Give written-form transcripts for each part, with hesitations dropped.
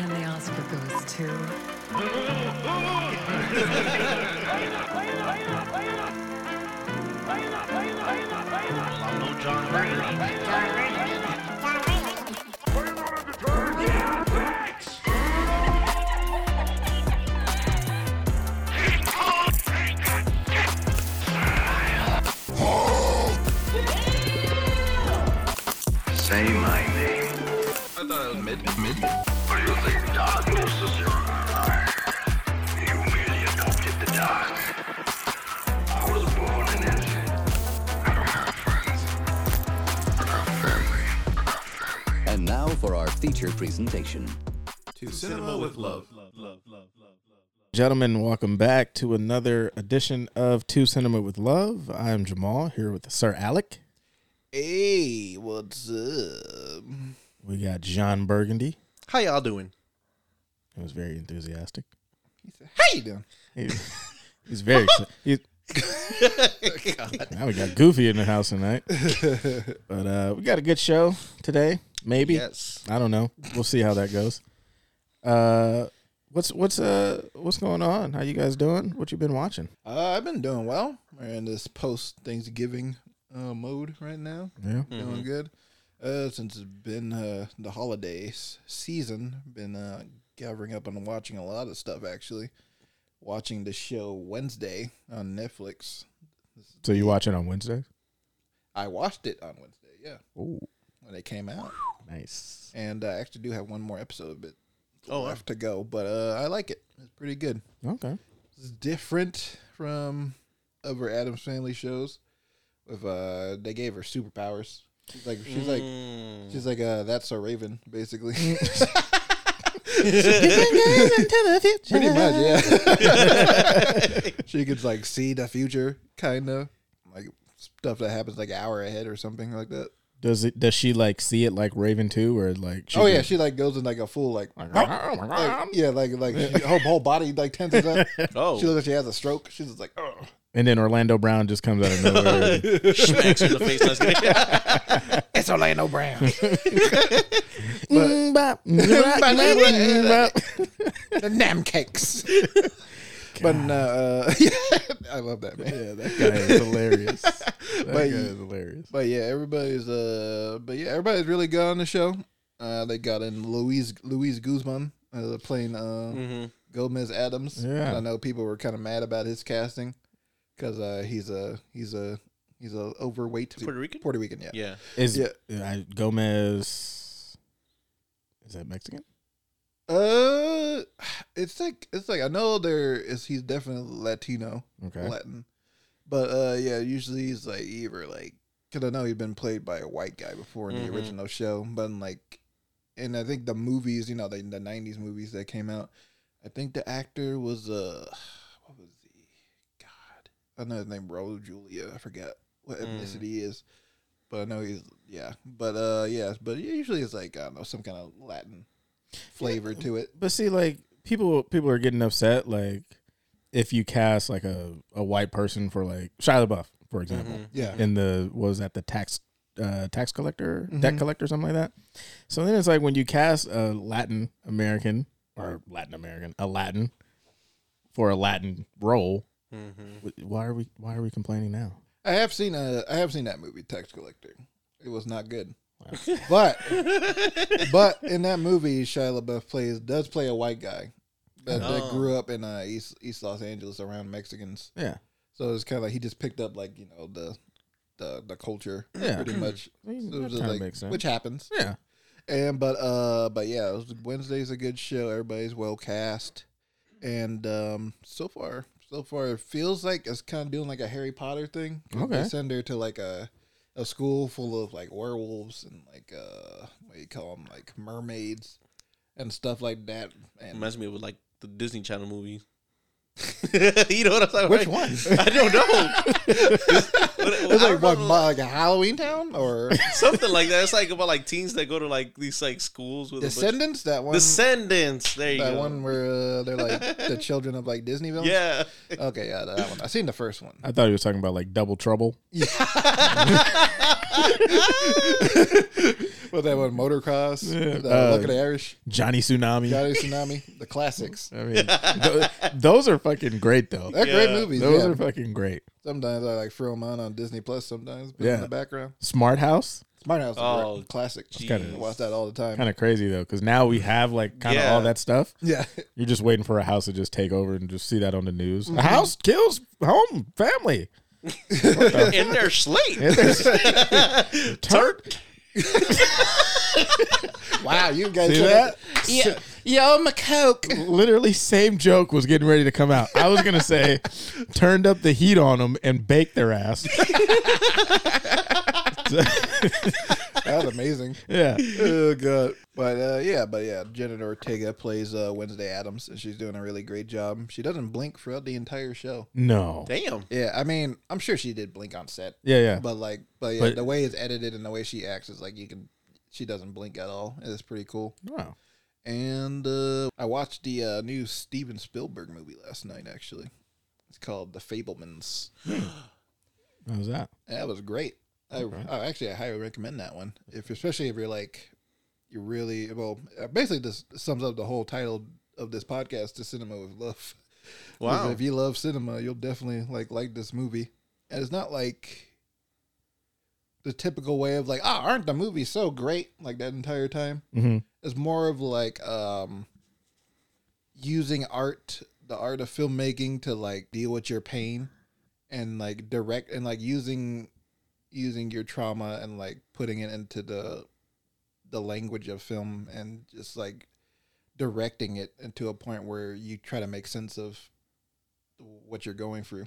And the Oscar goes to... I'm no John Wayne. John Wayne. Say my name. Mid. What do you think darkness is your ally? You merely adopted the dark. I was born in it. I don't have friends. I don't have family. And now for our feature presentation. To Cinema with Love. Gentlemen, welcome back to another edition of To Cinema with Love. I am Jamal, here with Sir Alec. Hey, what's up? We got John Burgundy. How y'all doing? He was very enthusiastic. He said, "How you doing?" He's very God. Now we got Goofy in the house tonight. But we got a good show today, maybe. Yes. I don't know. We'll see how that goes. What's going on? How you guys doing? What you been watching? I've been doing well. We're in this post-Thanksgiving mode right now. Yeah. Mm-hmm. Doing good. Since it's been the holidays season, been gathering up and watching a lot of stuff, actually. Watching the show Wednesday on Netflix. So you watch it on Wednesday? I watched it on Wednesday, yeah. Ooh. When it came out. Nice. And I actually do have one more episode of it left to go, but I like it. It's pretty good. Okay. It's different from other Addams Family shows. If they gave her superpowers, she's like that's a Raven, basically. You can go into the future. Pretty much, yeah. She could like see the future, kind of like stuff that happens like an hour ahead or something like that. Does she like see it like Raven too, or like? She like goes in like a full like her whole body like tenses up. Oh, she looks like she has a stroke. She's just like, oh. And then Orlando Brown just comes out of nowhere. Smacks in the face. It's Orlando Brown. The Nam Cakes. But I love that, man. Yeah, that guy is hilarious. But yeah, everybody's really good on the show. They got in Luis Guzman playing Gomez Adams. Yeah. I know people were kind of mad about his casting. Because he's a overweight Puerto Rican, yeah. Yeah. Gomez, is that Mexican? It's like I know he's definitely Latino, Latin, but usually he's like either like, because I know he's been played by a white guy before in the original show, but like, and I think the movies, the 90s movies that came out, I think the actor was I know his name, Raul Julia. I forget what ethnicity he is, but I know he's, yeah. But, yes, but usually it's like, I don't know, some kind of Latin flavor to it. But see, like, people are getting upset, like, if you cast, like, a white person for, like, Shia LaBeouf, for example. Mm-hmm. Yeah. In the tax collector, debt collector, something like that. So then it's like when you cast a Latin for a Latin role, Why are we complaining now? I have seen that movie, Tax Collector. It was not good, wow. but in that movie, Shia LaBeouf does play a white guy that grew up in East Los Angeles around Mexicans. Yeah, so it's kind of like he just picked up like the culture pretty much, so like, makes sense. Which happens. Yeah, and but yeah, Wednesday's a good show. Everybody's well cast, and so far, it feels like it's kind of doing like a Harry Potter thing. Okay. They send her to like a school full of like werewolves and like what do you call them, like mermaids and stuff like that. And reminds me of like the Disney Channel movies. You know what I'm talking about? Which one? I don't know. It's like what, like a Halloween Town or something like that. It's like about like teens that go to like these like schools with Descendants. That one. Descendants. There you go. That one where they're like the children of like Disney villains. Yeah. Okay. Yeah, that one. I seen the first one. I thought he was talking about like Double Trouble. Yeah. What that one? Motocross. Yeah. Look at the Irish. Johnny Tsunami. The classics. I mean, those are fucking great though. They're great movies. Those are fucking great. Sometimes I like throw them on Disney Plus. Sometimes in the background. Smart House. Oh, classic. I watch that all the time. Kind of crazy though, because now we have like kind of all that stuff. Yeah, you're just waiting for a house to just take over and just see that on the news. Mm-hmm. A house kills home, family. In their sleep. Turd. Wow, you guys see that? Yeah. Yo, I'm a Coke. Literally, same joke was getting ready to come out. I was gonna say, turned up the heat on them and baked their ass. That was amazing. Yeah. Oh god. But Jenna Ortega plays Wednesday Addams, and she's doing a really great job. She doesn't blink throughout the entire show. No. Damn. Yeah. I mean, I'm sure she did blink on set. Yeah. Yeah. But the way it's edited and the way she acts is like she doesn't blink at all. It's pretty cool. Wow. And I watched the new Steven Spielberg movie last night. Actually, it's called The Fabelmans. How was that? That was great. I highly recommend that one. Especially if you're like, you really, well, basically this sums up the whole title of this podcast, To Cinema With Love. Wow. If you love cinema, you'll definitely like this movie. And it's not like the typical way of like, aren't the movies so great? Like that entire time. Mm-hmm. It's more of like using art, the art of filmmaking to like deal with your pain and like direct and like using your trauma and like putting it into the language of film and just like directing it into a point where you try to make sense of what you're going through.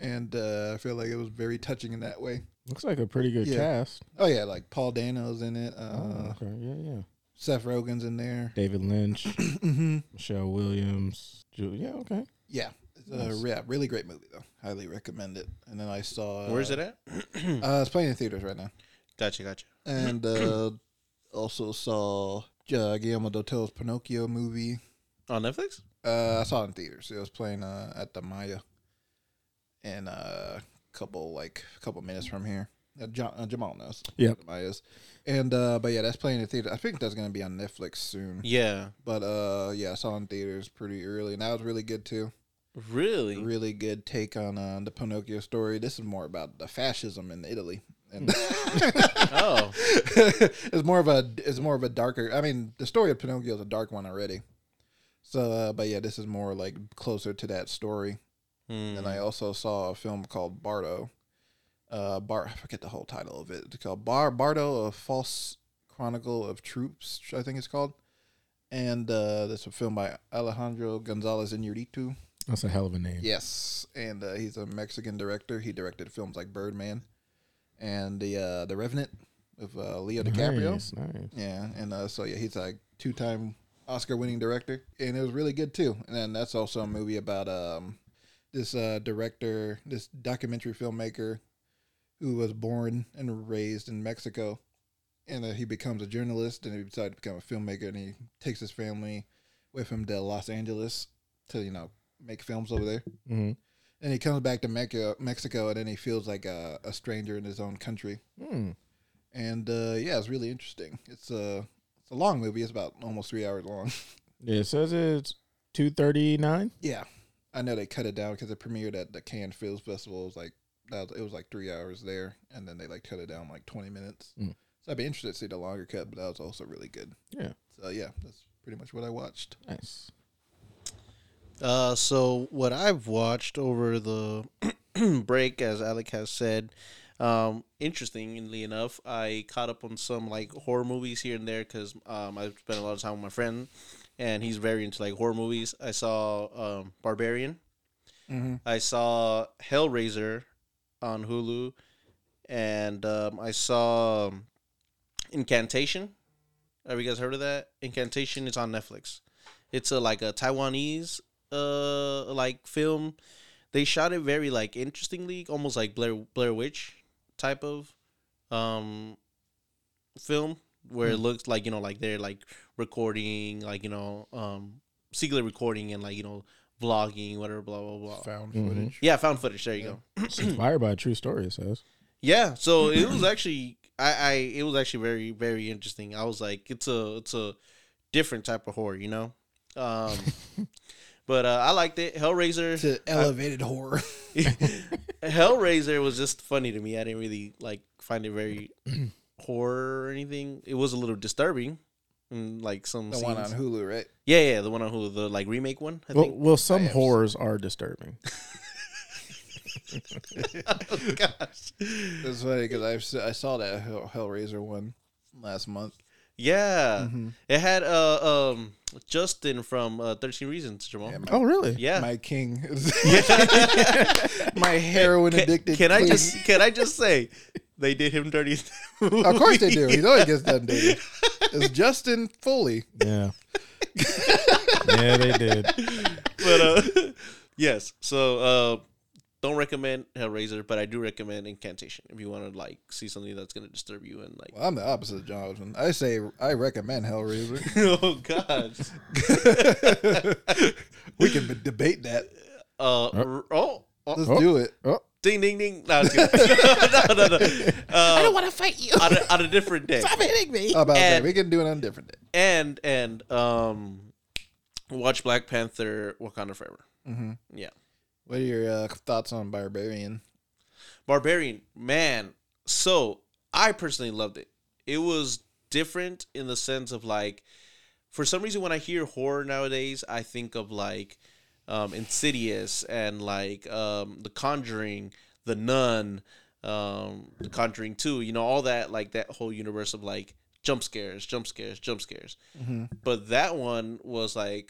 And I feel like it was very touching in that way. Looks like a pretty good cast. Oh yeah, like Paul Dano's in it. Okay. Yeah. Seth Rogen's in there. David Lynch. Michelle Williams. Yeah. Okay. Yeah. Yeah, really great movie though. Highly recommend it. And then I saw. Where's it at? It's playing in theaters right now. Gotcha. And also saw Guillermo del Toro's Pinocchio movie on Netflix. I saw it in theaters. It was playing at the Maya, and a couple minutes from here. Jamal knows. Yeah, Maya's. And but that's playing in theaters. I think that's gonna be on Netflix soon. Yeah. But I saw it in theaters pretty early, and that was really good too. Really good take on the Pinocchio story. This is more about the fascism in Italy, and it's more of a darker. I mean, the story of Pinocchio is a dark one already. So, this is more like closer to that story. And I also saw a film called Bardo. I forget the whole title of it. It's called Bardo: A False Chronicle of Troops, I think it's called. And that's a film by Alejandro González Iñárritu. That's a hell of a name. Yes, and he's a Mexican director. He directed films like Birdman and The Revenant with Leo DiCaprio. Nice. Yeah, and he's like two-time Oscar-winning director, and it was really good too. And then that's also a movie about this director, this documentary filmmaker who was born and raised in Mexico, and he becomes a journalist, and he decided to become a filmmaker, and he takes his family with him to Los Angeles to, make films over there. Mm-hmm. And he comes back to Mexico, and then he feels like a stranger in his own country. And it's really interesting. It's a long movie. It's about almost 3 hours long. It says it's 2:39. Yeah, I know they cut it down because it premiered at the Cannes Film Festival. It was like 3 hours there, and then they like cut it down like 20 minutes. So I'd be interested to see the longer cut, but that was also really good. Yeah. So yeah, that's pretty much what I watched. Nice. So what I've watched over the break, as Alec has said, interestingly enough, I caught up on some like horror movies here and there because I spent a lot of time with my friend, and he's very into like horror movies. I saw Barbarian. Mm-hmm. I saw Hellraiser on Hulu, and I saw Incantation. Have you guys heard of that? Incantation is on Netflix. It's a Taiwanese film. They shot it very like interestingly, almost like Blair Witch type of film, where it looks like they're like recording, secretly recording and vlogging, whatever, blah blah blah. Found footage. Yeah, found footage. There you go. It's inspired by a true story, it says. Yeah, so it was actually It was actually very, very interesting. I was like, it's a different type of horror, you know? But I liked it. Hellraiser. It's an elevated horror. Hellraiser was just funny to me. I didn't really find it very horror or anything. It was a little disturbing. Some the scenes. One on Hulu, right? Yeah, the one on Hulu, the remake one. I think. Well, some horrors are disturbing. Oh, gosh, that's funny because I saw that Hellraiser one last month. Yeah, mm-hmm. It had Justin from 13 Reasons, Jamal. Yeah, oh, really? Yeah, my king, my heroin addicted. Can I just say, they did him dirty. Of course they do. He always gets done dirty. It's Justin Foley. Yeah. Yeah, they did. But yes, so don't recommend Hellraiser, but I do recommend Incantation if you want to see something that's going to disturb you and . Well, I'm the opposite of Jonathan. I say I recommend Hellraiser. Oh God. We can debate that. Let's do it. Oh. Ding ding ding! No, no. I don't want to fight you on a different day. Stop hitting me. About that, we can do it on a different day. And watch Black Panther: Wakanda Forever. Mm-hmm. Yeah. What are your thoughts on Barbarian? Barbarian, man. So I personally loved it. It was different in the sense of for some reason when I hear horror nowadays, I think of Insidious and The Conjuring, The Nun, The Conjuring 2, all that, that whole universe of jump scares. Mm-hmm. But that one was a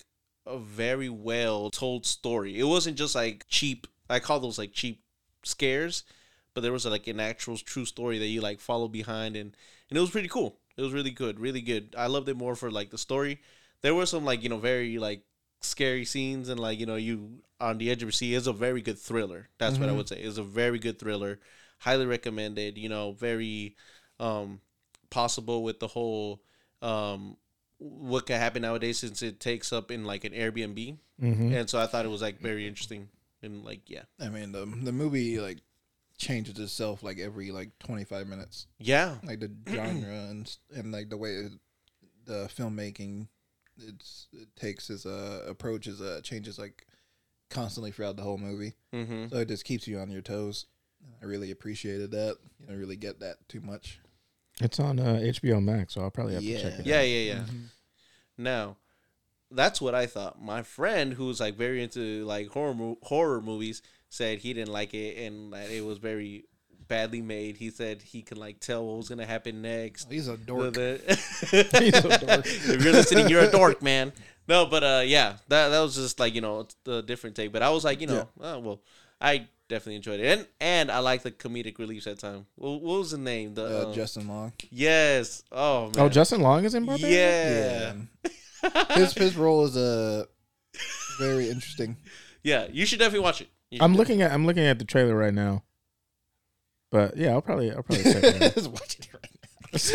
very well told story. It wasn't just cheap. I call those cheap scares, but there was an actual true story that you follow behind, and it was pretty cool. It was really good, really good. I loved it more for the story. There were some very scary scenes and you on the edge of your seat. Is a very good thriller. That's mm-hmm. what I would say. Is a very good thriller. Highly recommended. Very possible with the whole what could happen nowadays since it takes up in an Airbnb. Mm-hmm. And so I thought it was very interesting and yeah. I mean the movie changes itself every 25 minutes. Yeah, the genre and the way the filmmaking. It takes his approach is changes constantly throughout the whole movie, mm-hmm. so it just keeps you on your toes. I really appreciated that. You don't really get that too much. It's on HBO Max, so I'll probably have to check it out. Yeah. Mm-hmm. Now, that's what I thought. My friend, who's very into horror movies, said he didn't like it and that it was very badly made. He said he could tell what was gonna happen next. Oh, he's a dork. If you're listening, you're a dork, man. No, but yeah, that was just the different take. But I was I definitely enjoyed it, and I like the comedic relief that time. What was the name? The Justin Long. Yes. Oh man. Oh, Justin Long is in Barbarian. Yeah. His role is very interesting. Yeah, you should definitely watch it. I'm looking at the trailer right now. But yeah, I'll probably check it out. Just watch it right now. He's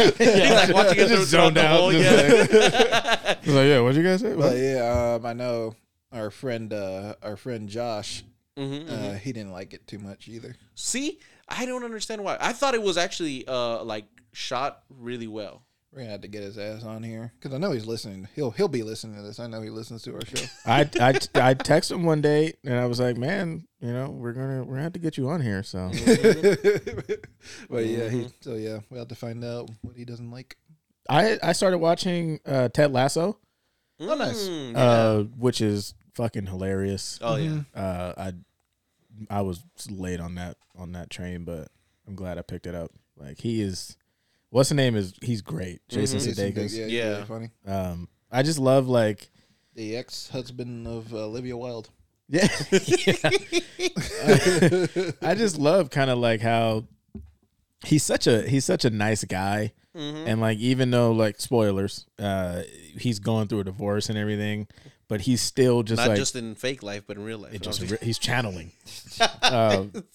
watching it through zoned out. What'd you guys say? Well, yeah, I know our friend Josh. Mm-hmm, mm-hmm. He didn't like it too much either. See, I don't understand why. I thought it was actually shot really well. We're gonna have to get his ass on here because I know he's listening. He'll be listening to this. I know he listens to our show. I text him one day and I was like, man, we're gonna have to get you on here. So, but yeah, we have to find out what he doesn't like. I started watching Ted Lasso. Oh, nice. Which is fucking hilarious. Oh yeah. I was late on that train, but I'm glad I picked it up. He is. What's the name? He's great, Jason mm-hmm. Sudeikis. Yeah, really funny. I just love the ex-husband of Olivia Wilde. Yeah, yeah. I just love kind of how he's such a nice guy, mm-hmm. and even though spoilers, he's going through a divorce and everything, but he's still just not just in fake life, but in real life. He's channeling,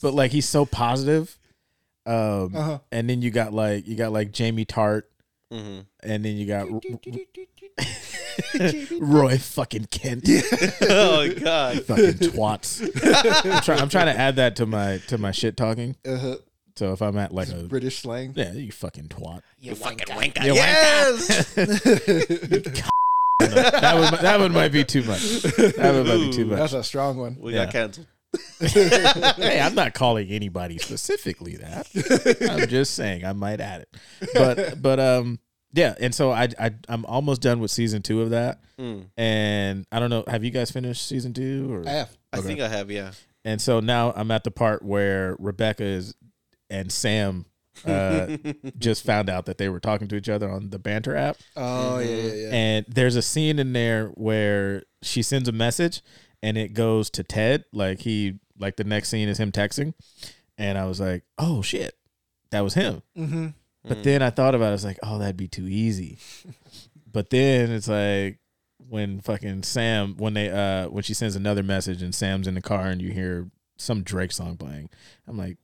but he's so positive. Uh-huh. And then you got Jamie Tart, mm-hmm. and then you got Roy fucking Kent. Yeah. Oh God, fucking twats. I'm trying to add that to my shit talking. Uh-huh. So if I'm at like a British slang, yeah, you fucking twat, you fucking wanker, you yes. Wanker. that one might be too much. That one might be too much. That's a strong one. We got canceled. Hey, I'm not calling anybody specifically that. I'm just saying I might add it, but. Yeah, and so I'm almost done with season 2 of that, and I don't know. Have you guys finished season 2? Or? I have. Okay. I think I have. Yeah. And so now I'm at the part where Rebecca and Sam just found out that they were talking to each other on the banter app. Oh yeah. And there's a scene in there where she sends a message, and it goes to Ted. Like the next scene is him texting, and I was like, oh shit, that was him. Mm-hmm. But then I thought about it. I was like, oh, that'd be too easy. But then it's like when fucking Sam, when she sends another message and Sam's in the car and you hear some Drake song playing. I'm like,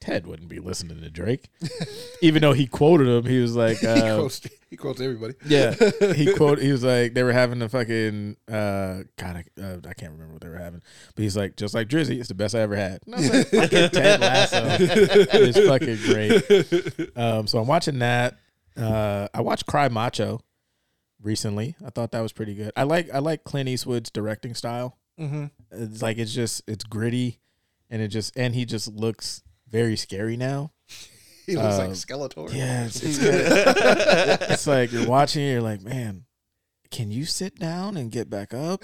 Ted wouldn't be listening to Drake. Even though he quoted him, he was like. He quotes everybody. Yeah. He was like, they were having a fucking, I can't remember what they were having. But he's like, just like Drizzy, it's the best I ever had. And I was like, fucking Ted Lasso. It's fucking great. So I'm watching that. I watched Cry Macho recently. I thought that was pretty good. I like Clint Eastwood's directing style. Mm-hmm. It's like, it's gritty. And he just looks very scary now. He looks like Skeletor. Yeah, it's it's like you're watching it, you're like, man, can you sit down and get back up?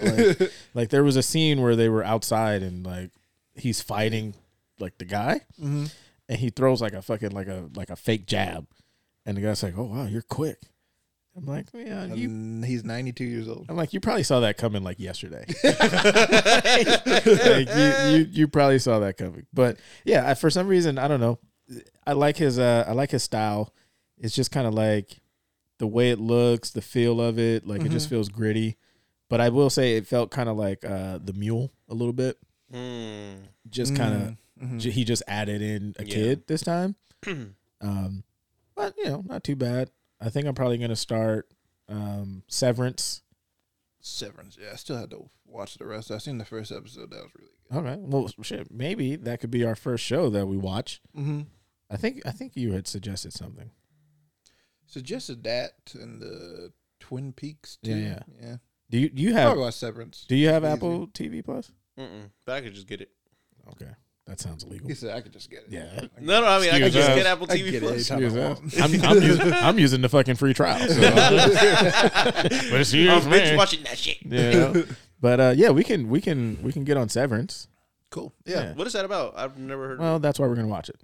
Like there was a scene where they were outside and like he's fighting like the guy, mm-hmm. and he throws like a fucking like a fake jab, and the guy's like, oh wow, you're quick. I'm like, man, he's 92 years old. I'm like, you probably saw that coming like yesterday. Like, you probably saw that coming. But yeah, for some reason, I don't know. I like his style. It's just kind of like the way it looks, the feel of it. Like mm-hmm. It just feels gritty. But I will say it felt kind of like The Mule a little bit. Mm. Just kind of mm-hmm. He just added in a kid this time. But you know, not too bad. I think I'm probably going to start Severance. Yeah, I still had to watch the rest. I seen the first episode. That was really good. All right. Well, shit, maybe that could be our first show that we watch. Mm-hmm. I think you had suggested something. Suggested that and the Twin Peaks too. Yeah. Do you have? Probably watch Severance. Do you have Apple TV Plus? Mm-mm. But I could just get it. Okay. That sounds illegal. He said, I could just get it. Yeah. No, I mean, I could just get Apple TV Plus. I'm using the fucking free trial. So I'm binge watching that shit. Yeah. You know? But yeah, we can get on Severance. Cool. Yeah. What is that about? I've never heard of it. Well, that's why we're going to watch it.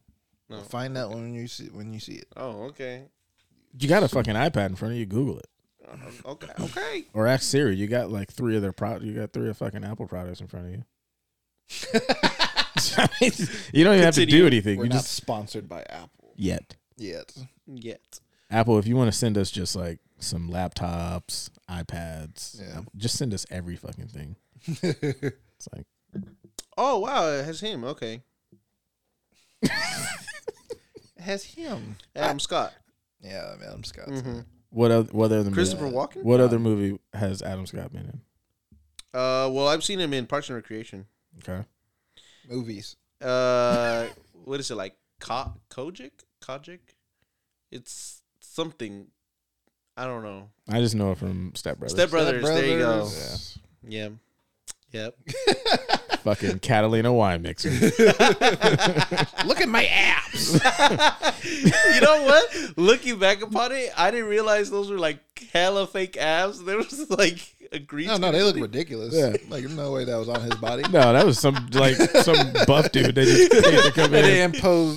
No. Find out when you see it. Oh, okay. You got a fucking iPad in front of you. Google it. Okay. Or ask Siri. You got like three of their products. You got three of fucking Apple products in front of you. You don't even have to do anything. We're not sponsored by Apple yet. Apple, if you want to send us just like some laptops, iPads, just send us every fucking thing. It's like, oh wow, it has him. Okay, it has him. Adam Scott. Yeah, Adam Scott. Mm-hmm. What other Christopher Walken? What other movie has Adam Scott been in? Well, I've seen him in Parks and Recreation. Okay. Movies. What is it like? Kojic? It's something. I don't know. I just know it from Step Brothers. There you go. Yeah. Yep. Fucking Catalina wine mixer. Look at my abs. You know what? Looking back upon it, I didn't realize those were like hella fake abs. There was like. No, they look ridiculous. Yeah. Like, no way that was on his body. No, that was some buff dude. They just came to come in.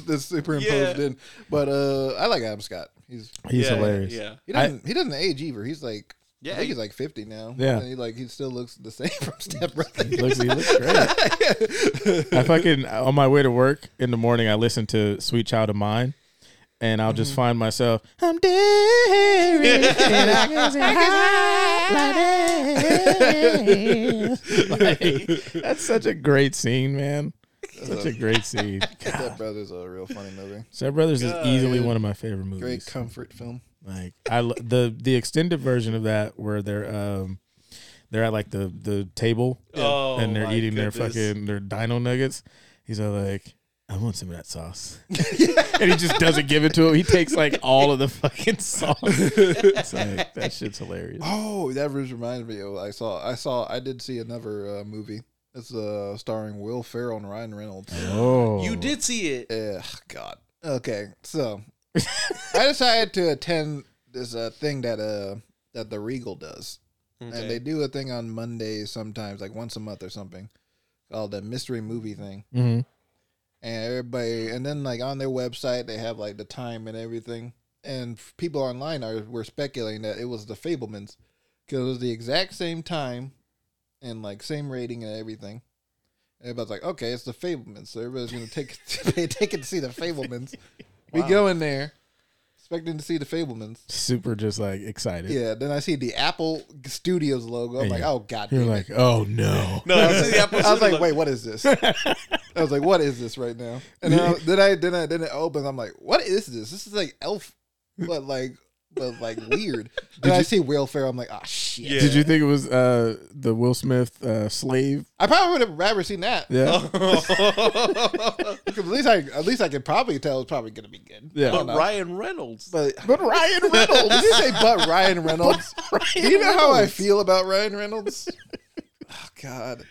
They superimposed in. But I like Adam Scott. He's hilarious. Yeah, he doesn't age either. He's like, I think he's like 50 now. Yeah, and he still looks the same from Step Brothers. He looks great. I fucking on my way to work in the morning, I listen to "Sweet Child of Mine." And I'll just find myself, I'm daring, and I can say hi. That's such a great scene, man. Such a great scene. Step Brothers is a real funny movie. Step Brothers is easily one of my favorite movies. Great comfort film. Like the extended version of that where they're at like the table and they're eating their fucking dino nuggets. He's all like, I want some of that sauce. And he just doesn't give it to him. He takes like all of the fucking sauce. It's like, that shit's hilarious. Oh, that just reminds me of I did see another movie. It's starring Will Ferrell and Ryan Reynolds. Oh. You did see it. Ugh, God. Okay, so I decided to attend this thing that the Regal does. Okay. And they do a thing on Mondays sometimes, like once a month or something, called the mystery movie thing. Mm-hmm. And everybody, and then like on their website, they have like the time and everything. And people online were speculating that it was the Fabelmans because it was the exact same time and like same rating and everything. And everybody's like, okay, it's the Fabelmans. So everybody's going to take it to see the Fabelmans. Wow. We go in there expecting to see the Fabelmans. Super just like excited. Yeah, then I see the Apple Studios logo. I'm like, oh, God. You're like, oh, no. No, I was like, wait, what is this? I was like, what is this right now? And then it opens. I'm like, what is this? This is like Elf, but like weird. Then I see Will Ferrell. I'm like, oh, shit. Yeah. Did you think it was the Will Smith slave? I probably would have rather seen that. Yeah. At least I could probably tell it's probably going to be good. Yeah. But Ryan Reynolds. But Ryan Reynolds. Did you say but Ryan Reynolds? Do you know how I feel about Ryan Reynolds? Oh, God.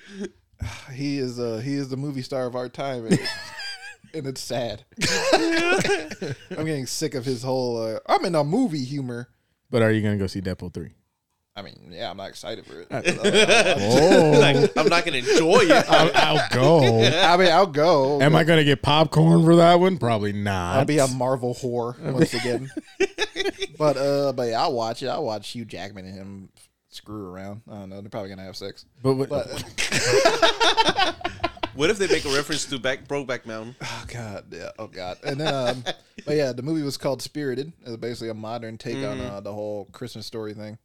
He is the movie star of our time, and it's sad. I'm getting sick of his whole I'm in a movie humor. But are you gonna go see Deadpool 3? I mean, yeah, I'm not excited for it. I'm not gonna enjoy it. I'll go. I mean, I'll go. Am I gonna get popcorn for that one? Probably not. I'll be a Marvel whore once again. But yeah, I'll watch it. I'll watch Hugh Jackman and him screw around. I don't know. They're probably gonna have sex. But what if they make a reference to Brokeback Mountain? Oh God, yeah. Oh God. And then, but yeah, the movie was called Spirited. It was basically a modern take on the whole Christmas story thing.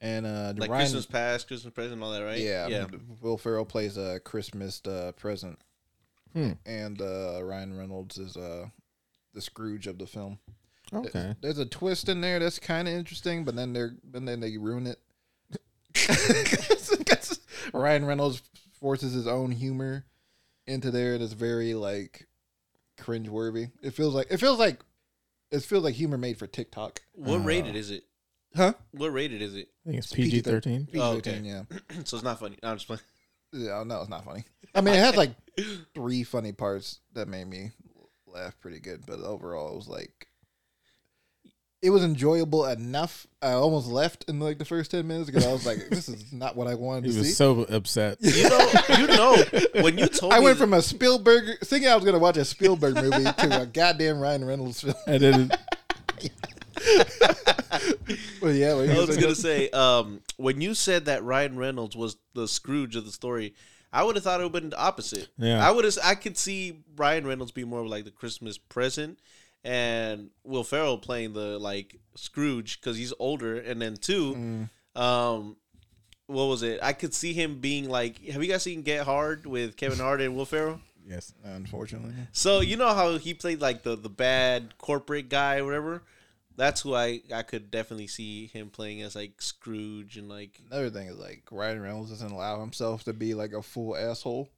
And like Ryan, Christmas past, Christmas present, all that, right? Yeah. Will Ferrell plays a Christmas present, and Ryan Reynolds is the Scrooge of the film. Okay. There's a twist in there that's kind of interesting, but then they ruin it. Cause Ryan Reynolds forces his own humor into there, and it's very like cringeworthy. It feels like humor made for TikTok. What rated is it? Huh? What rated is it? I think it's PG-13. PG-13, yeah. So it's not funny. No, I'm just playing. Yeah, no, it's not funny. I mean, it has like three funny parts that made me laugh pretty good, but overall, it was like. It was enjoyable enough. I almost left in like the first 10 minutes because I was like, this is not what I wanted to see. He was so upset. You know, when you told me. I went from a Spielberg, thinking I was going to watch a Spielberg movie to a goddamn Ryan Reynolds film. I didn't. Well, yeah. I was going to say, when you said that Ryan Reynolds was the Scrooge of the story, I would have thought it would have been the opposite. Yeah. I could see Ryan Reynolds be more of like the Christmas present. And Will Ferrell playing the like Scrooge because he's older, and then what was it? I could see him being like, have you guys seen Get Hard with Kevin Hart and Will Ferrell? Yes, unfortunately. So you know how he played like the bad corporate guy or whatever. That's who I could definitely see him playing as like Scrooge and like. Another thing is like Ryan Reynolds doesn't allow himself to be like a full asshole.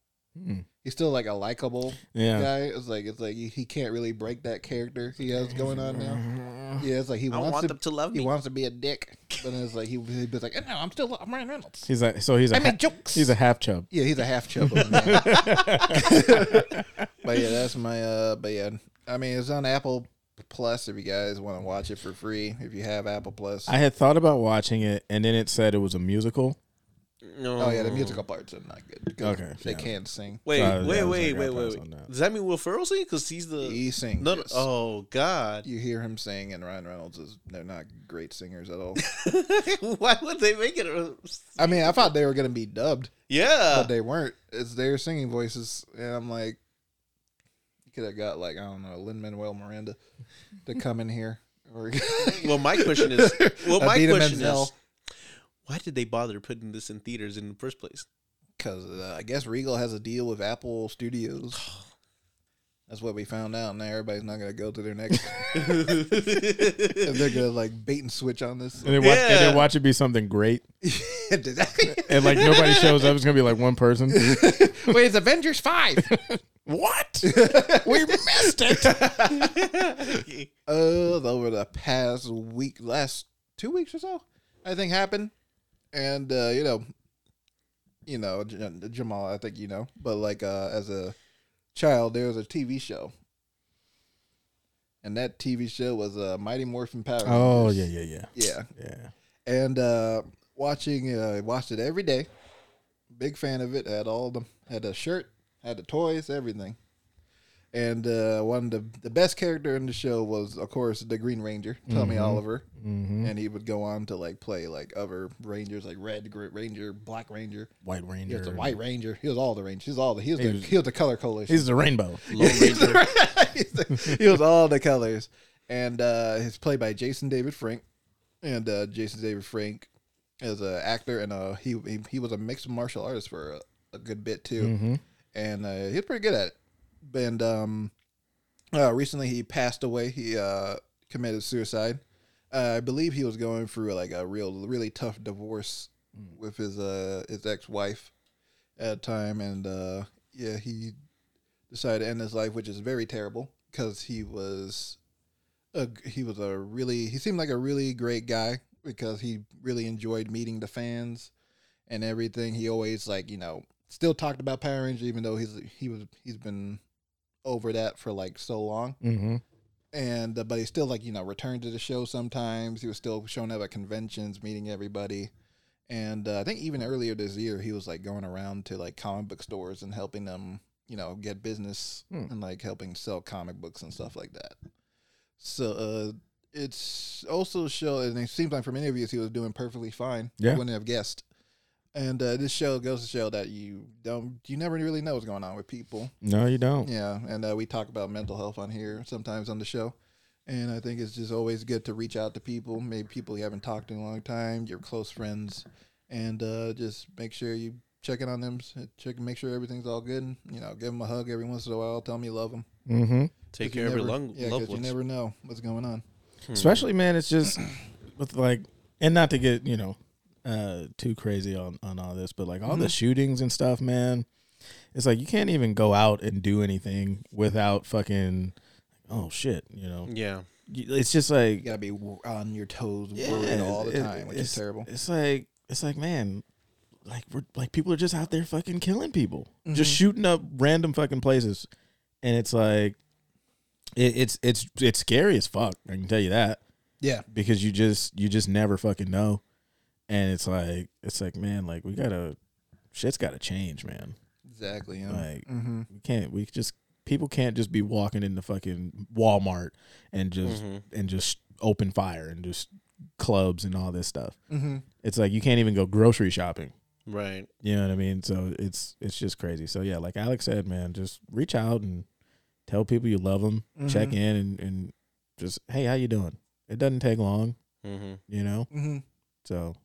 He's still like a likable guy. It's like he can't really break that character he has going on now. Yeah, it's like he wants to be a dick, but then it's like he'd be like, oh, no, I'm Ryan Reynolds. He's like, so he's I make jokes. He's a half chub. Yeah, he's a half chub. But yeah, that's my. But yeah, I mean, it's on Apple Plus if you guys want to watch it for free. If you have Apple Plus, I had thought about watching it, and then it said it was a musical. No. Oh yeah, the musical parts are not good. Okay, they can't sing. Wait. Does that mean Will Ferrell sing? Because he sings. No, yes. Oh God, you hear him sing, and Ryan Reynolds they're not great singers at all. Why would they make it? I mean, I thought they were gonna be dubbed. Yeah, but they weren't. It's their singing voices, and I'm like, you could have got like I don't know Lin-Manuel Miranda to come in here. Well, my question is, why did they bother putting this in theaters in the first place? Because I guess Regal has a deal with Apple Studios. That's what we found out. Now everybody's not going to go to their next. And they're going to like bait and switch on this. And then watch it be something great. And like nobody shows up. It's going to be like one person. Wait, it's Avengers 5. What? We missed it. Over the past week, last 2 weeks or so, I think happened. And, you know, Jamal, I think, you know, but like as a child, there was a TV show. And that TV show was Mighty Morphin Power Rangers. Oh, yeah. And watched it every day. Big fan of it. Had all of them. Had a shirt. Had the toys, everything. And one of the best character in the show was, of course, the Green Ranger, Tommy Oliver. Mm-hmm. And he would go on to like play like other Rangers, like Red Ranger, Black Ranger, White Ranger. He was the White Ranger. He was all the Rangers. He was the color coalition. He's the rainbow. He was all the colors. And he's played by Jason David Frank. And Jason David Frank is an actor, and he was a mixed martial artist for a good bit too. Mm-hmm. And he was pretty good at it. And recently he passed away. He committed suicide. I believe he was going through like a really tough divorce with his ex-wife at the time. And he decided to end his life, which is very terrible because he seemed like a really great guy because he really enjoyed meeting the fans and everything. He always like, you know, still talked about Power Rangers, even though he's been over that for like so long, and but he still like, you know, returned to the show sometimes. He was still showing up at conventions, meeting everybody, and I think even earlier this year he was like going around to like comic book stores and helping them, you know, get business and like helping sell comic books and stuff like that. So it's also show, and it seems like from interviews he was doing perfectly fine. Yeah, I wouldn't have guessed. And this show goes to show that you never really know what's going on with people. No, you don't. Yeah, and we talk about mental health on here sometimes on the show, and I think it's just always good to reach out to people, maybe people you haven't talked to in a long time, your close friends, and just make sure you check in on them, make sure everything's all good. And, you know, give them a hug every once in a while. Tell them you love them. Mm-hmm. Take care of your loved ones. Yeah, because you never know what's going on. Especially, man, it's just with like, and not to get, you know, too crazy on all this, but like all the shootings and stuff, man, it's like you can't even go out and do anything without fucking, oh shit, you know. Yeah, it's just like you gotta be on your toes, worried all the time, which is terrible. It's like man, like we're like people are just out there fucking killing people, just shooting up random fucking places, and it's like it's scary as fuck. I can tell you that. Yeah, because you just never fucking know. And it's like, man, like we gotta, shit's gotta change, man. Exactly. Yeah. Like people can't just be walking into fucking Walmart and just open fire and just clubs and all this stuff. Mm-hmm. It's like you can't even go grocery shopping. Right. You know what I mean? So it's just crazy. So yeah, like Alex said, man, just reach out and tell people you love them. Mm-hmm. Check in and just, hey, how you doing? It doesn't take long. Mm-hmm. You know. Mm-hmm. So.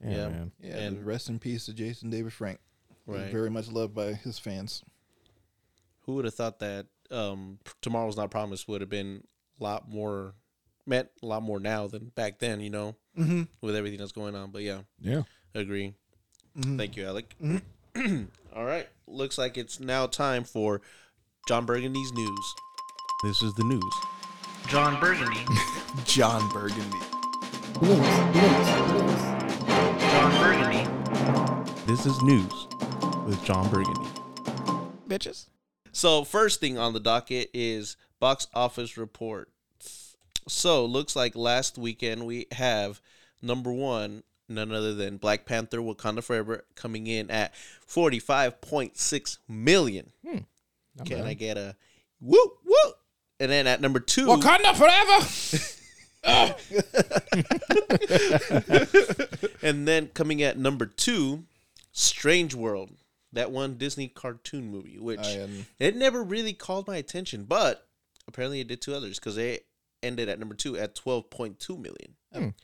Yeah, man. Yeah, and rest in peace to Jason David Frank. Right. Very much loved by his fans. Who would have thought that Tomorrow's Not Promised would have been a lot more now than back then, you know, with everything that's going on. But yeah. Yeah. Agree. Mm-hmm. Thank you, Alec. Mm-hmm. All right. Looks like it's now time for John Burgundy's news. This is the news. John Burgundy. John Burgundy. News. John Burgundy. This is news with John Burgundy. Bitches. So first thing on the docket is box office reports. So looks like last weekend we have number one, none other than Black Panther: Wakanda Forever, coming in at $45.6 million. Can bad. I get a whoop whoop? And then at number two, Wakanda Forever. And then coming at number two, Strange World, that one Disney cartoon movie, which it never really called my attention, but apparently it did to others because they ended at number two at $12.2 million.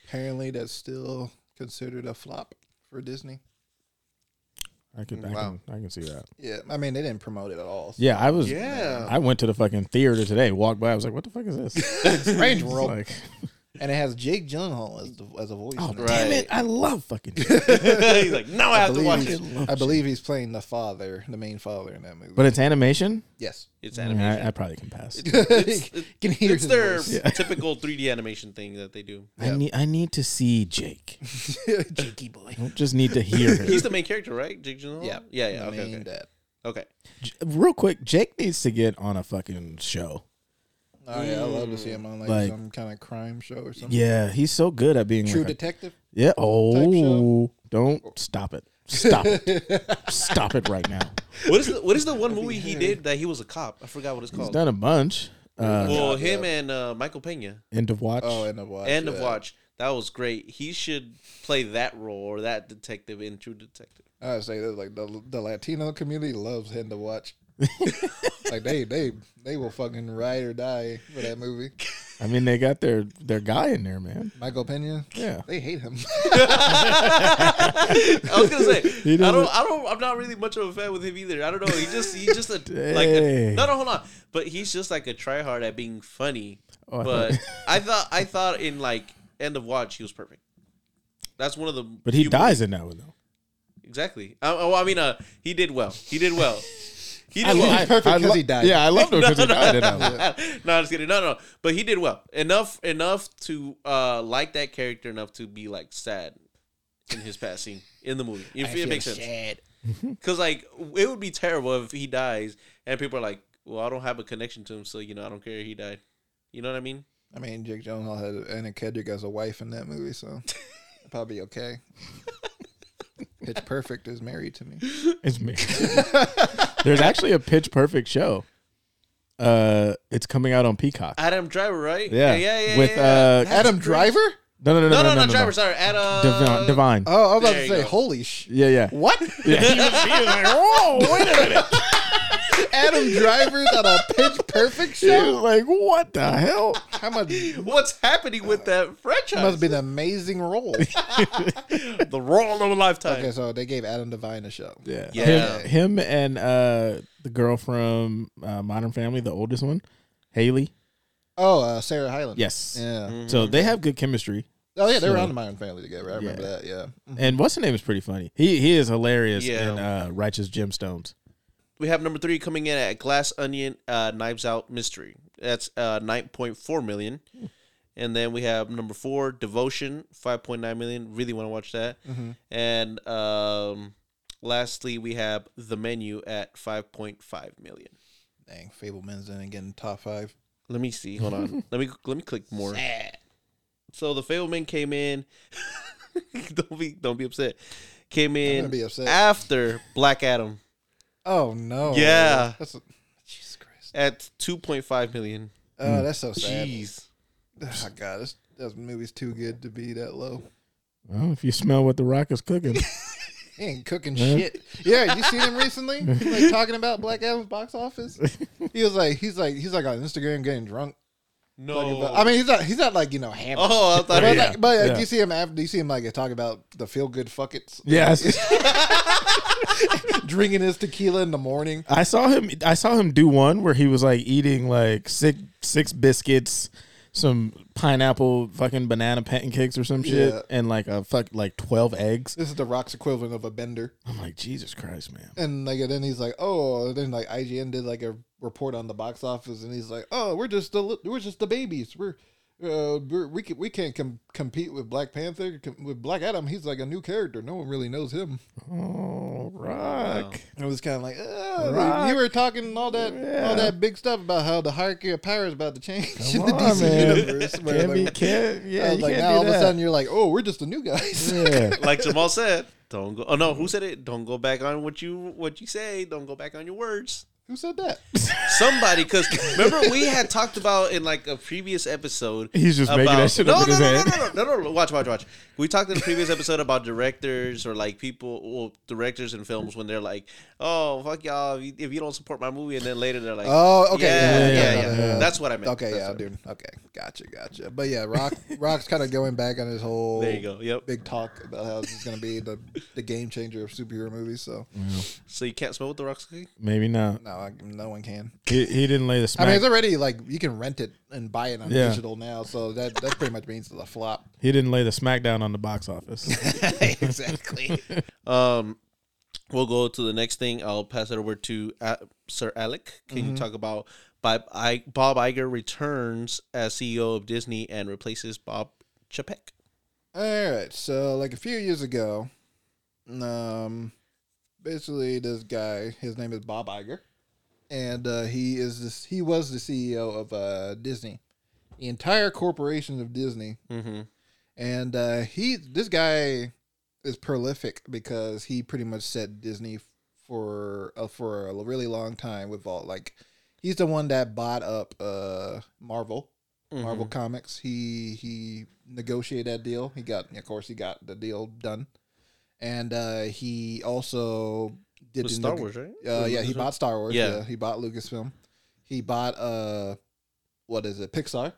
Apparently that's still considered a flop for Disney. I can see that. Yeah, I mean, they didn't promote it at all. So. Yeah, I went to the fucking theater today, walked by, I was like, what the fuck is this? Strange World. Like, And it has Jake Gyllenhaal as a voice. Oh, right. Damn it. I love fucking Jake. He's like, now I have to watch it. I believe he's playing the father, the main father in that movie. But it's animation? Yes. It's animation. I probably can pass. It's their typical 3D animation thing that they do. Yep. I need to see Jake. Jakey boy. I don't just need to hear him. He's the main character, right? Jake Gyllenhaal? Yeah. Yeah, yeah. Okay. Real quick, Jake needs to get on a fucking show. Oh yeah, I love to see him on like some kind of crime show or something. Yeah, he's so good at being True Detective. Yeah. Oh, don't stop it! Stop it! Stop it right now! What is the one movie he did that he was a cop? I forgot what it's called. He's done a bunch. And Michael Pena. End of Watch. Oh, End of Watch. That was great. He should play that role or that detective in True Detective. I would say that like the Latino community loves End of Watch. Like they will fucking ride or die for that movie. I mean, they got their guy in there, man. Michael Pena. Yeah, they hate him. I was gonna say I'm not really much of a fan with him either. I don't know. He's just but he's just like a tryhard at being funny. Oh, but I thought in like End of Watch he was perfect. That's one of the. But he dies in that one though. Exactly. He did well. He did well. He did well. He's perfect because he died. Yeah, I loved him because he died. No, just kidding. No. But he did well. Enough to like that character enough to be like sad in his passing in the movie. If it makes sense. Because like it would be terrible if he dies and people are like, well, I don't have a connection to him, so I don't care he died. You know what I mean? I mean, Jake Gyllenhaal had Anna Kendrick as a wife in that movie, so probably okay. Pitch Perfect is married to me. It's married. There's actually a Pitch Perfect show. It's coming out on Peacock. Adam Driver, right? Yeah. With Adam Driver? No, Driver. Sorry, Adam Devine. Oh, I was about to say, holy shit. Yeah. What? Yeah. He was like, whoa, wait a minute. Adam Driver's on a Pitch Perfect show? Like, what the hell? How much? What's happening with that franchise? Must be an amazing role. The role of a lifetime. Okay, so they gave Adam Devine a show. Yeah. Him and the girl from Modern Family, the oldest one, Haley. Oh, Sarah Hyland. Yes. Yeah. Mm-hmm. So they have good chemistry. Oh, yeah, they were on the Modern Family together. I remember that, yeah. And what's-his-name is pretty funny. He is hilarious in Righteous Gemstones. We have number 3 coming in at Glass Onion, Knives Out Mystery. That's 9.4 million. And then we have number 4, Devotion, 5.9 million. Really want to watch that. Mm-hmm. And lastly, we have The Menu at 5.5 million. Dang, Fableman's in again, top 5. Let me see. Hold on. Let me click more. Sad. So The Fableman came in. Don't be upset. Came in after Black Adam. Oh no! Yeah, that's Jesus Christ. At 2.5 million. Oh, that's so sad. Jeez. Oh God, this movie's too good to be that low. Well, if you smell what The Rock is cooking, he ain't cooking shit. Yeah, you seen him recently? He's like talking about Black Adam's box office. He was like, he's like on Instagram getting drunk. No, I mean he's not like hammered. Oh, I thought but you see him after? Do you see him like talking about the feel good fuckets? Yes. Drinking his tequila in the morning. I saw him do one where he was like eating like six biscuits, some pineapple fucking banana pancakes or some shit, and like a fuck like 12 eggs. This is The Rock's equivalent of a bender. I'm like, Jesus Christ, man. And like, and then he's like, oh, and then like IGN did like a report on the box office, and he's like, oh, we're just the babies. We can't compete with Black Panther. With Black Adam, he's like a new character. No one really knows him. Oh, Rock! Wow. It was kind of like you were talking all that big stuff about how the hierarchy of power is about to change in the DC universe. Where all of a sudden you're like, oh, we're just the new guys. Yeah. Like Jamal said, don't go. Oh no, who said it? Don't go back on what you say. Don't go back on your words. Who said that? Somebody, because remember we had talked about in like a previous episode. He's just making that shit up in his head. No. Watch. We talked in the previous episode about directors or like directors in films when they're like, oh, fuck y'all, if you don't support my movie. And then later they're like, oh, okay. Yeah. That's what I meant. Okay, dude. Okay, gotcha. But yeah, Rock's kind of going back on his whole big talk about how it's going to be the game changer of superhero movies. So you can't smell what The Rock's cooking? Maybe not. No. no one can. He didn't lay the smack. I mean, it's already like you can rent it and buy it on digital now, so that pretty much means it's a flop. He didn't lay the smack down on the box office. Exactly. We'll go to the next thing. I'll pass it over to Sir Alec. Can you talk about Bob Iger returns as CEO of Disney and replaces Bob Chapek? All right. So, like a few years ago, basically this guy, his name is Bob Iger, and he was the CEO of Disney, the entire corporation of Disney, and this guy is prolific because he pretty much set Disney for a really long time with all like. He's the one that bought up Marvel Comics. He negotiated that deal. He got the deal done, and he also did Star Wars, right? He bought Star Wars. Yeah. He bought Lucasfilm. He bought Pixar.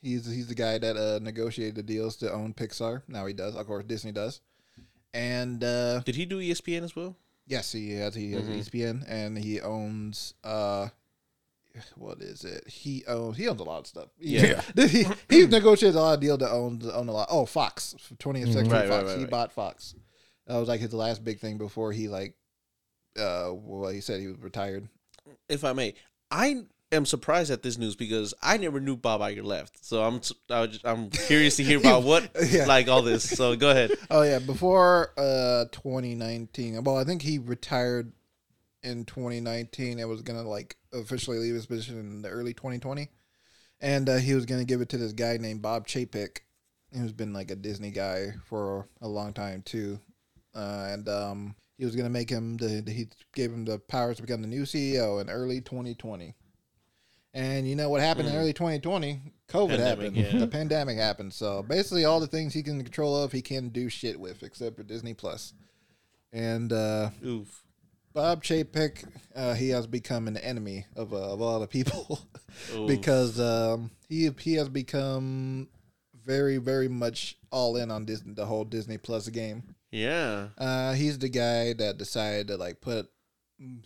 He's the guy that negotiated the deals to own Pixar. Now he does, of course, Disney does. And did he do ESPN as well? Yes, he has. He has ESPN, and he owns. What is it? He owns a lot of stuff. Yeah, he negotiated a lot of deal to own a lot. Oh, Fox, 20th Century Fox. He bought Fox. That was like his last big thing before he he said he was retired. If I may, I am surprised at this news because I never knew Bob Iger left. So I'm curious to hear about all this. So go ahead. Oh yeah, before 2019. Well, I think he retired in 2019 and was gonna officially leave his position in the early 2020, and he was gonna give it to this guy named Bob Chapek, who's been a Disney guy for a long time too, and he was gonna make him he gave him the powers to become the new CEO in early 2020, and you know what happened in early 2020? COVID happened. Yeah. The pandemic happened. So basically, all the things he can control of, he can't do shit with except for Disney Plus, and oof. Bob Chapek, he has become an enemy of a lot of people because he has become very, very much all in on Disney, the whole Disney Plus game. Yeah. He's the guy that decided to put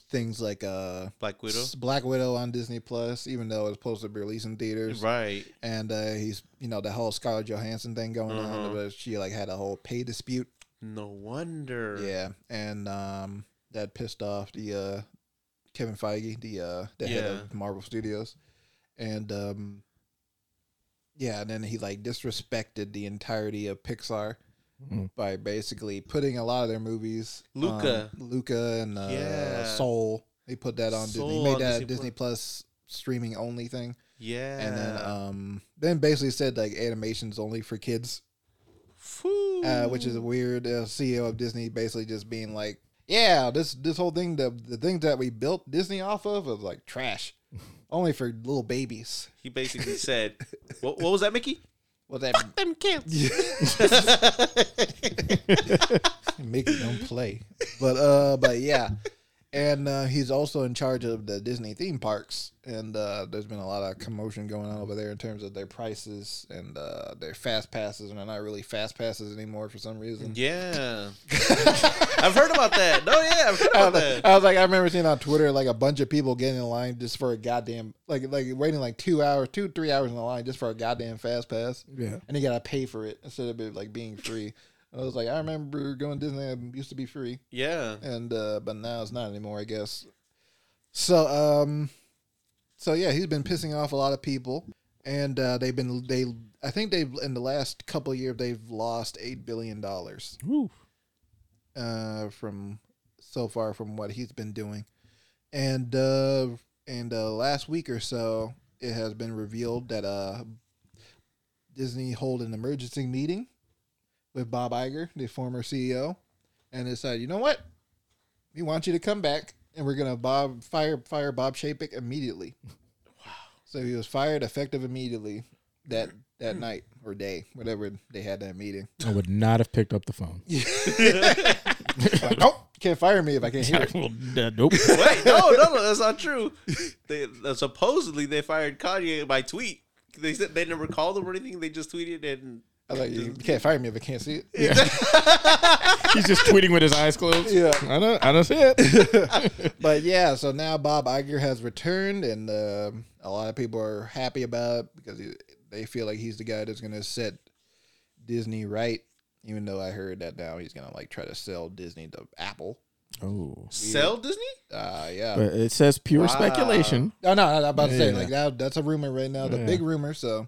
things like Black Widow on Disney Plus, even though it's supposed to be released in theaters. Right. And he's, the whole Scarlett Johansson thing going on, but she had a whole pay dispute. No wonder. Yeah. And that pissed off the Kevin Feige, the head of Marvel Studios, and and then he disrespected the entirety of Pixar by basically putting a lot of their movies, Luca, and Soul. They put that on Disney. He made that Disney Plus streaming only thing. Yeah, and then basically said animation's only for kids, which is a weird CEO of Disney basically just being like. Yeah, this whole thing, the things that we built Disney off of was trash, only for little babies. He basically said, what was that, Mickey? Fuck them kids. Mickey, don't play. But yeah. And he's also in charge of the Disney theme parks, and there's been a lot of commotion going on over there in terms of their prices and their fast passes, and they're not really fast passes anymore for some reason. Yeah, I've heard about that. No, yeah, I've heard about that. I was I remember seeing on Twitter a bunch of people getting in line just for a goddamn waiting 2 hours, 3 hours in the line just for a goddamn fast pass. Yeah, and you gotta pay for it instead of it being free. I was I remember going to Disneyland used to be free. Yeah. And but now it's not anymore, I guess. So he's been pissing off a lot of people, and I think they've in the last couple of years they've lost $8 billion. Woo. From so far from what he's been doing. And last week or so it has been revealed that Disney held an emergency meeting with Bob Iger, the former CEO, and decided, you know what? We want you to come back, and we're gonna fire Bob Chapek immediately. Wow! So he was fired effective immediately that night or day, whatever they had that meeting. I would not have picked up the phone. Nope, can't fire me if I can't hear it. Nope. Wait, no, that's not true. They supposedly fired Kanye by tweet. They said they never called him or anything. They just tweeted and. I like, you can't fire me if I can't see it. Yeah. He's just tweeting with his eyes closed. Yeah, I don't see it. But yeah, so now Bob Iger has returned, and a lot of people are happy about it because they feel like he's the guy that's going to set Disney right. Even though I heard that now he's going to like try to sell Disney to Apple. Oh, sell Disney? Yeah. But it says pure speculation. Oh, no, I'm about to say like that's a rumor right now, the big rumor. So.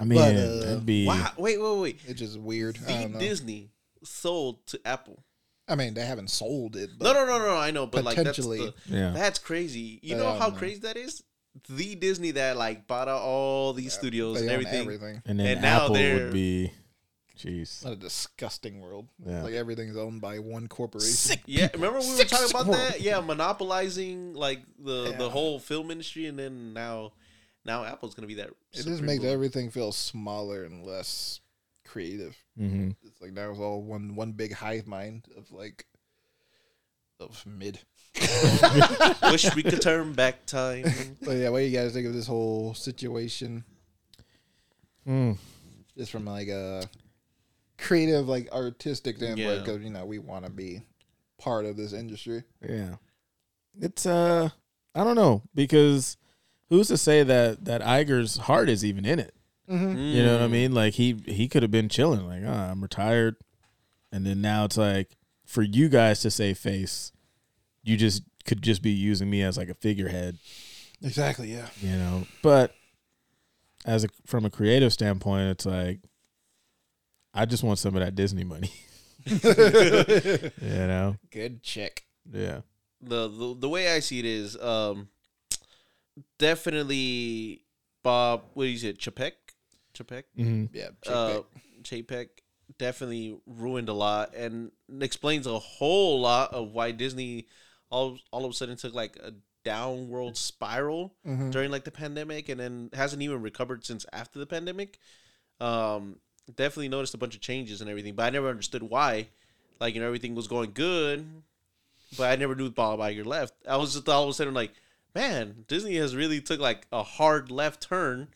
I mean, but, that'd be... Wow. Wait. It's just weird. The Disney sold to Apple. I mean, they haven't sold it. But no. I know, but potentially, like that's crazy. You know how crazy that is? The Disney that like bought out all these studios and everything. And then now Apple would be... Jeez. What a disgusting world. Yeah. Like everything's owned by one corporation. Remember we were talking about that? Yeah, monopolizing like the whole film industry, and then now Apple's going to be that. It just makes everything feel smaller and less creative. Mm-hmm. It's like now it's all one big hive mind of mid. Wish we could turn back time. But yeah, what do you guys think of this whole situation? Just from like a creative, like artistic standpoint, because we want to be part of this industry. Yeah, it's I don't know, because who's to say that Iger's heart is even in it? Mm-hmm. You know what I mean? Like he could have been chilling, like I'm retired, and then now it's like for you guys to save face, you just could just be using me as like a figurehead. Exactly. Yeah. You know, but from a creative standpoint, it's like I just want some of that Disney money. You know, good check. Yeah. The way I see it is, definitely Bob, what is it, Chapek? Mm-hmm. Yeah, Chapek definitely ruined a lot and explains a whole lot of why Disney all of a sudden took like a downward spiral during like the pandemic, and then hasn't even recovered since after the pandemic. Definitely noticed a bunch of changes and everything, but I never understood why. Like, everything was going good, but I never knew Bob Iger left. I was just all of a sudden like, man, Disney has really took like a hard left turn,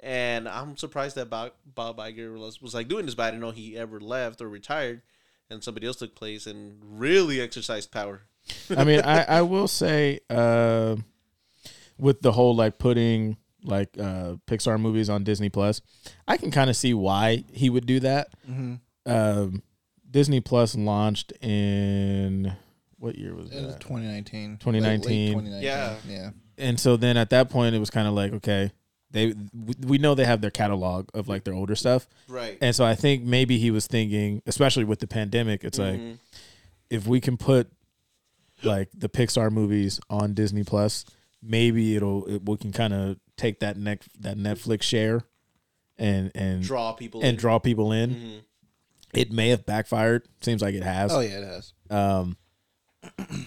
and I'm surprised that Bob Iger was like doing this, but I didn't know he ever left or retired, and somebody else took place and really exercised power. I mean, I will say with the whole like putting like Pixar movies on Disney Plus, I can kind of see why he would do that. Mm-hmm. Disney Plus launched in... What year was that? It was 2019. 2019. Late 2019. Yeah. And so then at that point, it was kind of like, okay, we know they have their catalog of like their older stuff. Right. And so I think maybe he was thinking, especially with the pandemic, it's like, if we can put like the Pixar movies on Disney Plus, maybe we can kind of take that Netflix share and draw people in. Mm-hmm. It may have backfired. Seems like it has. Oh yeah, it has.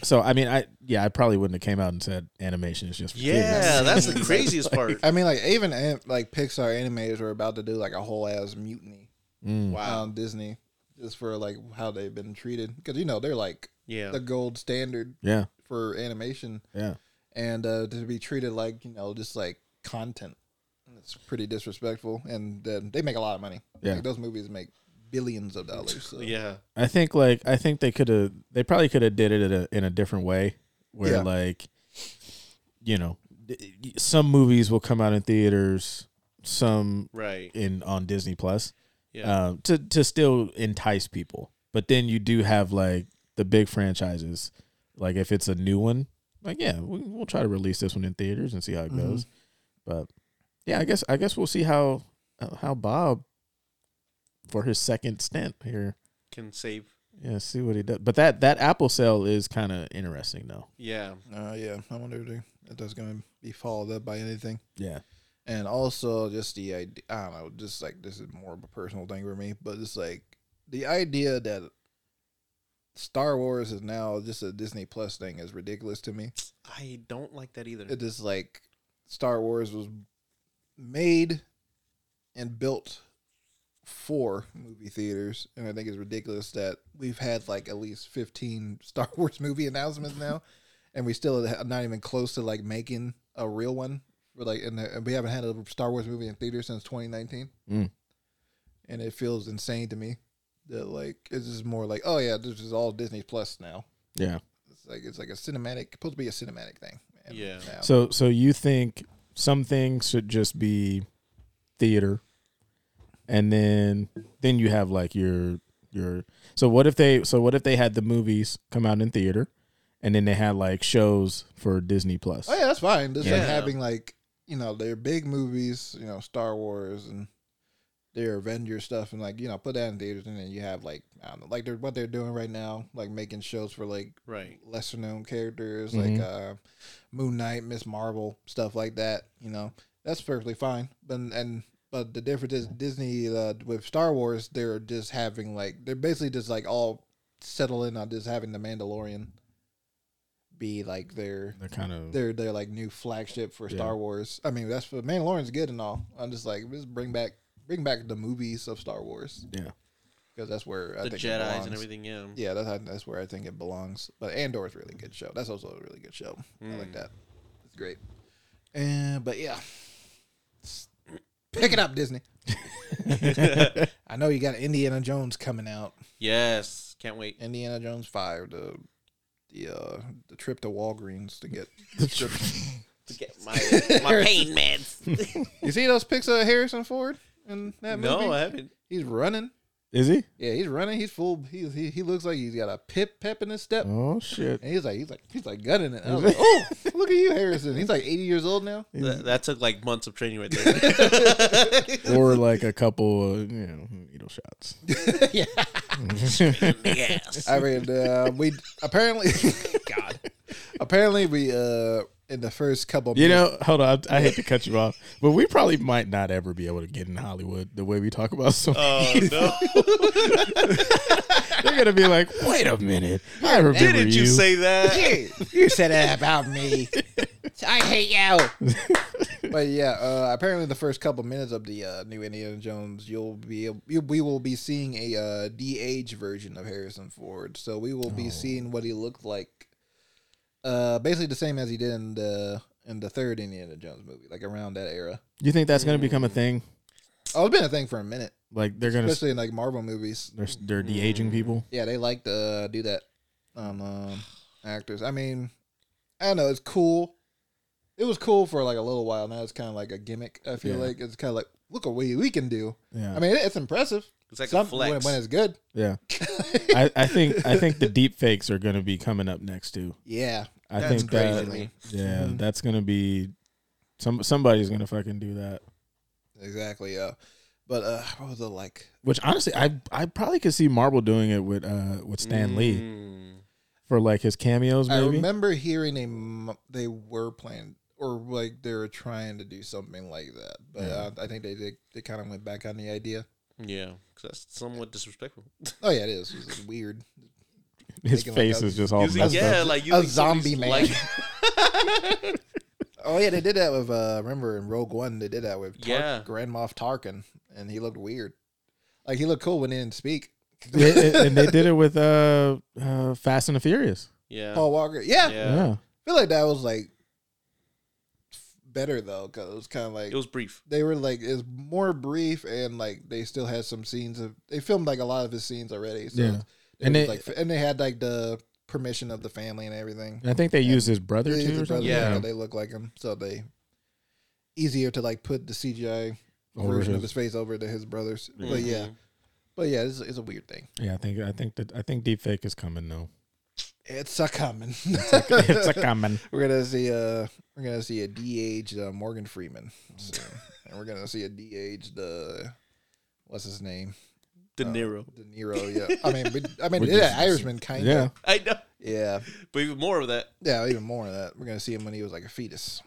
So I mean, I probably wouldn't have came out and said animation is just for kids. That's the craziest part. I mean, like even like Pixar animators were about to do like a whole ass mutiny on Disney just for like how they've been treated, because they're like the gold standard for animation, and to be treated like just like content, it's pretty disrespectful, and they make a lot of money. Like, those movies make billions of dollars. So. Yeah, I think they probably could have did it in a different way, where like, some movies will come out in theaters, some on Disney Plus, to still entice people. But then you do have like the big franchises, like if it's a new one, like we'll try to release this one in theaters and see how it goes. But yeah, I guess we'll see how Bob, for his second stint here, can save. Yeah, see what he does. But that Apple sale is kind of interesting, though. Yeah. I wonder if that's going to be followed up by anything. Yeah. And also just the idea, I don't know, just like this is more of a personal thing for me, but it's like the idea that Star Wars is now just a Disney Plus thing is ridiculous to me. I don't like that either. It is like Star Wars was made and built for movie theaters, and I think it's ridiculous that we've had like at least 15 Star Wars movie announcements now, and we still are not even close to like making a real one. We're like, and we haven't had a Star Wars movie in theaters since 2019. and it feels insane to me that like it's just more like, oh yeah, this is all Disney Plus now. Yeah, it's like a cinematic, supposed to be a cinematic thing. Yeah. Now. So you think some things should just be theater, and then you have like your. So what if they had the movies come out in theater, and then they had like shows for Disney Plus? Oh yeah, that's fine. Just like having like, you know, their big movies, you know, Star Wars and their Avengers stuff, and like, you know, put that in theaters, and then you have like, I don't know, like what they're doing right now, like making shows for like lesser known characters, mm-hmm. like Moon Knight, Miss Marvel, stuff like that. You know, that's perfectly fine. But the difference is Disney with Star Wars, they're just having like, they're basically just like all settle in on just having the Mandalorian be like their like new flagship for Star Wars. I mean, that's for Mandalorian's good and all. I'm just like, just bring back the movies of Star Wars. Yeah, because that's where I think the Jedi's and everything. Yeah, yeah, that's where I think it belongs. But Andor is a really good show. That's also a really good show. I like that. It's great. And but yeah, pick it up, Disney. I know you got Indiana Jones coming out. Yes, can't wait. Indiana Jones 5. The trip to Walgreens to get my pain meds. You see those pics of Harrison Ford in that movie? No, I haven't. He's running. Is he? Yeah, he's running. He's full. He looks like he's got a pep in his step. Oh shit! And he's like gutting it. I was like, oh, look at you, Harrison. He's like 80 years old now. That took like months of training right there, or like a couple, you know, needle shots. Yeah. Yes. I mean, we apparently, we in the first couple, you know, hold on, I hate to cut you off, but we probably might not ever be able to get in Hollywood the way we talk about something. Oh no! They're gonna be like, wait a minute, I remember you. Didn't you say that? You said that about me. I hate you. But yeah, apparently the first couple minutes of the new Indiana Jones, we will be seeing a de-aged version of Harrison Ford. So we will be seeing what he looked like, basically the same as he did in the third Indiana Jones movie, like around that era. You think that's going to become a thing? Oh, it's been a thing for a minute. Like they're going to, especially in like Marvel movies, they're de-aging people. Yeah, they like to do that on actors. I mean, I don't know. It's cool. It was cool for like a little while. Now it's kind of like a gimmick. I feel like it's kind of like, look at what we can do. Yeah. I mean, it's impressive. It's like a flex when it's good. Yeah, I think the deep fakes are going to be coming up next too. Yeah, I think that's crazy. That's going to be somebody's going to fucking do that. Exactly. Yeah, but what was it like? Which honestly, I probably could see Marvel doing it with Stan Lee for like his cameos. Maybe. I remember hearing they were playing. Or like they were trying to do something like that, but I think they kind of went back on the idea. Yeah, because that's somewhat disrespectful. Oh yeah, it is. It's just weird. His face is just all messed up. Like a zombie man. Like... Oh yeah, they did that with. Remember in Rogue One, they did that with Grand Moff Tarkin, and he looked weird. Like he looked cool when he didn't speak. And they did it with Fast and the Furious. Yeah, Paul Walker. Yeah. I feel like that was like. Better though, because it was kind of like it was brief. They were like it's more brief, and like they still had some scenes of they filmed like a lot of his scenes already. So they had like the permission of the family and everything. And I think they used his brother too. His brother, yeah, they look like him, so they easier to like put the CGI version of his face over to his brother's. Mm-hmm. But yeah, it's a weird thing. Yeah, I think deepfake is coming though. It's a coming. We're gonna see a de-aged Morgan Freeman, and we're gonna see a de-aged what's his name? De Niro. Yeah. I mean, that Irishman kind of. Yeah. I know. Yeah. But even more of that. Yeah, even more of that. We're gonna see him when he was like a fetus.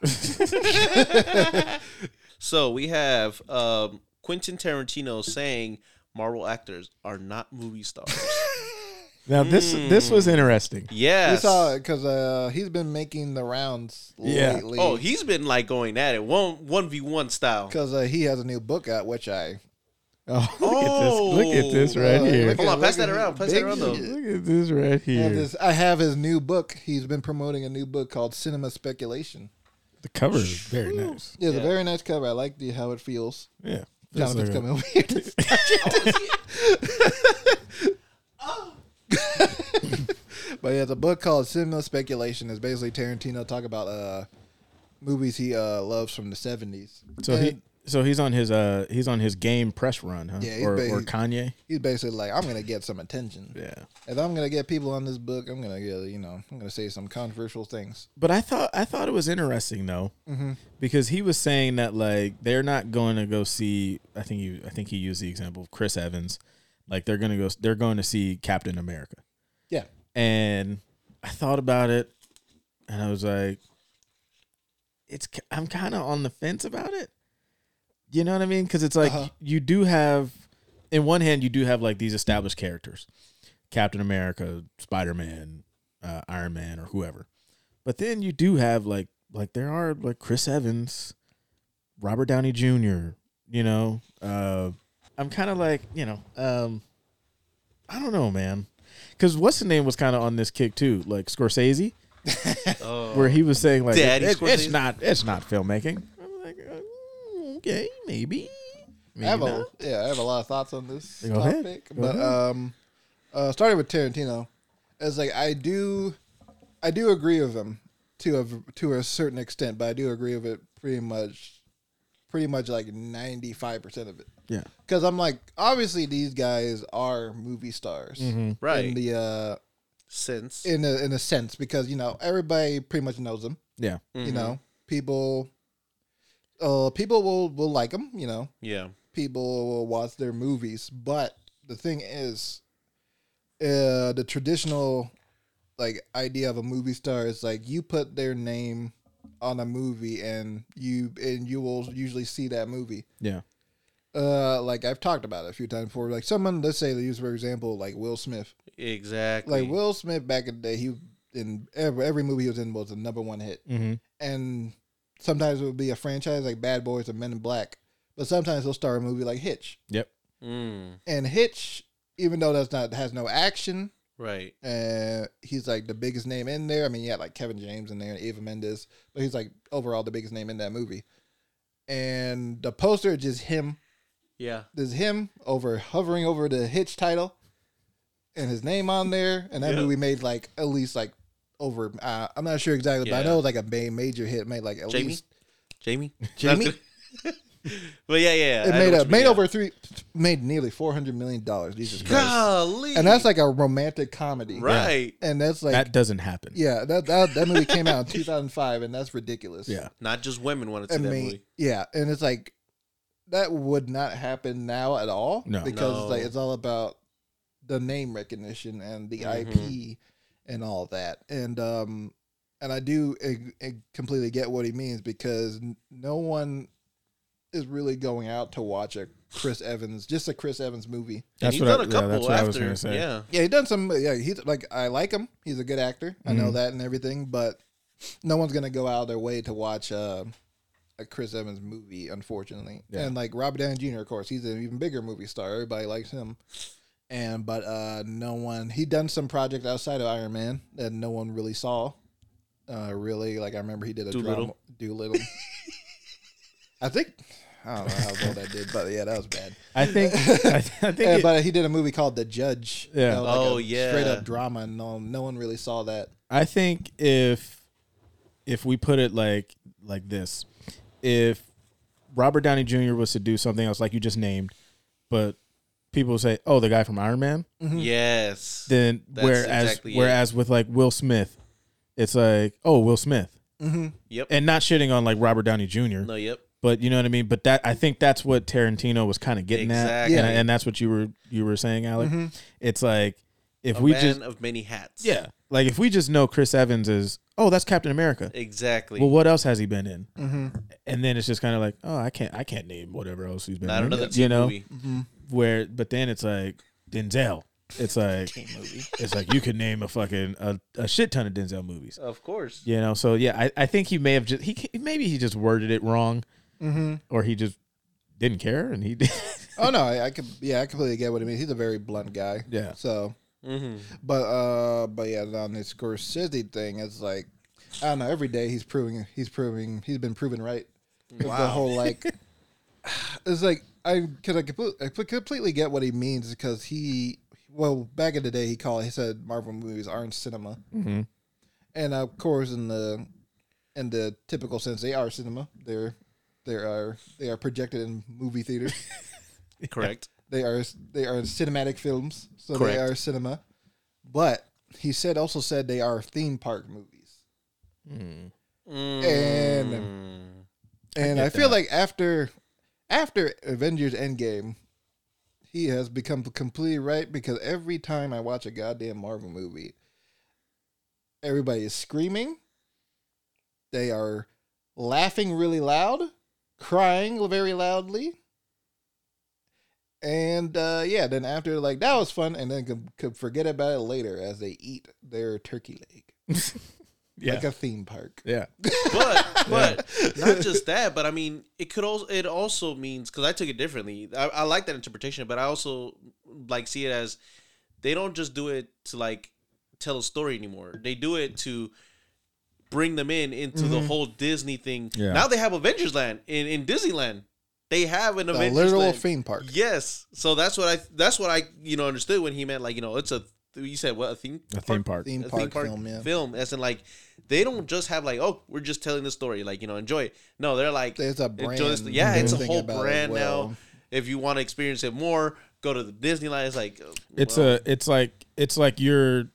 So we have Quentin Tarantino saying Marvel actors are not movie stars. Now this was interesting. Yeah, we saw it because he's been making the rounds lately. Oh, he's been like going at it 1v1 style because he has a new book out, which I. Look at this right here. Hold on, pass that around though. Look at this right here. I have his new book. He's been promoting a new book called Cinema Speculation. The cover is very nice. Yeah, it's a very nice cover. I like how it feels. Yeah. This is coming over here to start. But yeah, it's a book called Cinema Speculation. It's basically Tarantino talk about movies he loves from the 70s. So and he's on his game press run, huh? Yeah, or Kanye. He's basically like, I'm gonna get some attention. Yeah. If I'm gonna get people on this book, I'm gonna get, I'm gonna say some controversial things. But I thought it was interesting though, because he was saying that like they're not going to go see. I think he used the example of Chris Evans. Like they're going to see Captain America. Yeah. And I thought about it, and I was like, I'm kind of on the fence about it. You know what I mean? Because it's like you do have, in one hand, you do have like these established characters, Captain America, Spider-Man, Iron Man, or whoever. But then you do have like there are like Chris Evans, Robert Downey Jr. I'm kind of like, I don't know, man. Because what's the name was kind of on this kick too, like Scorsese, where he was saying like it's not filmmaking. I'm like, okay, maybe I have a lot of thoughts on this topic, but starting with Tarantino, it's like I do agree with him to a certain extent, but I do agree with it pretty much like 95% of it. Yeah, because I'm like, obviously these guys are movie stars, right? In the sense, in a sense, because everybody pretty much knows them. Yeah, people will like them. Yeah, people will watch their movies. But the thing is, the traditional like idea of a movie star is like you put their name on a movie and you will usually see that movie. Yeah. Like I've talked about it a few times before. Like someone, let's say they use for example, like Will Smith. Exactly. Like Will Smith back in the day, he in every movie he was in was a number one hit, and sometimes it would be a franchise like Bad Boys or Men in Black, but sometimes he'll star a movie like Hitch. Yep. And Hitch, even though has no action, right? He's like the biggest name in there. I mean, you had like Kevin James in there and Eva Mendes, but he's like overall the biggest name in that movie. And the poster is just him. Yeah, there's him hovering over the Hitch title, and his name on there, and that movie made like at least like over. I'm not sure exactly, but I know it was like a major hit. Made like at least Jamie. But yeah, it made nearly $400 million. Jesus Christ, golly. And that's like a romantic comedy, right? Yeah. And that's like that doesn't happen. Yeah, that movie came out in 2005, and that's ridiculous. Yeah, not just women wanted to see that movie. Yeah, and it's like. That would not happen now at all because it's like it's all about the name recognition and the IP and all that. And I do completely get what he means because no one is really going out to watch a Chris Evans movie. That's what done a couple that's what I was going to say. Yeah, he done some. Yeah, he's like I like him. He's a good actor. I know that and everything, but no one's going to go out of their way to watch. A Chris Evans movie, unfortunately, and like Robert Downey Jr. Of course, he's an even bigger movie star. Everybody likes him, but no one. He done some project outside of Iron Man that no one really saw. Really, like I remember he did a drama, Doolittle. I don't know how well that did, but yeah, that was bad. I think but he did a movie called The Judge. Yeah, straight up drama, and no one really saw that. I think if we put it like this. If Robert Downey Jr. was to do something else, like you just named, but people say, "Oh, the guy from Iron Man," yes. Then whereas with like Will Smith, it's like, "Oh, Will Smith," yep. And not shitting on like Robert Downey Jr. No, yep. But you know what I mean. But that I think that's what Tarantino was kind of getting at, and that's what you were saying, Alec. It's like if a man of many hats. Yeah. Like if we just know Chris Evans is, oh, that's Captain America. Exactly. Well, what else has he been in? And then it's just kind of like, oh, I can't name whatever else he's been in. Another teen movie. But then it's like Denzel. It's like teen movie. It's like you could name a fucking a shit ton of Denzel movies. Of course. So yeah, I think he may have just he just worded it wrong, or he just didn't care and he did. Oh no, I completely get what I mean. He's a very blunt guy. Yeah. So. But yeah, on this Scorsese thing, it's like I don't know. Every day he's been proven right. Wow. The whole like, it's like I completely get what he means because back in the day he said Marvel movies aren't cinema, mm-hmm. and of course in the typical sense they are cinema. They are projected in movie theaters. Correct. They are cinematic films, so correct. They are cinema. But he also said they are theme park movies, and I feel like after Avengers Endgame, he has become completely right because every time I watch a goddamn Marvel movie, everybody is screaming, they are laughing really loud, crying very loudly. And then after, like, that was fun, and then could forget about it later as they eat their turkey leg. Yeah. Like a theme park. Yeah. But not just that, but I mean, it also means, because I took it differently. I like that interpretation, but I also like see it as they don't just do it to like tell a story anymore. They do it to bring them into mm-hmm. the whole Disney thing. Yeah. Now they have Avengers Land in Disneyland. They have an Avengers literal Land. Theme park. Yes, so that's what I understood when he meant it's a. You said what a theme park film, as in like they don't just have we're just telling the story enjoy it. No, they're like it's a brand. It's a whole brand now. If you want to experience it more, go to the Disneyland. It's like you're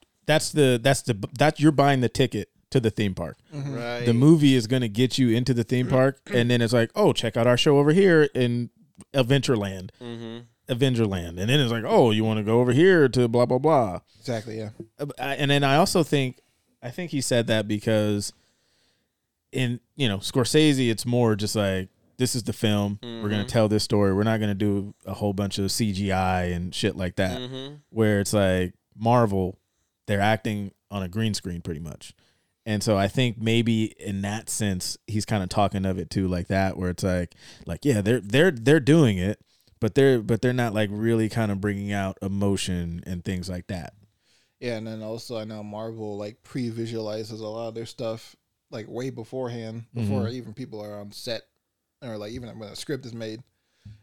buying the ticket to the theme park. Mm-hmm. Right. The movie is going to get you into the theme park, and then it's like, oh, check out our show over here in Adventureland. Mm-hmm. Avengerland. And then it's like, oh, you want to go over here to blah, blah, blah. Exactly, yeah. And then I also think he said that because in, Scorsese, it's more just like, this is the film. Mm-hmm. We're going to tell this story. We're not going to do a whole bunch of CGI and shit like that. Mm-hmm. Where it's like Marvel, they're acting on a green screen pretty much. And so I think maybe in that sense he's kind of talking of it too, like that, where it's like yeah, they're doing it, but they're not like really kind of bringing out emotion and things like that. Yeah, and then also I know Marvel like pre-visualizes a lot of their stuff like way beforehand, before mm-hmm. even people are on set or like even when a script is made,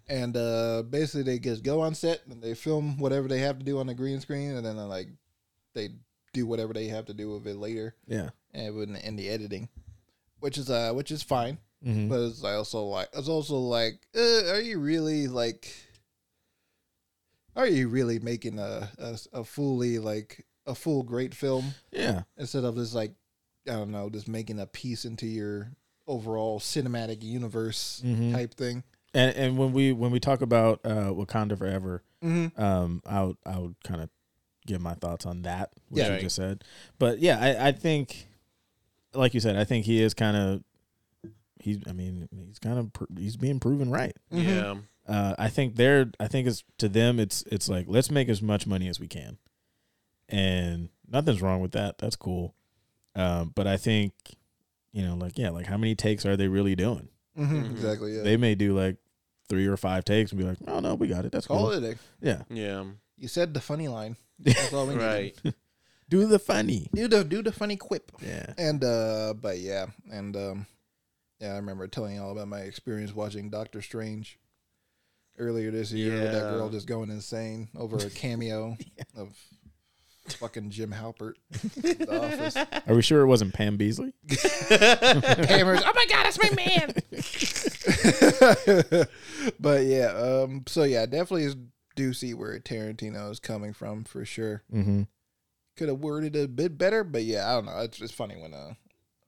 and basically they just go on set and they film whatever they have to do on the green screen, and then they do whatever they have to do with it later. Yeah. And in the editing, which is fine, mm-hmm. but it's also like, are you really making a fully great film? Yeah. Instead of just just making a piece into your overall cinematic universe mm-hmm. type thing. And when we talk about Wakanda Forever, mm-hmm. I would kind of give my thoughts on that, which you just said, but yeah, I think. Like you said, I think he is he's being proven right. Mm-hmm. Yeah. I think it's to them. It's like, let's make as much money as we can, and nothing's wrong with that. That's cool. But I think, how many takes are they really doing? Mm-hmm. Exactly. Yeah. They may do like 3 or 5 takes and be like, oh no, we got it. That's cool. Call it a... Yeah. Yeah. You said the funny line. That's all we need. Right. Do the funny. Do the funny quip. Yeah. And I remember telling y'all about my experience watching Doctor Strange earlier this year with that girl just going insane over a cameo of fucking Jim Halpert in The Office. Are we sure it wasn't Pam Beasley? Hammers. Oh my god, that's my man. But yeah, definitely do see where Tarantino is coming from for sure. Mm-hmm. Could have worded it a bit better, but yeah, I don't know. It's just funny when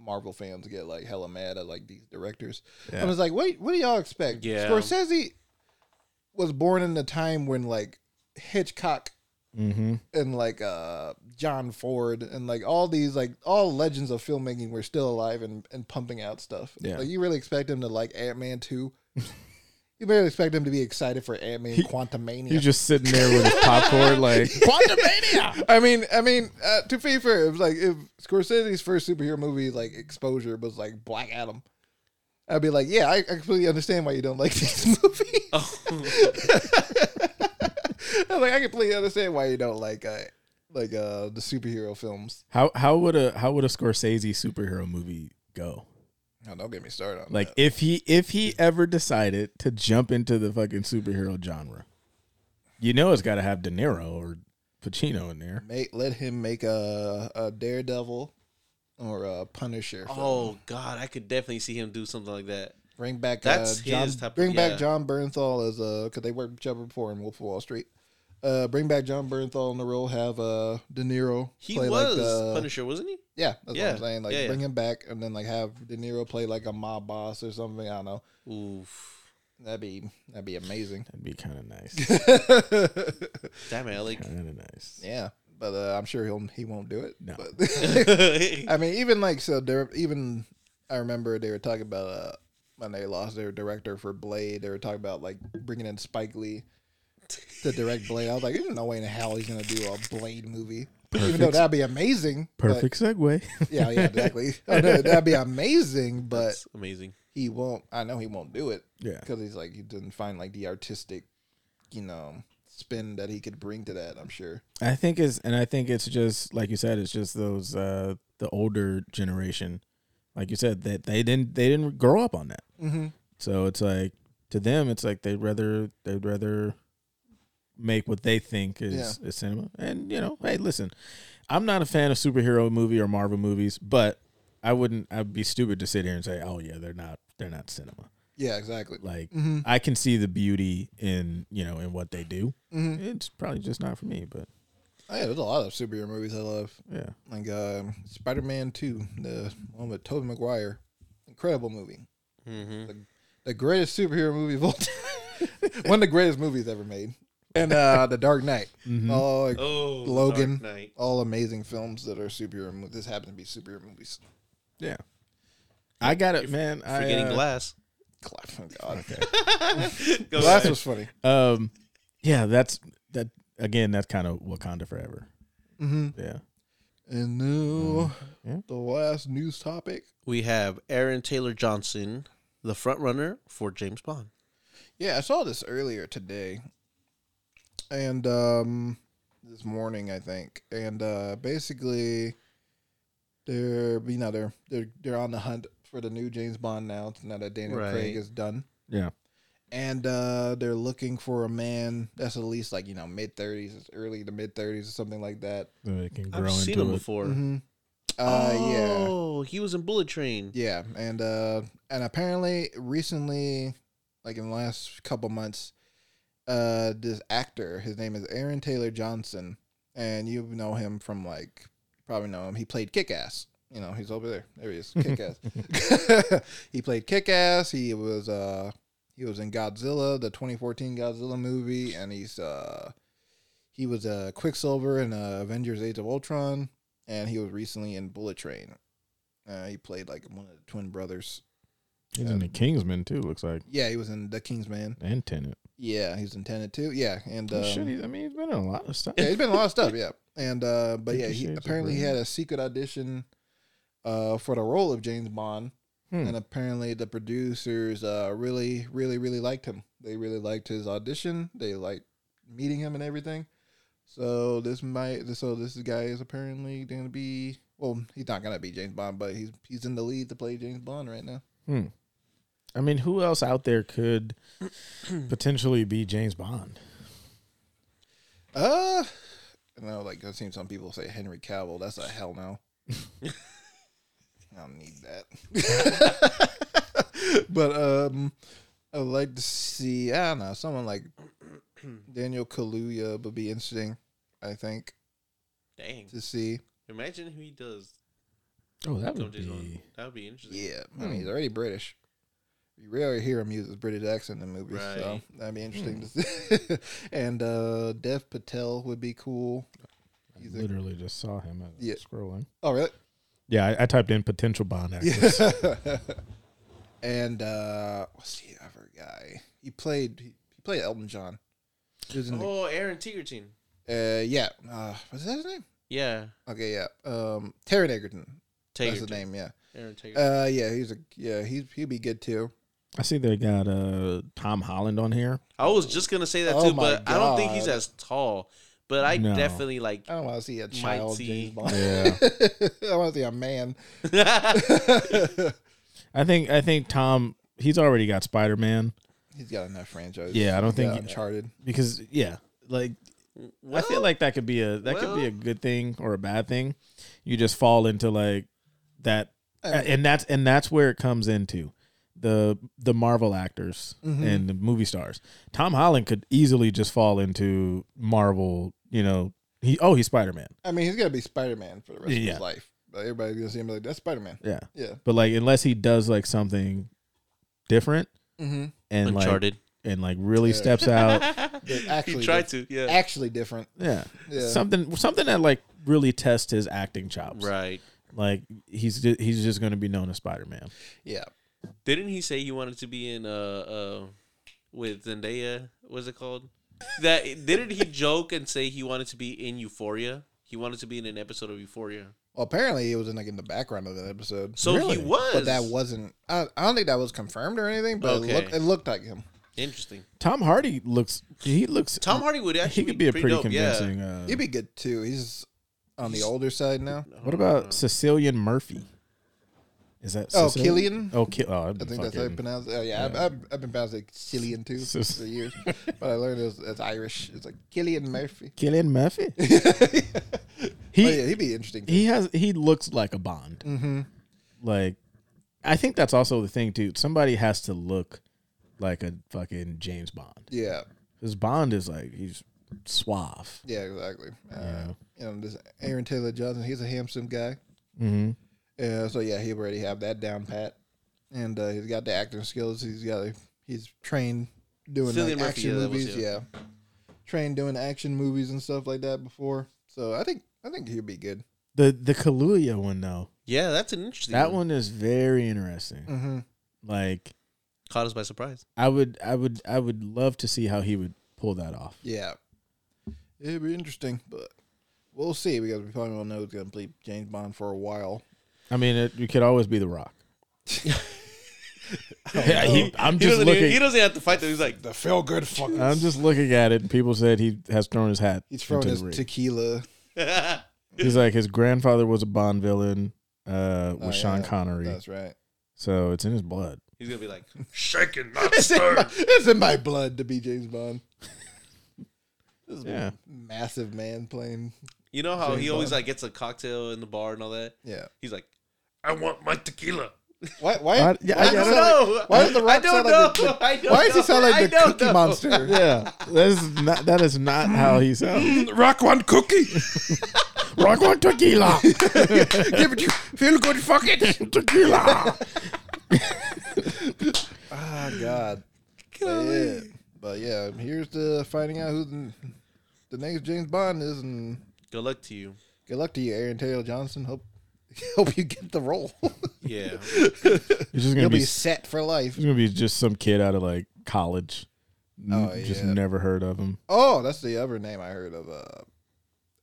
Marvel fans get like hella mad at like these directors. Yeah. I was like, wait, what do y'all expect? Yeah. Scorsese was born in the time when like Hitchcock mm-hmm. and like John Ford and like all these like all legends of filmmaking were still alive and pumping out stuff. Yeah. Like you really expect him to like Ant-Man 2? You better expect him to be excited for Ant-Man Quantumania. He's just sitting there with his popcorn like, Quantumania! I mean, to be fair, it was like, if Scorsese's first superhero movie, like, exposure was, like, Black Adam, I'd be like, yeah, I completely understand why you don't like these movies. Oh. I completely understand why you don't like the superhero films. How would a Scorsese superhero movie go? No, don't get me started on that. Like, if he ever decided to jump into the fucking superhero genre, you know it's got to have De Niro or Pacino in there. Let him make a Daredevil or a Punisher film. Oh, God. I could definitely see him do something like that. Bring back John Bernthal as a... Because they worked with each other before in Wolf of Wall Street. Bring back John Bernthal in the role, have De Niro play like the Punisher, wasn't he? Yeah, that's what I'm saying. Like, bring him back and then like have De Niro play like a mob boss or something. I don't know. Oof, that'd be amazing. That'd be kind of nice. Damn it, like kind of nice. Yeah, but I'm sure he won't do it. No, I mean I remember they were talking about when they lost their director for Blade. They were talking about like bringing in Spike Lee to direct Blade. I was like, there's no way in hell he's going to do a Blade movie. Perfect. Even though that'd be amazing. Perfect segue. Yeah, exactly. I know, that'd be amazing, but that's amazing. He won't. I know he won't do it. Yeah, because he's like he didn't find like the artistic, spin that he could bring to that. I'm sure. I think it's just like you said. It's just those the older generation, like you said, that they didn't grow up on that. Mm-hmm. So it's like to them, it's like they'd rather make what they think is cinema. And, hey, listen, I'm not a fan of superhero movie or Marvel movies, but I'd be stupid to sit here and say, oh yeah, they're not cinema. Yeah, exactly. Like I can see the beauty in, in what they do. Mm-hmm. It's probably just not for me, but. Oh, yeah, there's a lot of superhero movies I love. Yeah. Like Spider-Man 2, the one with Tobey Maguire. Incredible movie. Mm-hmm. The greatest superhero movie of all time. One of the greatest movies ever made. And The Dark Knight. Mm-hmm. Logan. Dark Knight. All amazing films that are superhero movies. This happens to be superhero movies. Yeah. I got it, man. Forgetting Glass. Oh, God. Okay. Glass was funny. Yeah, that's again, that's kind of Wakanda Forever. Mm-hmm. Yeah. And now, the last news topic. We have Aaron Taylor Johnson, the frontrunner for James Bond. Yeah, I saw this earlier today. And this morning, I think, and basically, they're on the hunt for the new James Bond now that Daniel Craig is done. Yeah, and they're looking for a man that's at least like mid-30s, early to mid-30s, or something like that. They can grow I've seen him before. Mm-hmm. He was in Bullet Train. Yeah, and apparently recently, like in the last couple months. This actor, his name is Aaron Taylor Johnson, and you know him from he played Kick-Ass. He's over there. There he is, Kick-Ass. He played Kick-Ass. He was in Godzilla, the 2014 Godzilla movie, and he was Quicksilver in Avengers: Age of Ultron, and he was recently in Bullet Train. He played like one of the twin brothers. He's in The Kingsman too. Looks like. Yeah, he was in The Kingsman and Tenet. Yeah, he's in Tenet too. Yeah, and he's been in a lot of stuff. Yeah, he's been in a lot of stuff. Yeah, and but yeah, he apparently had a secret audition, for the role of James Bond, and apparently the producers really, really, really liked him. They really liked his audition. They liked meeting him and everything. So this guy is apparently gonna be. Well, he's not gonna be James Bond, but he's in the lead to play James Bond right now. Hmm. I mean, who else out there could potentially be James Bond? I've seen some people say Henry Cavill. That's a hell no. I don't need that. But I'd like to see, I don't know, someone like Daniel Kaluuya would be interesting, I think. Dang. To see. Imagine who he does. Oh, that would be interesting. Yeah. I mean, he's already British. You rarely hear him use his British accent in movies, so that'd be interesting to see. And Dev Patel would be cool. I literally just saw him as scrolling. Oh, really? Yeah, I typed in potential Bond actors. Yeah. And what's the other guy? He played Elton John. Aaron Egerton. Yeah. Was that his name? Yeah. Okay, yeah. Taron Egerton. That's his name, yeah. Aaron Taylor. He'd be good too. I see they got Tom Holland on here. I was just gonna say that too, but God. I don't think he's as tall. But definitely like. I don't want to see a child. Yeah. I want to see a man. I think Tom, he's already got Spider-Man. He's got enough franchise. Yeah, I don't think Uncharted, because I feel like that could be a good thing or a bad thing. You just fall into like that, and that's where it comes into the Marvel actors and the movie stars. Tom Holland could easily just fall into Marvel. You know, he's Spider-Man. I mean, he's gonna be Spider-Man for the rest of his life. Like, everybody's gonna see him like that's Spider-Man. Yeah, yeah. But like, unless he does like something different and Uncharted. Like. And like really steps out. Actually, he tried to, yeah. Actually different. Yeah. Yeah. Something that like really tests his acting chops. Right. Like he's just going to be known as Spider-Man. Yeah. Didn't he say he wanted to be in with Zendaya? What's it called? That didn't he joke and say he wanted to be in Euphoria? He wanted to be in an episode of Euphoria. Well, apparently he was in the background of that episode. So really? He was. But that wasn't I don't think that was confirmed or anything, but it looked like him. Interesting. Tom Hardy looks. Tom Hardy would actually. He could be a pretty dope, convincing. Yeah. He'd be good too. He's on the older side now. What about Cillian Murphy? Is that Cillian? Oh, I think that's how you pronounce it. Oh yeah, yeah. I've been pronouncing Cillian too for years, but I learned it's Irish. It's like Cillian Murphy. Cillian Murphy. He'd be interesting. Too. He looks like a Bond. Mm-hmm. Like, I think that's also the thing too. Somebody has to look. Like a fucking James Bond. Yeah. Because Bond is like, he's suave. Yeah, exactly. This Aaron Taylor Johnson, he's a handsome guy. Mm-hmm. He already have that down pat. And he's got the acting skills. He's trained doing action movies. Yeah. Trained doing action movies and stuff like that before. So I think he'll be good. The Kaluuya one, though. Yeah, that's an interesting one. That one is very interesting. Mm-hmm. Like... Caught us by surprise. I would love to see how he would pull that off. Yeah, it'd be interesting, but we'll see because we probably won't know who's going to play James Bond for a while. I mean, you could always be The Rock. He doesn't have to fight them. He's like the feel good fuckers. I'm just looking at it, and people said he has thrown his hat. He's thrown his tequila. He's like his grandfather was a Bond villain with Sean Connery. That's right. So it's in his blood. He's going to be like, shaking my stir. It's in my blood to be James Bond. This is massive man playing. You know how James he always Bond? Like gets a cocktail in the bar and all that? Yeah. He's like, I want my tequila. Why? I don't know. Why does The Rock sound like the Why does he sound like the Cookie Monster? Yeah. That is not how he sounds. Rock one cookie. Rock one tequila. Give it you. Feel good, fuck it. Tequila. Oh God! But here's the finding out who the next James Bond is, and good luck to you. Good luck to you, Aaron Taylor Johnson. Hope you get the role. Yeah, you'll be set for life. He's gonna be just some kid out of like college. Just never heard of him. Oh, that's the other name I heard of.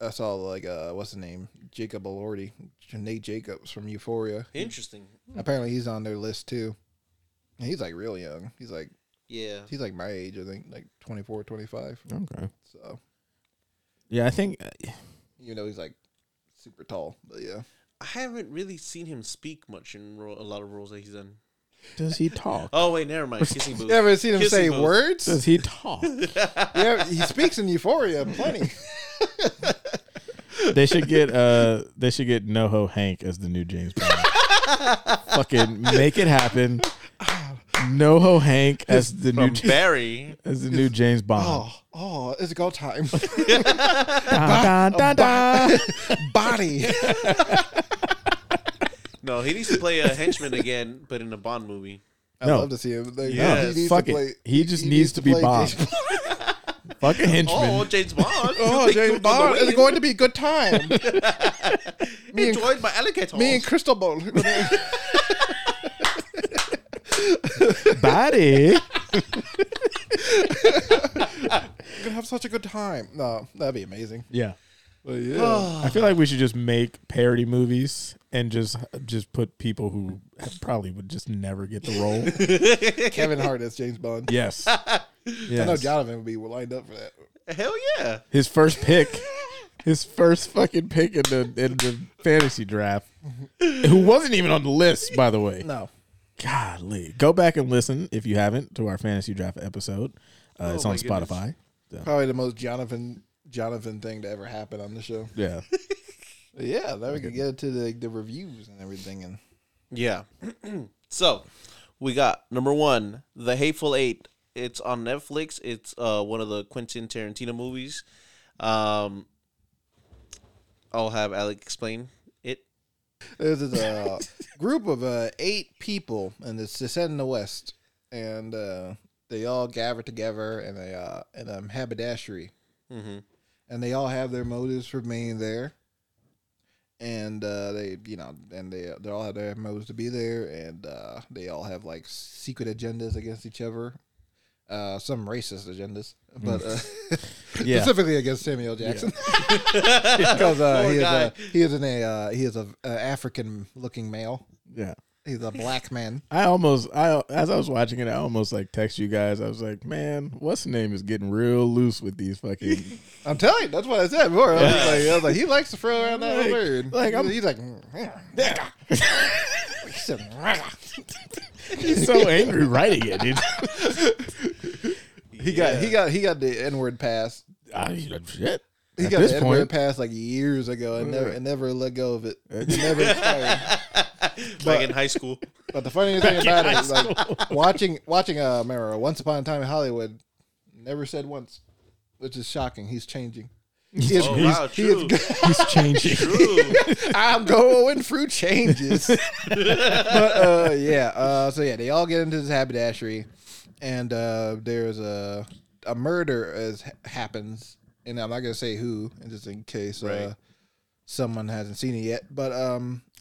I saw like what's the name? Jacob Elordi, Nate Jacobs from Euphoria. Interesting. Apparently, he's on their list too. He's like real young. He's like my age, I think, like 24, 25. Okay. So. Yeah, I think. He's like super tall, but yeah. I haven't really seen him speak much in a lot of roles that he's in. Does he talk? Oh, wait, never mind. Kissing booth. You ever seen him say words? Does he talk? Yeah, he speaks in Euphoria plenty. They should get NoHo Hank as the new James Bond. Fucking make it happen. NoHo Hank as the new Barry as the new James Bond. Oh, it's go time. Dun, dun, dun, dun. Body. No, he needs to play a henchman again, but in a Bond movie. I'd love to see him. Like, He just needs to be Bond. Fuck a henchman. Oh, James Bond. James Bond. It's going to be a good time. Enjoyed my alligators. Me and Cristobal. Buddy. We're gonna have such a good time. No, that'd be amazing. Yeah. Well, yeah. I feel like we should just make parody movies and just put people who probably would just never get the role. Kevin Hart as James Bond. Yes. I know Jonathan would be lined up for that. Hell yeah. His first pick. His first fucking pick in the fantasy draft. Who wasn't even on the list, by the way. No. Golly. Go back and listen, if you haven't, to our fantasy draft episode. It's on Spotify. So. Probably the most Jonathan thing to ever happen on the show. Yeah. Yeah, then we could get to the reviews and everything. And yeah. So, we got number one, The Hateful Eight. It's on Netflix. It's one of the Quentin Tarantino movies. I'll have Alec explain it. This is a group of 8 people, and it's set in the West. And they all gather together in a haberdashery. Mm-hmm. And they all have their motives for being there. And they all have their motives to be there, and they all have like secret agendas against each other, some racist agendas, but yeah. Specifically against Samuel Jackson because he is an African looking male. Yeah, he's a black man. As I was watching it, I almost like text you guys. I was like, man, what's the name is getting real loose with these fucking. I'm telling you, that's what I said before. I was like, he likes to throw around that word. Like, he's like, yeah. He's so angry writing it, dude. He got the N-word pass. Shit. He got the N-word pass like years ago and never let go of it. Never expired. Back in high school. But the funniest thing about it is like watching remember Once Upon a Time in Hollywood, never said once, which is shocking. He's changing. He's changing. True. I'm going through changes. But so they all get into this haberdashery, and there's a murder as happens, and I'm not gonna say who, just in case someone hasn't seen it yet, but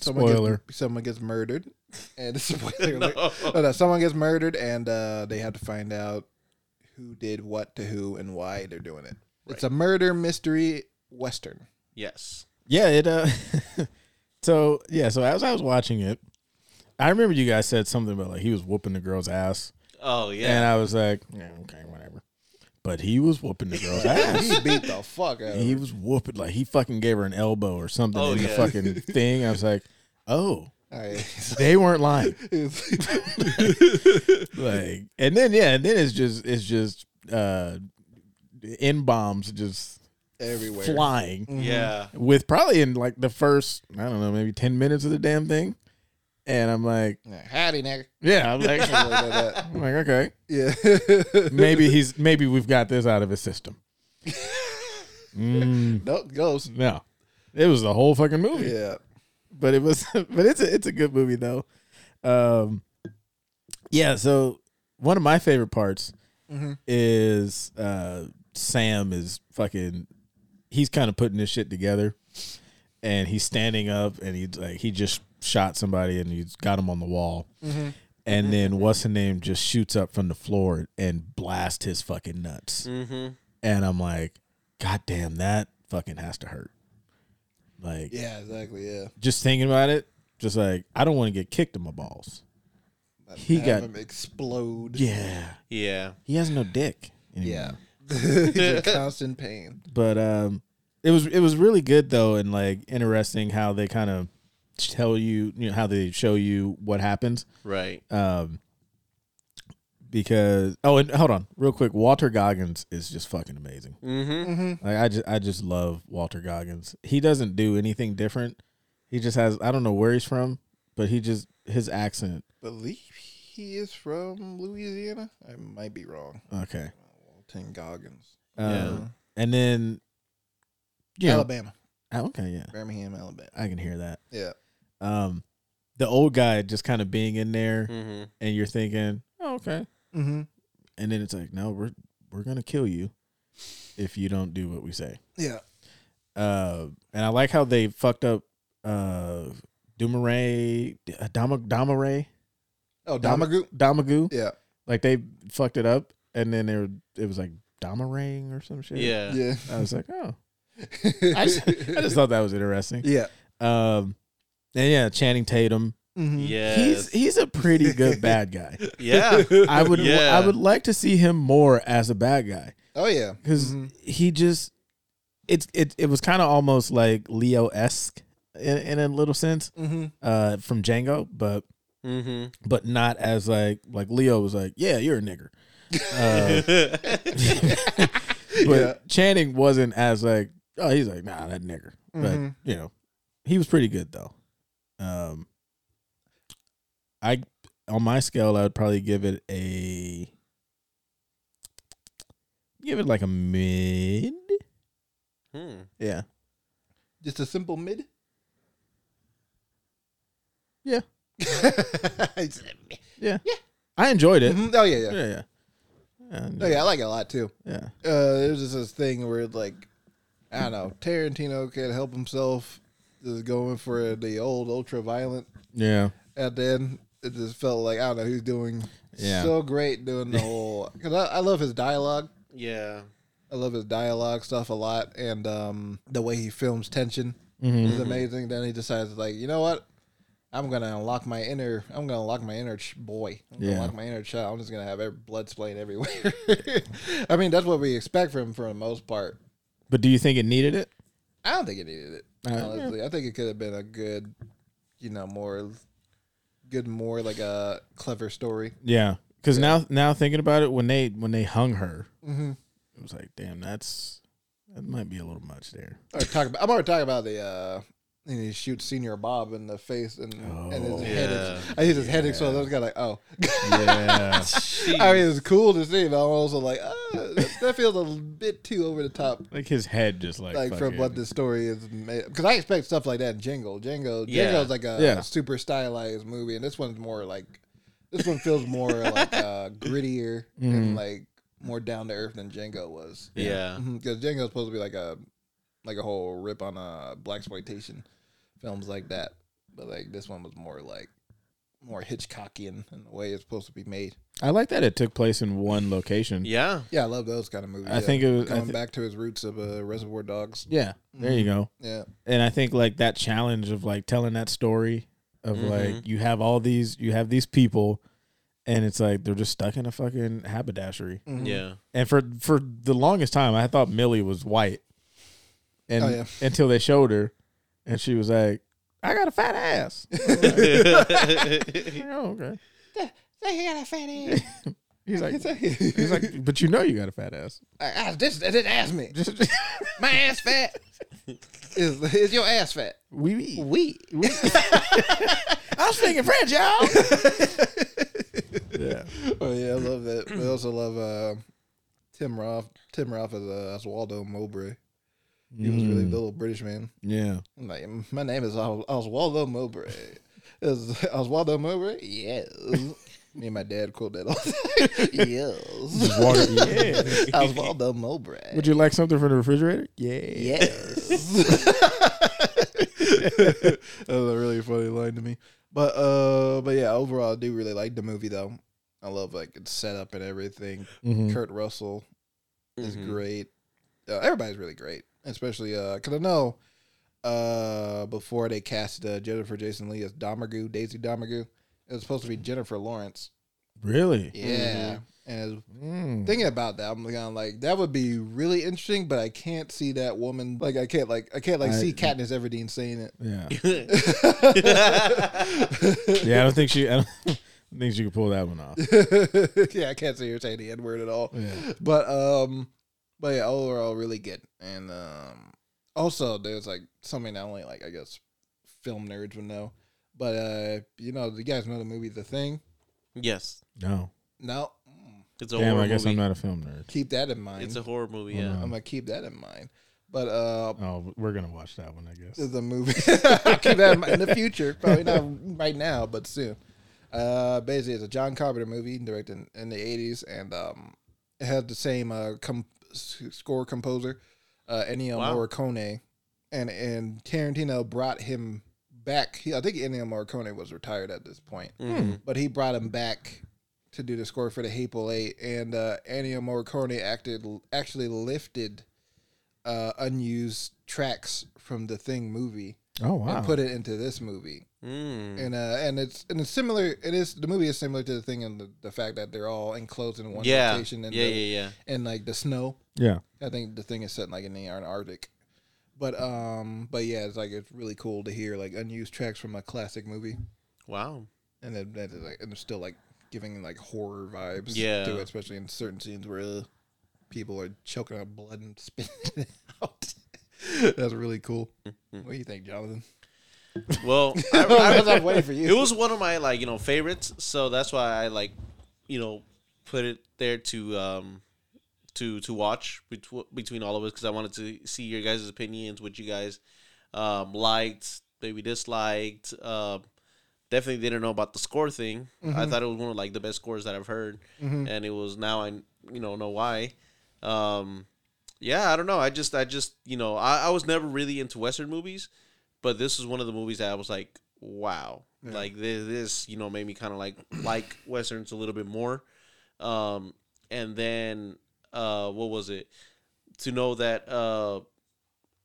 someone gets murdered, and spoiler alert. No, someone gets murdered, and they have to find out who did what to who and why they're doing it. Right. It's a murder mystery western. Yes. Yeah. It. So as I was watching it, I remember you guys said something about like he was whooping the girl's ass. Oh yeah. And I was like, yeah, okay, whatever. But he was whooping the girl's ass. He beat the fuck out of her. He was whooping. Like, he fucking gave her an elbow or something the fucking thing. I was like, oh. They weren't lying. Like, and then it's just N-bombs just everywhere. Flying. Mm-hmm. Yeah. With probably in, like, the first, I don't know, maybe 10 minutes of the damn thing. And I'm like, howdy, nigga. Yeah, I'm like, okay. Yeah. Maybe we've got this out of his system. Nope, goes. No. It was the whole fucking movie. Yeah. But it's a good movie though. So one of my favorite parts is Sam is fucking, he's kind of putting this shit together, and he's standing up, and he's like, he just shot somebody and he's got him on the wall, and then what's the name just shoots up from the floor and blasts his fucking nuts, and I'm like, god damn, that fucking has to hurt. Like, yeah, exactly. Yeah, just thinking about it, just like, I don't want to get kicked in my balls. He got him explode. Yeah He has no dick anymore. Yeah. He's in constant pain. But it was really good though, and like interesting how they kind of tell you, you know, how they show you what happens, right? Because and hold on, real quick, Walter Goggins is just fucking amazing. Like, I just love Walter Goggins. He doesn't do anything different. He just has, I don't know where he's from, but he just, his accent. I believe he is from Louisiana. I might be wrong. Okay, Walter Goggins. And then Alabama. Okay, yeah, Birmingham, Alabama. I can hear that. Yeah. The old guy just kind of being in there, and you're thinking, oh, okay. And then it's like, no, we're going to kill you if you don't do what we say. Yeah. And I like how they fucked up Domagoo. Oh, Domagoo. Yeah. Like, they fucked it up, and then it was like Domarang or some shit. Yeah. I was like, oh. I just thought that was interesting. Yeah. Channing Tatum. Yeah, he's a pretty good bad guy. Yeah, I would like to see him more as a bad guy. Oh yeah, because he just it was kind of almost like Leo-esque in a little sense, from Django, but mm-hmm. but not as like Leo was like, yeah, you're a nigger. But yeah. Channing wasn't as like, oh, he's like, nah, that nigger. Mm-hmm. But you know, he was pretty good though. I on my scale, I would probably give it like a mid. Yeah, just a simple mid. Yeah. Yeah. I enjoyed it. Mm-hmm. Oh yeah. Yeah, I like it a lot too. Yeah. There's just this thing where it's like, I don't know, Tarantino can't help himself, just going for the old ultra violent. Yeah. And then it just felt like, I don't know, he was doing so great doing the whole, because I love his dialogue. Yeah. I love his dialogue stuff a lot, and the way he films tension is amazing. Then he decides, like, you know what? I'm going to unlock my inner child. I'm just going to have blood splaying everywhere. I mean, that's what we expect from him for the most part. But do you think it needed it? I don't think it needed it, honestly. Yeah. I think it could have been a good, more like a clever story. Yeah. Because now thinking about it, when they hung her, it was like, damn, that might be a little much there. I'm already talking about the... And he shoots Senior Bob in the face, and his head is, I hit his head explode. I was kind of like, oh. Yeah. I mean, it's cool to see, but I'm also like, that feels a bit too over the top. Like his head just like from what the story is made. Because I expect stuff like that in Django. Django's like a super stylized movie, and this one feels more like grittier and like more down to earth than Django was. Yeah. Because Django's supposed to be like a whole rip on blaxploitation films like that. But like this one was more Hitchcockian in the way it's supposed to be made. I like that it took place in one location. Yeah. Yeah, I love those kind of movies. I think it was... Coming back to his roots of Reservoir Dogs. Yeah, there you go. Yeah. And I think like that challenge of like telling that story of like you have these people and it's like they're just stuck in a fucking haberdashery. Mm-hmm. Yeah. And for the longest time, I thought Millie was white. And until they showed her, and she was like, "I got a fat ass." Oh, okay. He got a fat ass. He's like, but you got a fat ass. This ass me. My ass fat. Is your ass fat? We. I was speaking French, y'all. Yeah. Oh yeah, I love that. I also love Tim Roth. Tim Roth as Waldo Mowbray. He was really the little British man. Yeah. Like, my name is Oswaldo Mowbray. Is Oswaldo Mowbray? Yes. Me and my dad quote that all the time. Yes. Oswaldo Mowbray. Would you like something from the refrigerator? Yes. That was a really funny line to me. But yeah, overall, I do really like the movie, though. I love, like, its setup and everything. Mm-hmm. Kurt Russell is great. Everybody's really great. Especially, because I know before they cast Jennifer Jason Leigh as Daisy Domergue, it was supposed to be Jennifer Lawrence. Really? Yeah. Mm-hmm. And thinking about that, I'm kind of like, that would be really interesting, but I can't see that woman. Like, I can't see Katniss Everdeen saying it. Yeah. Yeah, I don't think she could pull that one off. Yeah, I can't see her saying the N-word at all. Yeah. But yeah, overall, really good. And also, there's like something that only, like, I guess, film nerds would know. But, you guys know the movie The Thing? Yes. No. It's a horror movie. I guess I'm not a film nerd. Keep that in mind. It's a horror movie, yeah. I'm going to keep that in mind. But we're going to watch that one, I guess. It's a movie. Keep that in mind in the future. Probably not right now, but soon. Basically, it's a John Carpenter movie directed in the 80s. And it had the same score composer Ennio Morricone, and Tarantino brought him back. I think Ennio Morricone was retired at this point, but he brought him back to do the score for the Hateful Eight. And Ennio Morricone actually lifted unused tracks from the Thing movie. Oh wow! And put it into this movie. And it's similar. It is, the movie is similar to The Thing in the fact that they're all enclosed in one location. And like the snow. Yeah, I think The Thing is set like in the Arctic. But yeah, it's really cool to hear like unused tracks from a classic movie. Wow. and that is like, and they're still like giving like horror vibes to it, especially in certain scenes where people are choking out blood and spitting it out. That's really cool. What do you think, Jonathan? Well, I was waiting for you. It was one of my favorites, so that's why I put it there to watch between all of us, because I wanted to see your guys' opinions, what you guys liked, maybe disliked. Definitely didn't know about the score thing. Mm-hmm. I thought it was one of the best scores that I've heard, and it was. Now I know why. I don't know. I just I was never really into Western movies, but this is one of the movies that I was like, wow, this made me kind of like Westerns a little bit more. And then what was it? To know that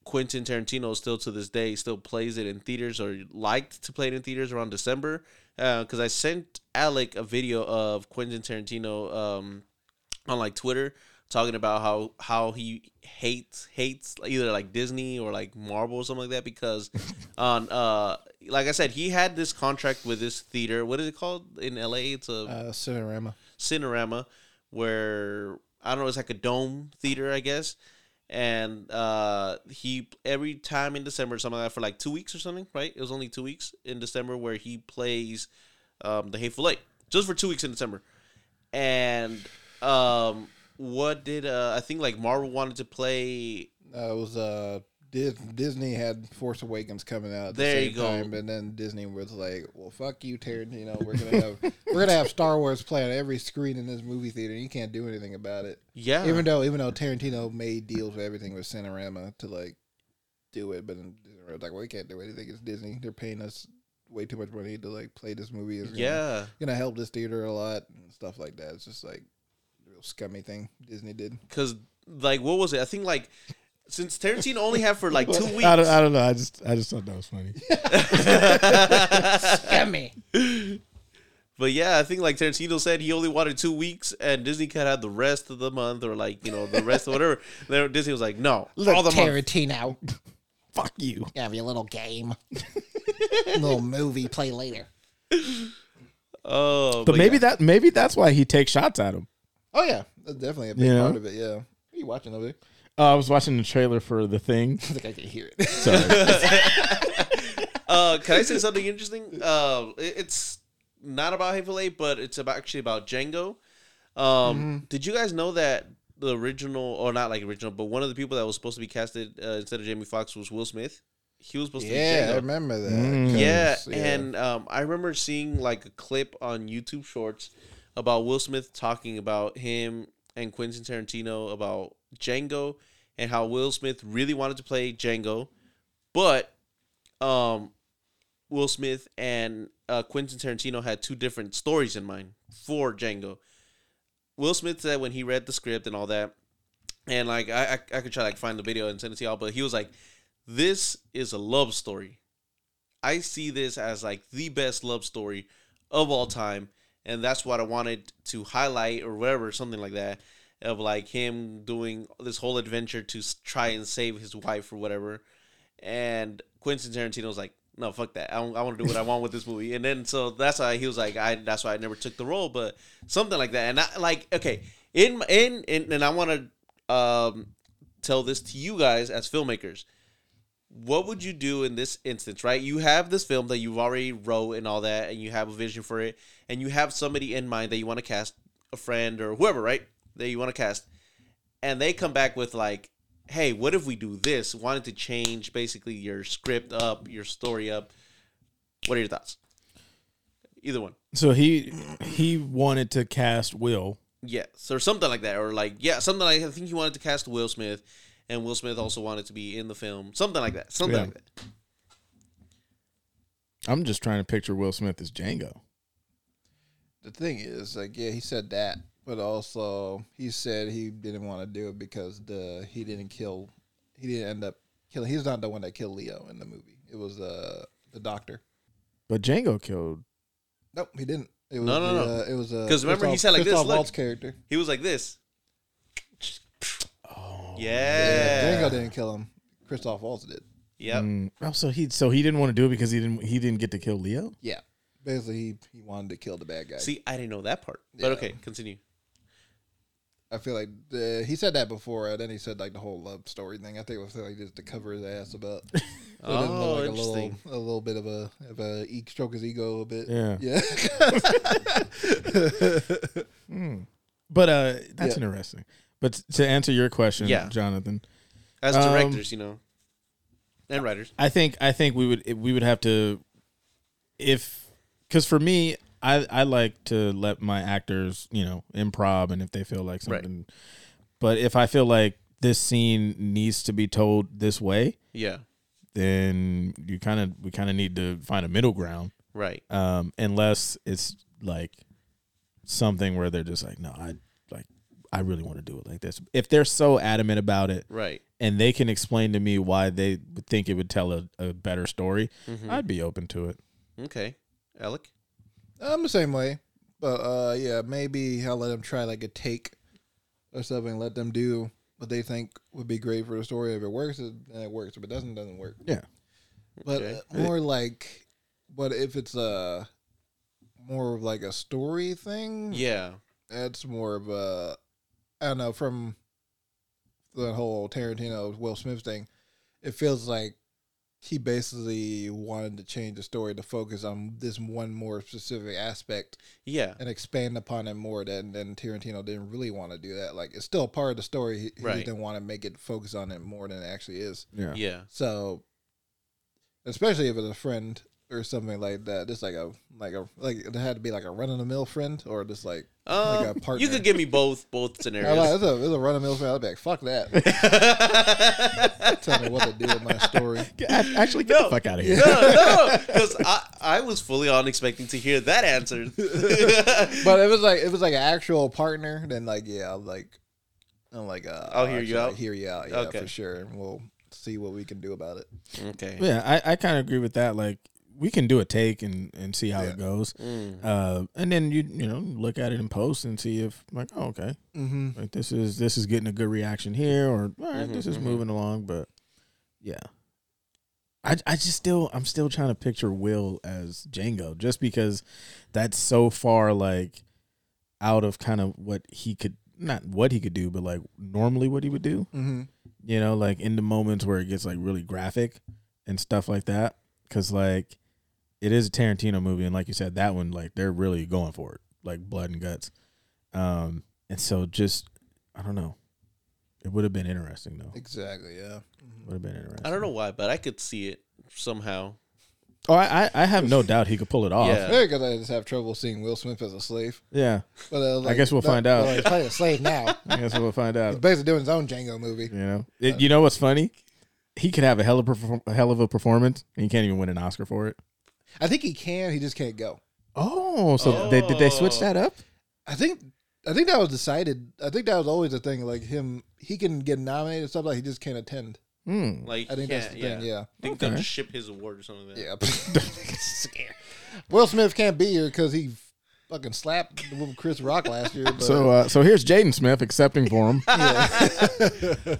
Quentin Tarantino still to this day still plays it in theaters, or liked to play it in theaters around December, because I sent Alec a video of Quentin Tarantino on Twitter talking about how he hates either Disney or Marvel or something like that, because on like I said, he had this contract with this theater. What is it called in LA? It's a Cinerama, where I don't know, it's like a dome theater, I guess. And he, every time in December, something like that, for 2 weeks or something, right? It was only 2 weeks in December where he plays The Hateful Eight, just for 2 weeks in December. And what did I think Marvel wanted to play? It was Disney had Force Awakens coming out at the same time, and then Disney was like, "Well, fuck you, Tarantino. We're gonna have Star Wars play on every screen in this movie theater, and you can't do anything about it." Yeah. Even though Tarantino made deals with everything with Cinerama to do it, but then Disney was like, "Well, we can't do anything. It's Disney. They're paying us way too much money to play this movie. It's gonna help this theater a lot and stuff like that." It's just a real scummy thing Disney did. Because what was it? I think since Tarantino only had for 2 weeks. I don't know. I just thought that was funny. Scummy. But I think Tarantino said he only wanted 2 weeks, and Disney could have the rest of the month, or the rest of whatever. Then Disney was like, no. Look, all the Tarantino. Month. Fuck you. You have your little game. Little movie. Play later. Oh, but maybe that maybe that's why he takes shots at him. Oh yeah, that's definitely a big part of it. Yeah. What are you watching over there? I was watching the trailer for The Thing. I think I can hear it. Sorry. Can I say something interesting? It's not about Hateful Eight, but it's actually about Django. Did you guys know that the original, or not original, but one of the people that was supposed to be casted instead of Jamie Foxx was Will Smith? He was supposed to be Django. I remember that. And I remember seeing a clip on YouTube Shorts about Will Smith talking about him and Quentin Tarantino about Django, and how Will Smith really wanted to play Django, but Will Smith and Quentin Tarantino had two different stories in mind for Django. Will Smith said when he read the script and all that, and I could try find the video and send it to y'all, but he was like, "This is a love story. I see this as the best love story of all time, and that's what I wanted to highlight," or whatever, something like that. Of him doing this whole adventure to try and save his wife or whatever. And Quentin Tarantino's like, no, fuck that. I want to do what I want with this movie. And then so that's why he was like, that's why I never took the role, but something like that. And I okay, and I want to tell this to you guys as filmmakers. What would you do in this instance, right? You have this film that you've already wrote and all that, and you have a vision for it, and you have somebody in mind that you want to cast, a friend or whoever, right? That you want to cast, and they come back with hey, what if we do this? Wanted to change basically your script up, your story up. What are your thoughts? Either one. So he wanted to cast Will. Yes, or something like that, or something like, I think he wanted to cast Will Smith, and Will Smith also wanted to be in the film, something like that. Something like that. I'm just trying to picture Will Smith as Django. The thing is, he said that. But also, he said he didn't want to do it because he didn't end up killing. He's not the one that killed Leo in the movie. It was the doctor. But Django killed. Nope, he didn't. It was no. It was because remember he said this. Christoph Waltz character. He was like this. Oh yeah. Django didn't kill him. Christoph Waltz did. Yep. So he didn't want to do it because he didn't get to kill Leo. Yeah. Basically, he wanted to kill the bad guy. See, I didn't know that part. Yeah. But okay, continue. I feel like he said that before, and then he said like the whole love story thing. I think it was like just to cover his ass about. So oh, like interesting. A little bit of a stroke his ego a bit. Yeah. But that's interesting. But to answer your question, Jonathan, as directors, and writers, I think we would have to, because for me, I like to let my actors, improv, and if they feel like something, right. But if I feel like this scene needs to be told this way, then we kind of need to find a middle ground, right? Unless it's like something where they're just like, no, I really want to do it like this. If they're so adamant about it, right, and they can explain to me why they would think it would tell a better story, I'd be open to it. Okay, Alec. I'm the same way, but maybe I'll let them try like a take or something. Let them do what they think would be great for the story. If it works, then it works. If it doesn't work. Yeah. But more like, but if it's more of like a story thing. Yeah. That's more of a, I don't know, from the whole Tarantino Will Smith thing. It feels like he basically wanted to change the story to focus on this one more specific aspect, and expand upon it more. Than Tarantino didn't really want to do that. Like it's still part of the story. He just didn't want to make it focus on it more than it actually is. Yeah. So, especially if it's a friend or something like that, just like it had to be like a run of the mill friend or just like a partner. You could give me both scenarios. Like, it's a run of the mill friend. I'd be like, fuck that. Tell me what to do with my story. Actually, get the fuck out of here. No, because I was fully on expecting to hear that answer. But it was like an actual partner. Then I'll hear you out. Hear you out. Yeah, okay. For sure. And we'll see what we can do about it. Okay. Yeah, I kind of agree with that. Like. We can do a take and see how it goes, and then you look at it in post and see if like, oh, okay, like this is getting a good reaction here, or all right, this is moving along. But yeah, I'm still trying to picture Will as Django, just because that's so far like out of kind of not what he could do, but like normally what he would do. Like in the moments where it gets like really graphic and stuff like that, because like. It is a Tarantino movie, and like you said, that one, like, they're really going for it, like blood and guts. And so just, I don't know. It would have been interesting, though. Exactly, yeah. Would have been interesting. I don't know why, but I could see it somehow. Oh, I have no doubt he could pull it off. Yeah, because I just have trouble seeing Will Smith as a slave. Yeah. But I guess we'll find out. Well, he's playing a slave now. I guess we'll find out. He's basically doing his own Django movie. You know what's funny? He could have a hell of a performance, and he can't even win an Oscar for it. I think he can. He just can't go. Oh, Did they switch that up? I think that was decided. I think that was always a thing. Like him, he can get nominated and stuff, like he just can't attend. Like I think that's the thing. Yeah, I think they'll just ship his award or something like that. Yeah, Will Smith can't be here because he fucking slapped Chris Rock last year. But. So here's Jaden Smith accepting for him. I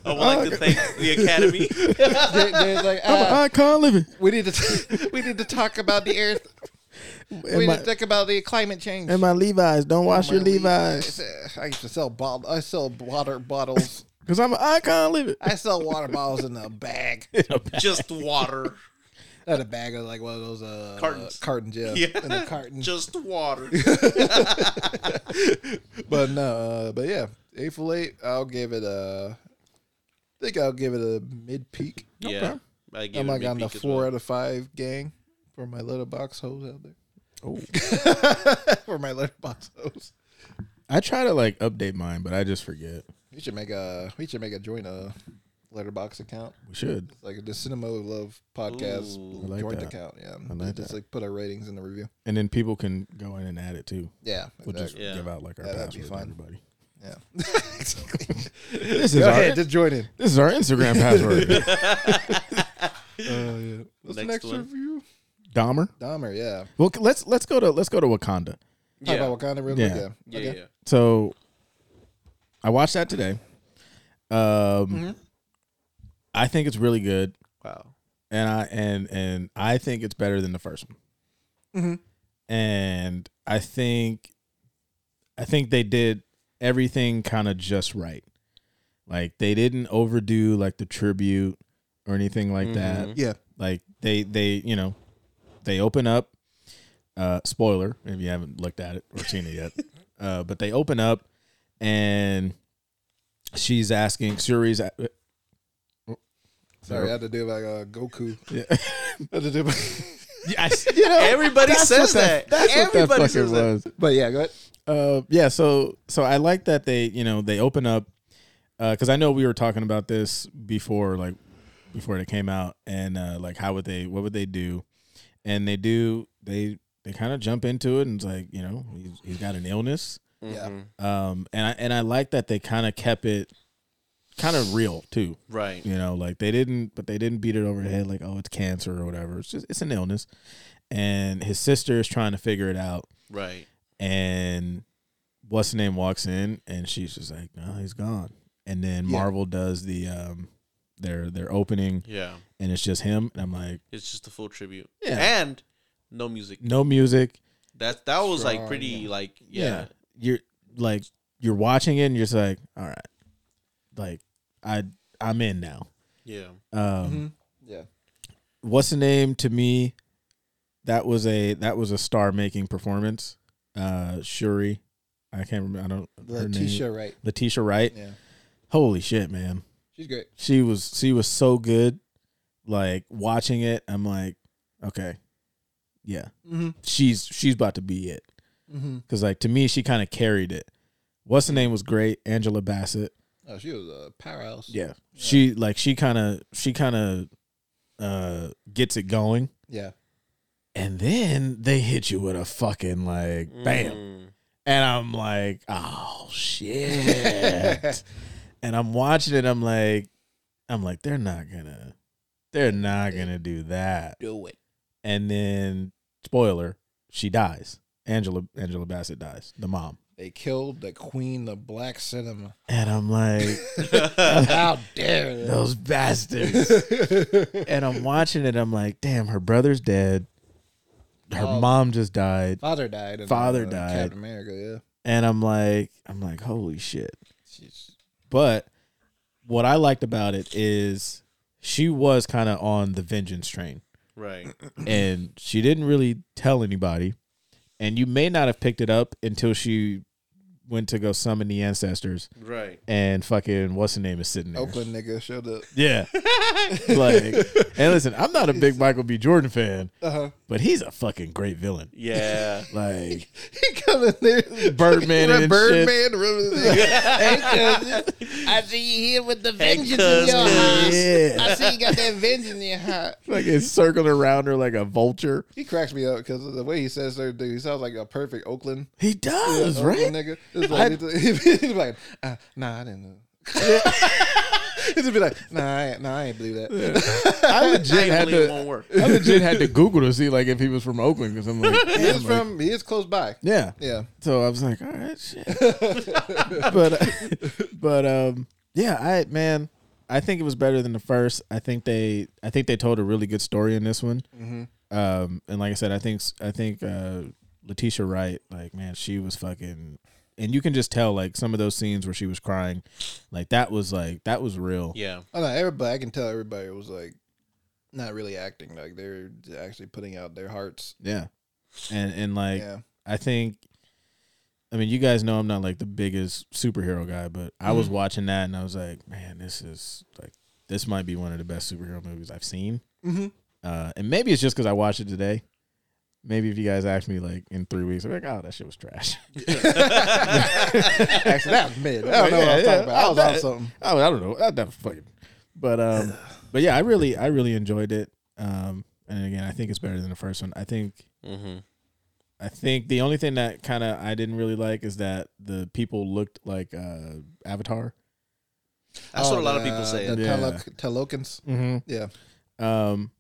would like to thank the Academy. They're like, I'm an icon living. We need to talk about the earth. We need to think about the climate change. And my Levi's. Don't wash your Levi's. I used to sell water bottles. Because I'm an icon living. I sell water bottles in a bag. Just water. Not a bag of like one of those cartons, in the carton. Just water. But no, but yeah, 8 for 8. I'll give it a mid peak. Yeah, okay. I'm like on the 4 out of 5 gang for my letterbox hoes out there. Oh, for my letterbox hoes. I try to like update mine, but I just forget. We should make a joint Letterboxd account. We should. It's like the Cinema Love podcast joint account. Yeah. I like just that. Like put our ratings in the review. And then people can go in and add it too. Yeah. Exactly. We'll just give out like our password to everybody. Yeah. Exactly. Just join in. This is our Instagram password. Yeah. What's the next review? Dahmer, yeah. Well, let's go to Wakanda. Yeah. Talk about Wakanda real quick. Yeah. Yeah. Okay. Yeah. So I watched that today. I think it's really good. Wow. And I think it's better than the first one. And I think they did everything kind of just right. Like, they didn't overdo, like, the tribute or anything like that. Yeah. Like, they open up. Spoiler, if you haven't looked at it or seen it yet. But they open up, and she's asking Shuri's... Sorry, I had to do like Goku. Yeah. I had to do like... Yes. You know, everybody says that. That's everybody what that says was. That. But yeah, go ahead. So I like that they open up, because I know we were talking about this before it came out, and what would they do, and they kind of jump into it, and it's like, he's got an illness. Yeah. And I like that they kind of kept it kind of real too, right? They didn't beat it over the head like, oh, it's cancer or whatever. It's just, it's an illness, and his sister is trying to figure it out, right? And what's the name walks in, and she's just like, no, he's gone. And then Marvel does the their opening, and it's just him, and I'm like, it's just a full tribute, and no music. That was strong, like pretty, you're watching it, and you're just like, all right, like. I'm in now. Yeah. Yeah. What's the name? To me, that was a star-making performance. Shuri, I can't remember. I don't. Letitia Wright. Yeah. Holy shit, man. She's great. She was so good. Like, watching it, I'm like, okay, yeah. Mm-hmm. She's about to be it. Because to me, she kind of carried it. What's the name was great. Angela Bassett. Oh, she was a powerhouse. Yeah. She kind of gets it going. Yeah. And then they hit you with a fucking, like, bam. And I'm like, oh, shit. And I'm watching it. I'm like, they're not going to do that. Do it. And then, spoiler, she dies. Angela Bassett dies. The mom. They killed the queen of black cinema. And I'm like, how dare they? Those bastards. And I'm watching it. I'm like, damn, her brother's dead. Her mom just died. Father died. Father died. Captain America, yeah. And I'm like, holy shit. Jeez. But what I liked about it is she was kind of on the vengeance train. Right. And she didn't really tell anybody. And you may not have picked it up until she went to go summon the ancestors. Right. And fucking, what's the name is sitting there? Oakland nigga showed up. Yeah. And listen, I'm not a big Michael B. Jordan fan, but he's a fucking great villain. Yeah. He come in there. Birdman and Birdman. Hey, cousin. I see you here with the vengeance in your house. Yeah. I see you got that vengeance in your house. It's circling around her like a vulture. He cracks me up because of the way he says certain things. He sounds like a perfect Oakland. He does, right? Oakland nigga. He's like, nah, I didn't know. He'd be like, nah, I ain't believe that. Yeah. I legit had to Google to see if he was from Oakland, because I'm like, he is close by. Yeah, yeah. So I was like, all right, shit. I think it was better than the first. I think they told a really good story in this one. And like I said, I think Letitia Wright, she was fucking. And you can just tell, some of those scenes where she was crying, that was real. Yeah. Oh, no, everybody, I can tell everybody was, not really acting. They're actually putting out their hearts. Yeah. And I mean, you guys know I'm not, the biggest superhero guy, but I was watching that, and I was like, man, this might be one of the best superhero movies I've seen. And maybe it's just because I watched it today. Maybe if you guys ask me, in 3 weeks, I'm like, oh, that shit was trash. Actually, that was mid. I don't know what I was talking about. I was on something. I don't know. That was fucking. But yeah, I really enjoyed it. And again, I think it's better than the first one. I think the only thing that kind of I didn't really like is that the people looked like Avatar. That's what a lot of people say. The Telokans. Yeah. And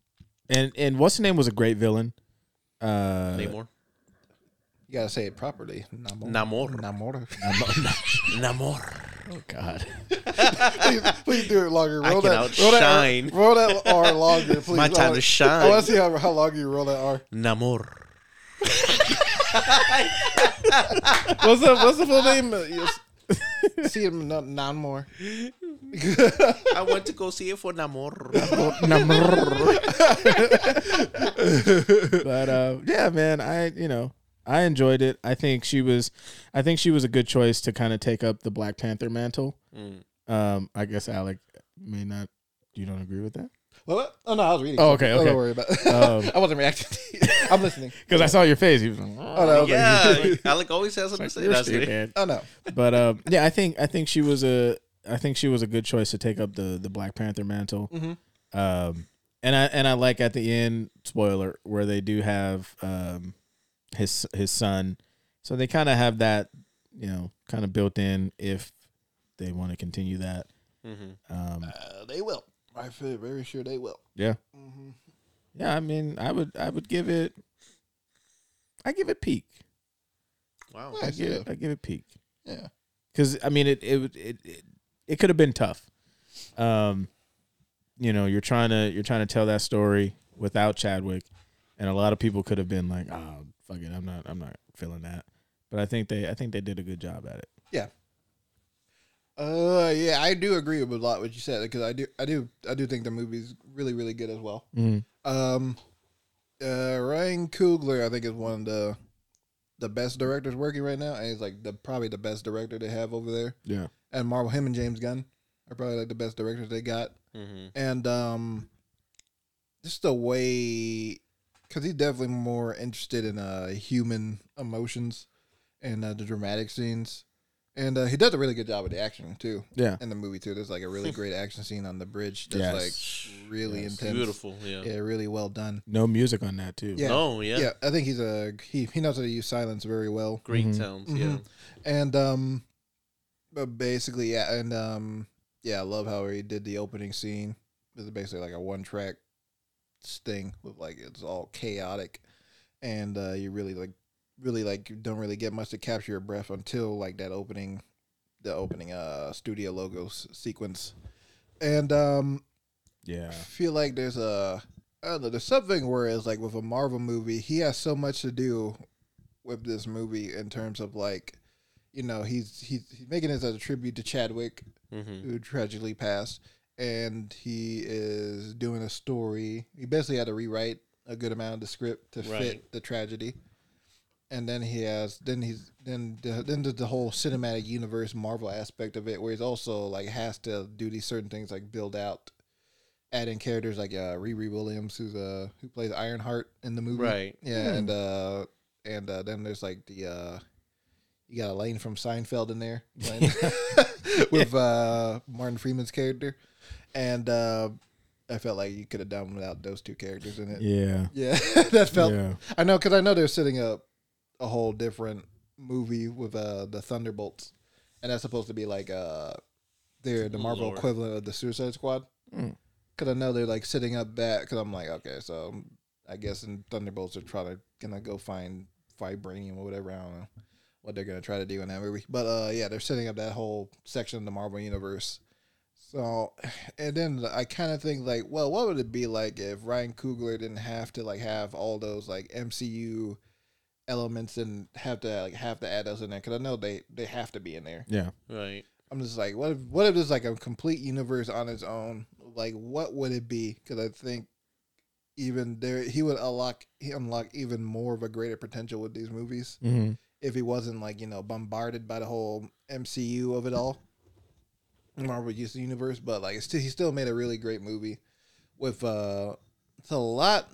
what's the name was a great villain. Namor. You gotta say it properly. Namor. Oh God. please do it longer. Roll I can outshine. Roll that R longer, please. My time to shine. I want to see how long you roll that R. Namor. What's the full name? See him, Namor. I went to go see it for Namor. But yeah, man, I enjoyed it. I think she was a good choice to kind of take up the Black Panther mantle. Mm. I guess Alec may not. You don't agree with that? Well, oh no, I was reading. Oh, okay. Don't worry about it. I wasn't reacting to you. I'm listening because I saw your face. He was like, oh no, yeah. Alec always has something to say. Oh no, but yeah, I think she was a good choice to take up the Black Panther mantle. Mm-hmm. And I like at the end, spoiler, where they do have his son, so they kind of have that, kind of built in if they want to continue that. Mm-hmm. They will. I feel very sure they will. Yeah. Mm-hmm. Yeah, I mean, I would give it. I give it peak. Wow. Nice, I give it peak. Yeah. Because I mean, it could have been tough. You're trying to tell that story without Chadwick, and a lot of people could have been like, "Oh, fuck it, I'm not feeling that." But I think they did a good job at it. Yeah. Yeah, I do agree with a lot of what you said because I do think the movie's really, really good as well. Mm. Ryan Coogler, I think, is one of the best directors working right now, and he's like probably the best director they have over there. Yeah, and Marvel, him and James Gunn are probably like the best directors they got. Mm-hmm. And just the way, because he's definitely more interested in human emotions and the dramatic scenes. And he does a really good job with the action, too. Yeah. In the movie, too. There's, like, a really great action scene on the bridge that's, like, really intense. Beautiful, yeah. Yeah, really well done. No music on that, too. Yeah. Oh, yeah. Yeah, I think he knows how to use silence very well. Great sounds, yeah. And, but basically, yeah, and, yeah, I love how he did the opening scene. It's basically, like, a one-track thing with, like, it's all chaotic. And you really, you don't really get much to capture your breath until, like, the opening studio logos sequence. And, yeah. I feel like there's something where it's, like, with a Marvel movie, he has so much to do with this movie in terms of, like, he's making this as a tribute to Chadwick, who tragically passed, and he is doing a story. He basically had to rewrite a good amount of the script to fit the tragedy. And then there's the whole cinematic universe Marvel aspect of it, where he's also like has to do these certain things like build out, add in characters like Riri Williams, who plays Ironheart in the movie, right? Yeah, and then there's like you got Elaine from Seinfeld in there with Martin Freeman's character, and I felt like you could have done without those two characters in it. Yeah, yeah, that felt. Yeah. I know because I know they're setting up a whole different movie with the Thunderbolts, and that's supposed to be like they're the Marvel equivalent of the Suicide Squad. Because I know they're like setting up that. Because I'm like, okay, so I guess in Thunderbolts they're gonna go find vibranium or whatever. I don't know what they're gonna try to do in that movie, but yeah, they're setting up that whole section of the Marvel universe. So, and then I kind of think like, well, what would it be like if Ryan Coogler didn't have to like have all those like MCU elements and have to add those in there because I know they have to be in there. Yeah, right. I'm just like, what if there's like a complete universe on its own? Like, what would it be? Because I think even there he would unlock even more of a greater potential with these movies if he wasn't like bombarded by the whole MCU of it all, Marvel universe. But like, he still made a really great movie with it's a lot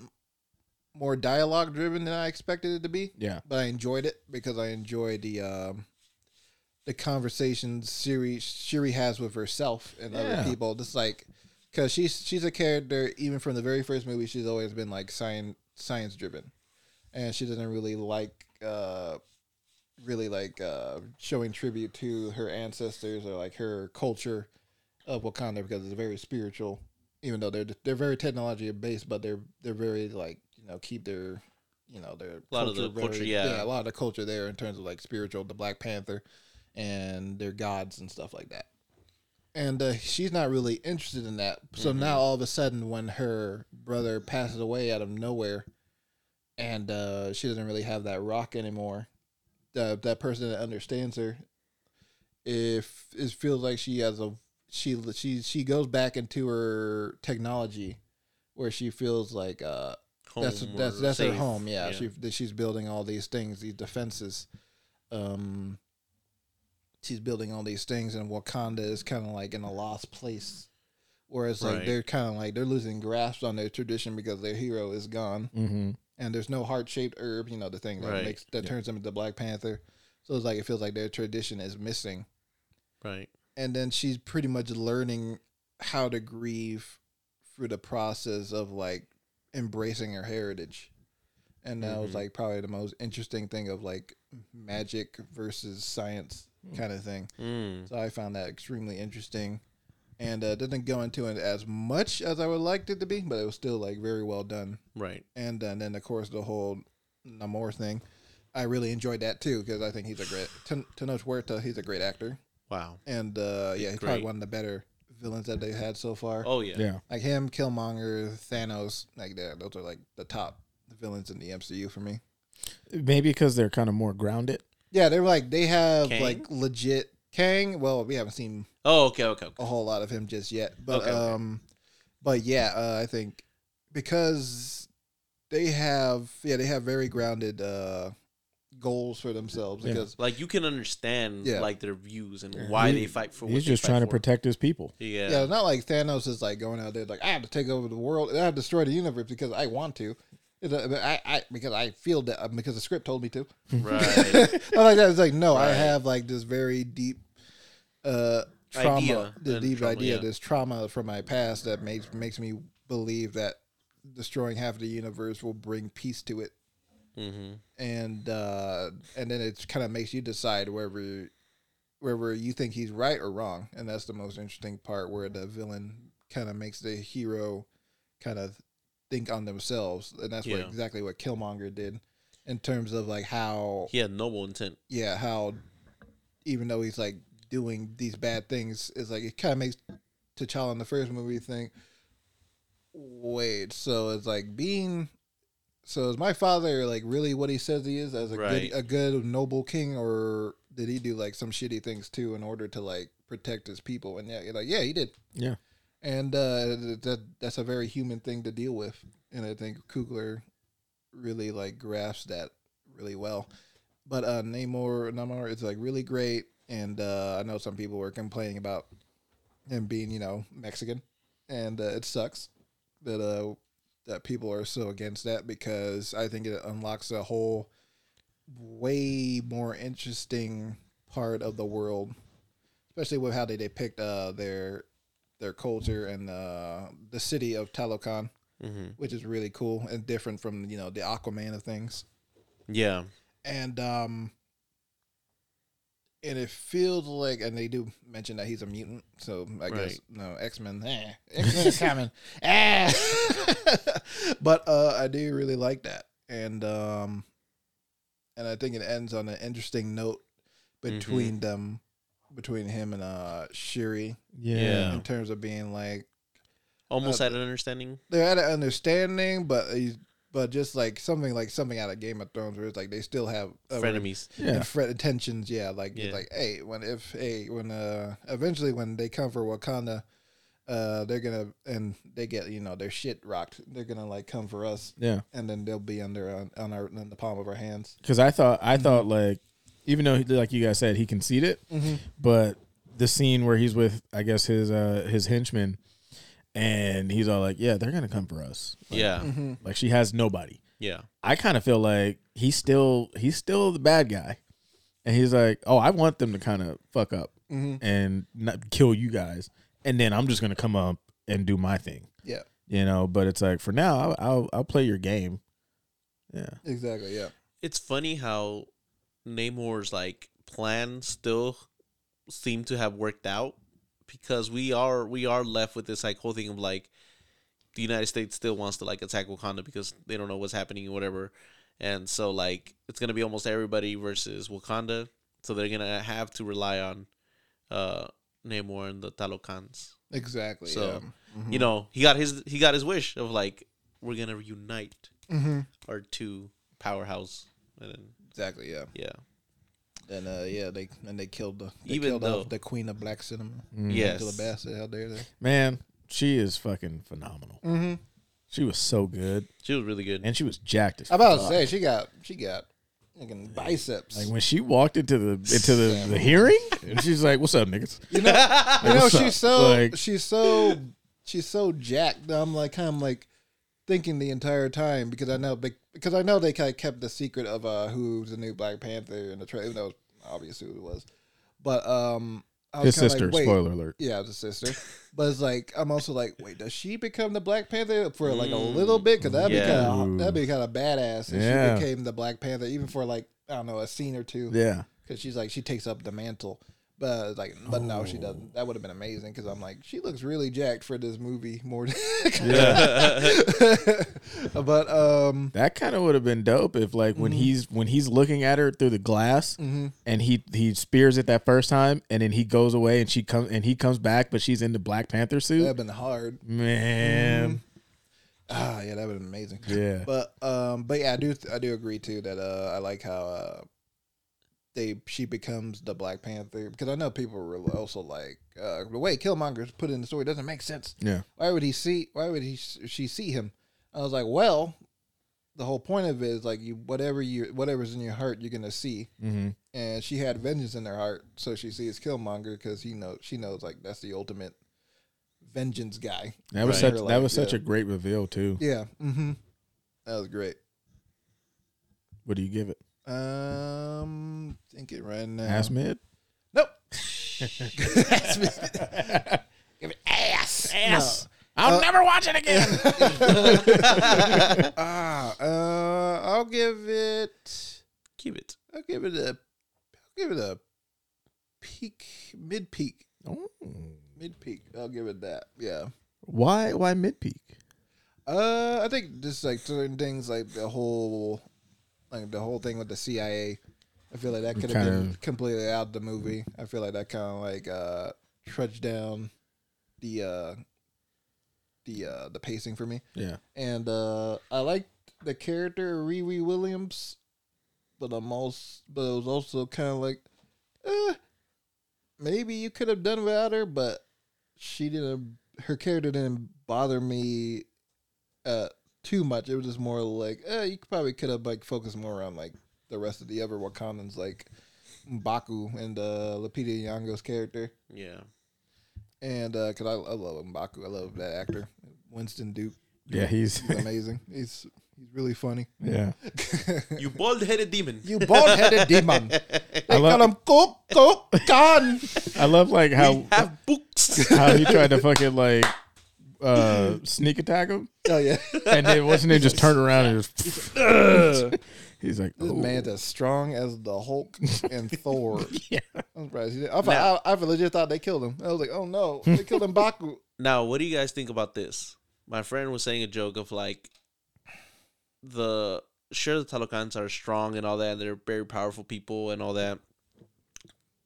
more dialogue driven than I expected it to be. Yeah. But I enjoyed it because I enjoyed the conversations Shuri has with herself and other people. Just like, because she's a character, even from the very first movie, she's always been like science driven. And she doesn't really like showing tribute to her ancestors or like her culture of Wakanda because it's very spiritual, even though they're very technology based, but they're very like, keep their, their a lot culture of the very, culture, yeah, a lot of the culture there in terms of like spiritual, the Black Panther, and their gods and stuff like that. And she's not really interested in that. So now all of a sudden, when her brother passes away out of nowhere, and she doesn't really have that rock anymore. That person that understands her, if it feels like she has a she goes back into her technology, where she feels like home that's her home. Yeah, yeah. She's building all these things, these defenses. She's building all these things, and Wakanda is kind of like in a lost place. Whereas, right. like, they're kind of like they're losing grasp on their tradition because their hero is gone, mm-hmm. and there's no heart-shaped herb, you know, the thing that right. makes that yeah. turns them into Black Panther. So it's like it feels like their tradition is missing, right? And then she's pretty much learning how to grieve through the process of like embracing her heritage, and that mm-hmm. was like probably the most interesting thing of like magic versus science kind of thing. Mm. So I found that extremely interesting. And it doesn't go into it as much as I would like it to be, but it was still, like, very well done. Right. And then, of course, the whole Namor thing. I really enjoyed that, too, because I think he's a great... Tenoch Huerta, he's a great actor. Wow. And, he's probably one of the better villains that they've had so far. Oh, yeah. Yeah. Like him, Killmonger, Thanos, like that. Those are, like, the top villains in the MCU for me. Maybe because they're kind of more grounded. Yeah, they're, like, they have, Kang? Like, legit... Kang, well, we haven't seen a whole lot of him just yet, but but yeah, I think because they have very grounded goals for themselves because like you can understand like their views and why they fight for. He's just trying to protect his people. Yeah, yeah. It's not like Thanos is like going out there like I have to take over the world, I have to destroy the universe because I want to. Because I feel that because the script told me to. Right. Like that. It's like no, right. I have like this very deep trauma, this trauma from my past that makes me believe that destroying half of the universe will bring peace to it. Mm-hmm. And then it kind of makes you decide wherever you think he's right or wrong, and that's the most interesting part where the villain kind of makes the hero kind of think on themselves, and that's what exactly what Killmonger did in terms of like how he had noble intent. Yeah, how even though he's like doing these bad things, it's like it kind of makes T'Challa in the first movie think, wait, so it's like is my father like really what he says he is as a good noble king, or did he do like some shitty things too in order to like protect his people? And he did. Yeah. And that's a very human thing to deal with, and I think Coogler really like grasps that really well. But Namor is like really great, and I know some people were complaining about him being Mexican, and it sucks that that people are so against that because I think it unlocks a whole way more interesting part of the world, especially with how they depict their culture and the city of Talokan, mm-hmm. which is really cool and different from the Aquaman of things. Yeah, and it feels like, and they do mention that he's a mutant, so I guess no X-Men is coming. But I do really like that, and I think it ends on an interesting note between mm-hmm. them. Between him and Shuri, in terms of being like almost at an understanding. They're at an understanding, but just like something out of Game of Thrones, where it's like they still have frenemies, tensions. Yeah, like hey, when eventually when they come for Wakanda, they're gonna and they get their shit rocked. They're gonna like come for us, and then they'll be on the palm of our hands. Because I thought like. Even though, like you guys said, he conceded, mm-hmm. but the scene where he's with, I guess, his henchman, and he's all like, "Yeah, they're gonna come for us." Like, mm-hmm. like she has nobody. Yeah, I kind of feel like he's still the bad guy, and he's like, "Oh, I want them to kind of fuck up mm-hmm. and not kill you guys, and then I'm just gonna come up and do my thing." Yeah, But it's like for now, I'll play your game. Yeah, exactly. Yeah, it's funny how. Namor's like plan still seem to have worked out because we are left with this like whole thing of like the United States still wants to like attack Wakanda because they don't know what's happening or whatever, and so like it's gonna be almost everybody versus Wakanda, so they're gonna have to rely on Namor and the Talokans. Exactly. So mm-hmm. He got his wish of like we're gonna reunite. mm-hmm. are two powerhouse. And exactly. Yeah. Yeah. And yeah, they killed the off the queen of black cinema. Mm-hmm. Yes. Angela Bassett. How dare they? Man, she is fucking phenomenal. Mm-hmm. She was so good. She was really good, and she was jacked as fuck. I'm about to say she got fucking biceps. Like when she walked into the the hearing, and she's like, "What's up, niggas?" You know, like, she's so jacked. I'm like thinking the entire time because I know they kind of kept the secret of who's the new Black Panther in the trailer. That was obvious who it was, but his sister. Like, spoiler alert. Yeah, the sister. But it's like I'm also like, wait, does she become the Black Panther for like a little bit? Because that'd be kind of badass if she became the Black Panther, even for like I don't know a scene or two. Yeah, because she's like she takes up the mantle. But no, she doesn't. That would have been amazing because I'm like, she looks really jacked for this movie more. But that kind of would have been dope if like when mm-hmm. he's looking at her through the glass mm-hmm. and he spears it that first time and then he goes away and he comes back but she's in the Black Panther suit. That'd been hard, man. Mm-hmm. Ah, yeah, that would have been amazing. Yeah, but yeah, I do agree too that I like how. She becomes the Black Panther because I know people were also like the way Killmonger's put in the story doesn't make sense. Yeah, why would she see him? I was like, well, the whole point of it is like whatever's in your heart you're gonna see, mm-hmm. and she had vengeance in her heart, so she sees Killmonger because she knows like that's the ultimate vengeance guy. That was such a great reveal too. Yeah, mm-hmm. That was great. What do you give it? Think it right now. Ass mid? Nope. Ass mid. Give it ass. Ass. No. I'll never watch it again. I'll give it. Keep it. I'll give it a peak. Mid peak. Oh. Mid peak. I'll give it that. Yeah. Why mid peak? I think just like certain things, like the whole thing with the CIA, I feel like that could have been completely out of the movie. I feel like that kind of like trudged down the pacing for me. Yeah, and I liked the character Riri Williams, but it was also kind of like, maybe you could have done without her, but she didn't. Her character didn't bother me. Too much. It was just more like you probably could have like focused more on like the rest of the other Wakandans, like M'Baku and Lupita Nyong'o's character. Yeah, and because I love M'Baku, I love that actor, Winston Duke. Yeah, he's amazing. He's really funny. Yeah, you bald-headed demon. I call him Coco Khan. I love like how we have books. How he tried to fucking like. Sneak attack him. Oh yeah, and then wasn't it just turn around and just he's like, oh. This man's as strong as the Hulk and Thor. Yeah, I'm surprised he did. I legit thought they killed him. I was like, oh no, they killed him, Baku. Now, what do you guys think about this? My friend was saying a joke of like, the Talokans are strong and all that, and they're very powerful people and all that,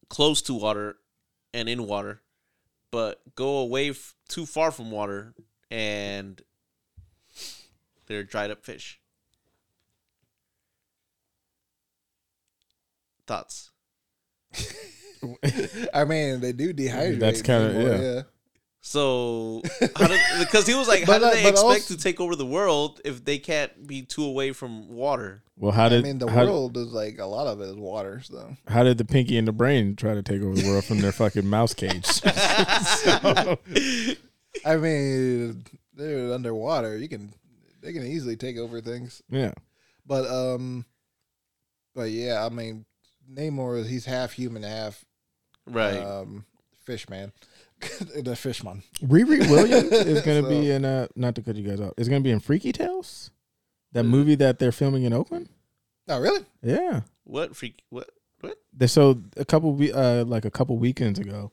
close to water and in water. But go away too far from water, and they're dried up fish. Thoughts? I mean, they do dehydrate. That's kind of yeah. So, because he was like, "How do they expect to take over the world if they can't be too away from water?" Well, the world is like a lot of it is water. So, how did the Pinky and the Brain try to take over the world from their fucking mouse cage? So, I mean, they're underwater. They can easily take over things. Yeah, but yeah, I mean, Namor, he's half human, half fish man. The fishman. Riri Williams is going to be in not to cut you guys off. It's going to be in Freaky Tales, that movie that they're filming in Oakland. Oh, really? Yeah. What freaky? What? So a couple weekends ago,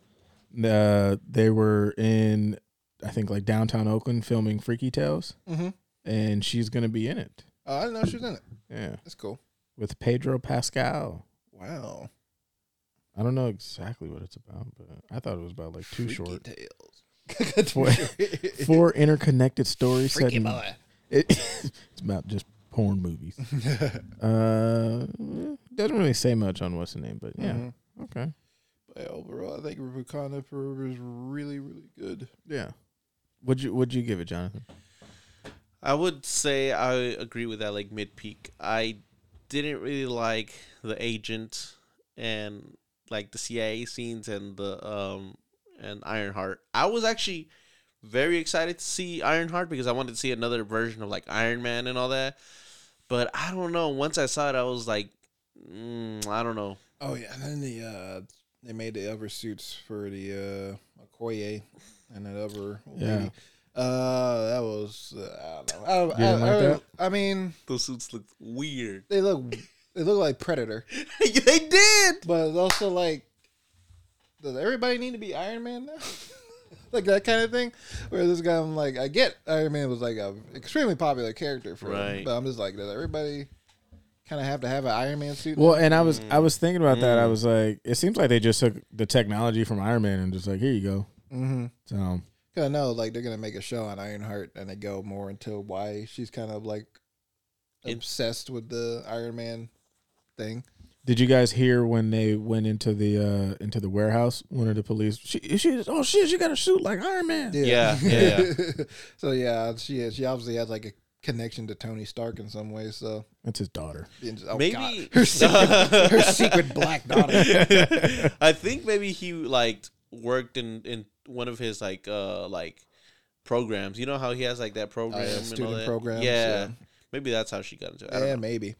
they were in I think like downtown Oakland filming Freaky Tales, mm-hmm. and she's going to be in it. Oh, I didn't know she was in it. Yeah, that's cool. With Pedro Pascal. Wow. I don't know exactly what it's about, but I thought it was about like two short tales. Four interconnected stories. Freaky boy. It's about just porn movies. Doesn't really say much on what's the name, but yeah. Mm-hmm. Okay. But overall, I think Wakanda Forever is really, really good. Yeah. Would you give it, Jonathan? I would say I agree with that, like mid-peak. I didn't really like the agent and like the CIA scenes and the and Ironheart. I was actually very excited to see Ironheart because I wanted to see another version of like Iron Man and all that. But I don't know. Once I saw it, I was like, I don't know. Oh yeah, and then they made the other suits for the Okoye and that other lady. That was I don't know. I mean, those suits look weird. They look like Predator. They did, but it's also like, does everybody need to be Iron Man now? Like that kind of thing. Where this guy, I'm like, I get Iron Man was like a extremely popular character for him, but I'm just like, does everybody kind of have to have an Iron Man suit? Well, and I was thinking about that. I was like, it seems like they just took the technology from Iron Man and just like, here you go. Mm-hmm. So. I know, like, they're going to make a show on Ironheart and they go more into why she's kind of, like, obsessed with the Iron Man thing. Did you guys hear when they went into the warehouse, one of the police, oh, shit, she got a suit like Iron Man. Yeah. So, yeah, she obviously has, like, a connection to Tony Stark in some way, so. That's his daughter. Maybe. Her secret black daughter. I think maybe he, like, worked in one of his like programs. You know how he has like that program, student program. Yeah. Maybe that's how she got into it. I don't know. Maybe.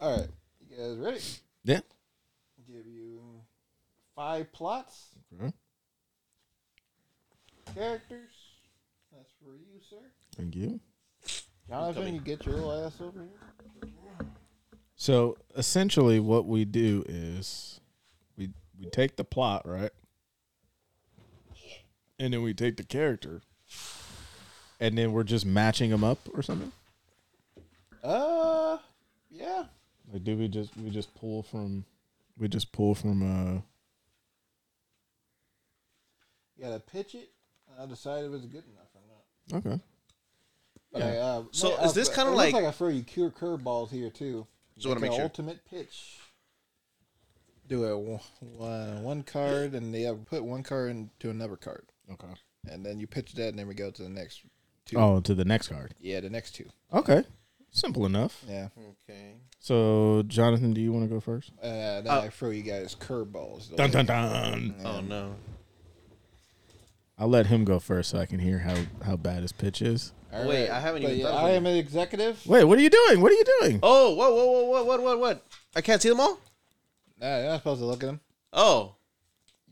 All right, you guys ready? Yeah. Give you 5 plots, characters. That's for you, sir. Thank you, Jonathan. You get your little ass over here. So essentially, what we do is we take the plot, right? And then we take the character, and then we're just matching them up or something. Yeah. Like, do we just pull from? You gotta pitch it. I decided it was good enough or not. Okay. Yeah. Is this kind of like? It looks like I throw you curveballs here too. Just want to make sure. Ultimate pitch. Do it one card, and they have put one card into another card. Okay. And then you pitch that, and then we go to the next two. Oh, to the next card. Yeah, the next two. Okay. Simple enough. Yeah. Okay. So, Jonathan, do you want to go first? I throw you guys curveballs. Dun, dun, dun. Yeah. Oh, no. I'll let him go first so I can hear how bad his pitch is. Right. Wait, I haven't even thought. I am an executive. Wait, what are you doing? What are you doing? Oh, whoa, what? I can't see them all? Nah, you're not supposed to look at them. Oh.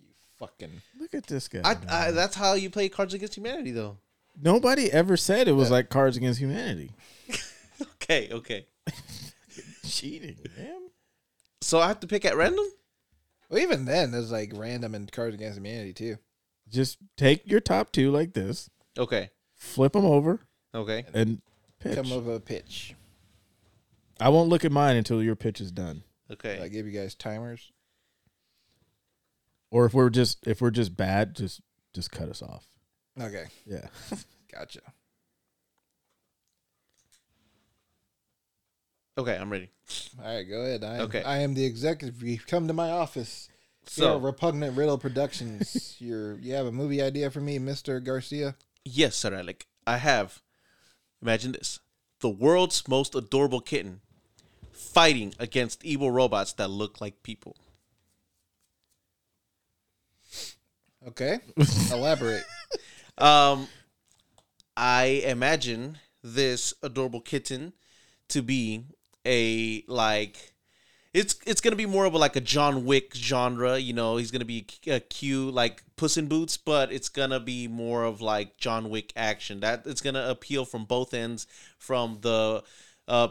You fucking... Look at this guy. That's how you play Cards Against Humanity, though. Nobody ever said it was like Cards Against Humanity. Okay. Cheating, man. So I have to pick at random? Well, even then, there's like random in Cards Against Humanity, too. Just take your top two like this. Okay. Flip them over. Okay. And pitch. Come over a pitch. I won't look at mine until your pitch is done. Okay. So I give you guys timers. Or if we're just bad, just cut us off. Okay. Yeah. Gotcha. Okay, I'm ready. All right, go ahead. I am the executive. You've come to my office. So Repugnant Riddle Productions. You have a movie idea for me, Mr. Garcia? Yes, Sir Alec. I have. Imagine this. The world's most adorable kitten fighting against evil robots that look like people. Okay. Elaborate. I imagine this adorable kitten to be a, like, it's going to be more of a, like, a John Wick genre. You know, he's going to be a cute, like, Puss in Boots, but it's going to be more of, like, John Wick action. That it's going to appeal from both ends, from the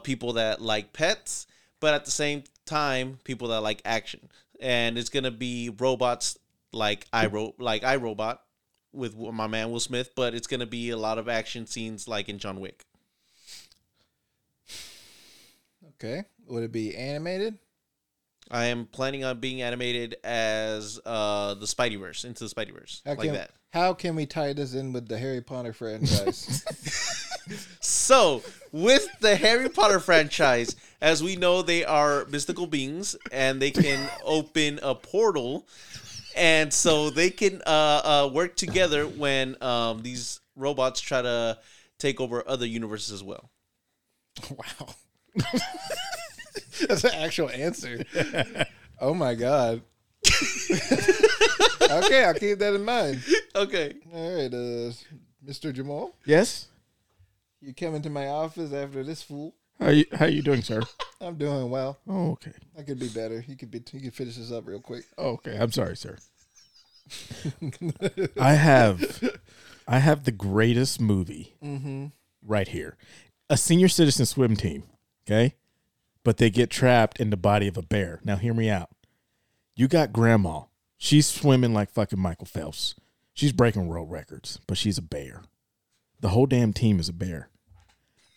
people that like pets, but at the same time, people that like action. And it's going to be robots like iRobot with my man Will Smith, but it's going to be a lot of action scenes like in John Wick. Okay. Would it be animated? I am planning on being animated as the Spideyverse, into the Spideyverse. How can we tie this in with the Harry Potter franchise? So, with the Harry Potter franchise, as we know, they are mystical beings and they can open a portal. And so they can work together when these robots try to take over other universes as well. Wow. That's an actual answer. Oh, my God. Okay, I'll keep that in mind. Okay. All right, Mr. Jamal? Yes? You come into my office after this fool. How you doing, sir? I'm doing well. Oh, okay. I could be better. You could finish this up real quick. Oh, okay. I'm sorry, sir. I have the greatest movie right here. A senior citizen swim team, okay? But they get trapped in the body of a bear. Now, hear me out. You got grandma. She's swimming like fucking Michael Phelps. She's breaking world records, but she's a bear. The whole damn team is a bear.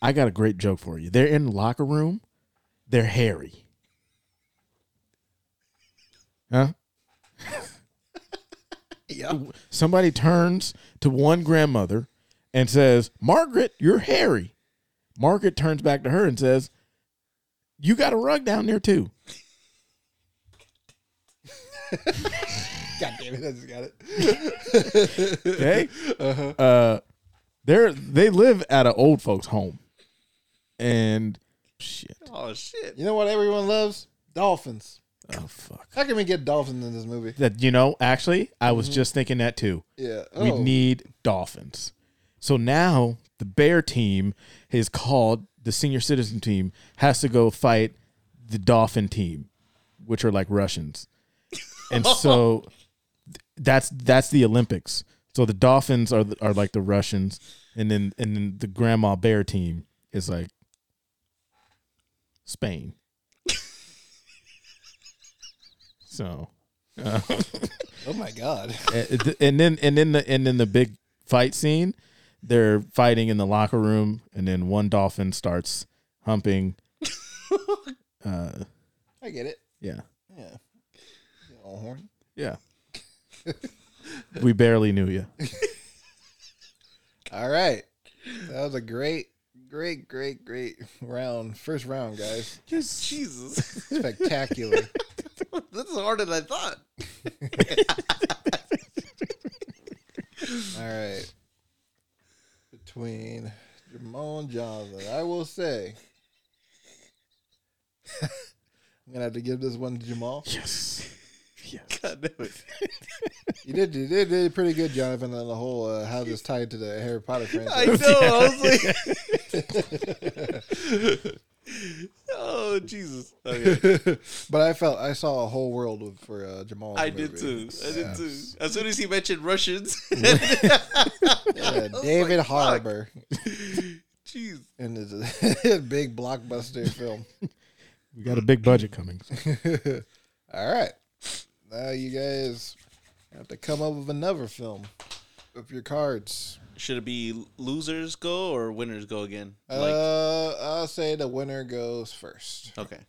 I got a great joke for you. They're in the locker room. They're hairy. Huh? Yeah. Somebody turns to one grandmother and says, Margaret, you're hairy. Margaret turns back to her and says, you got a rug down there too. God damn it, I just got it. Okay. Uh-huh. They live at an old folks' home. And shit. Oh, shit. You know what everyone loves? Dolphins. Oh, fuck. How can we get dolphins in this movie? That, you know, actually, I was just thinking that, too. Yeah. Oh. We need dolphins. So now the bear team is called the senior citizen team, has to go fight the dolphin team, which are like Russians. And so that's the Olympics. So the dolphins are like the Russians. And then the grandma bear team is like Spain. So, oh my God! And then the big fight scene, they're fighting in the locker room, and then one dolphin starts humping. I get it. Yeah. All horn. Yeah. We barely knew you. All right, that was a great round. First round, guys. Just Jesus, spectacular. This is harder than I thought. All right. Between Jamal and Jonathan, I will say I'm going to have to give this one to Jamal. Yes. God damn it. You did pretty good, Jonathan, on the whole how this tied to the Harry Potter franchise. I know. I was like... Oh, Jesus. Okay. But I saw a whole world for Jamal. I did too. As soon as he mentioned Russians. David Harbour. Jeez. And it's a big blockbuster film. We got a big budget coming. All right. Now you guys have to come up with another film with your cards. Should it be losers go or winners go again? I'll say the winner goes first. Okay.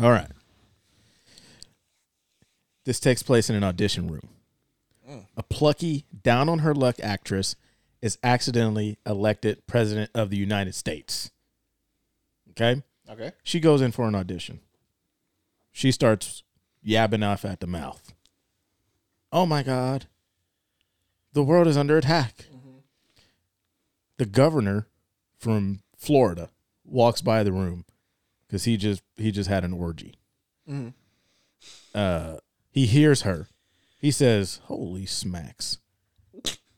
All right. This takes place in an audition room. A plucky, down-on-her-luck actress is accidentally elected president of the United States. Okay? She goes in for an audition. She starts yabbing off at the mouth. Oh, my God. The world is under attack. Mm-hmm. The governor from Florida walks by the room because he just had an orgy. Mm-hmm. He hears her. He says, holy smacks.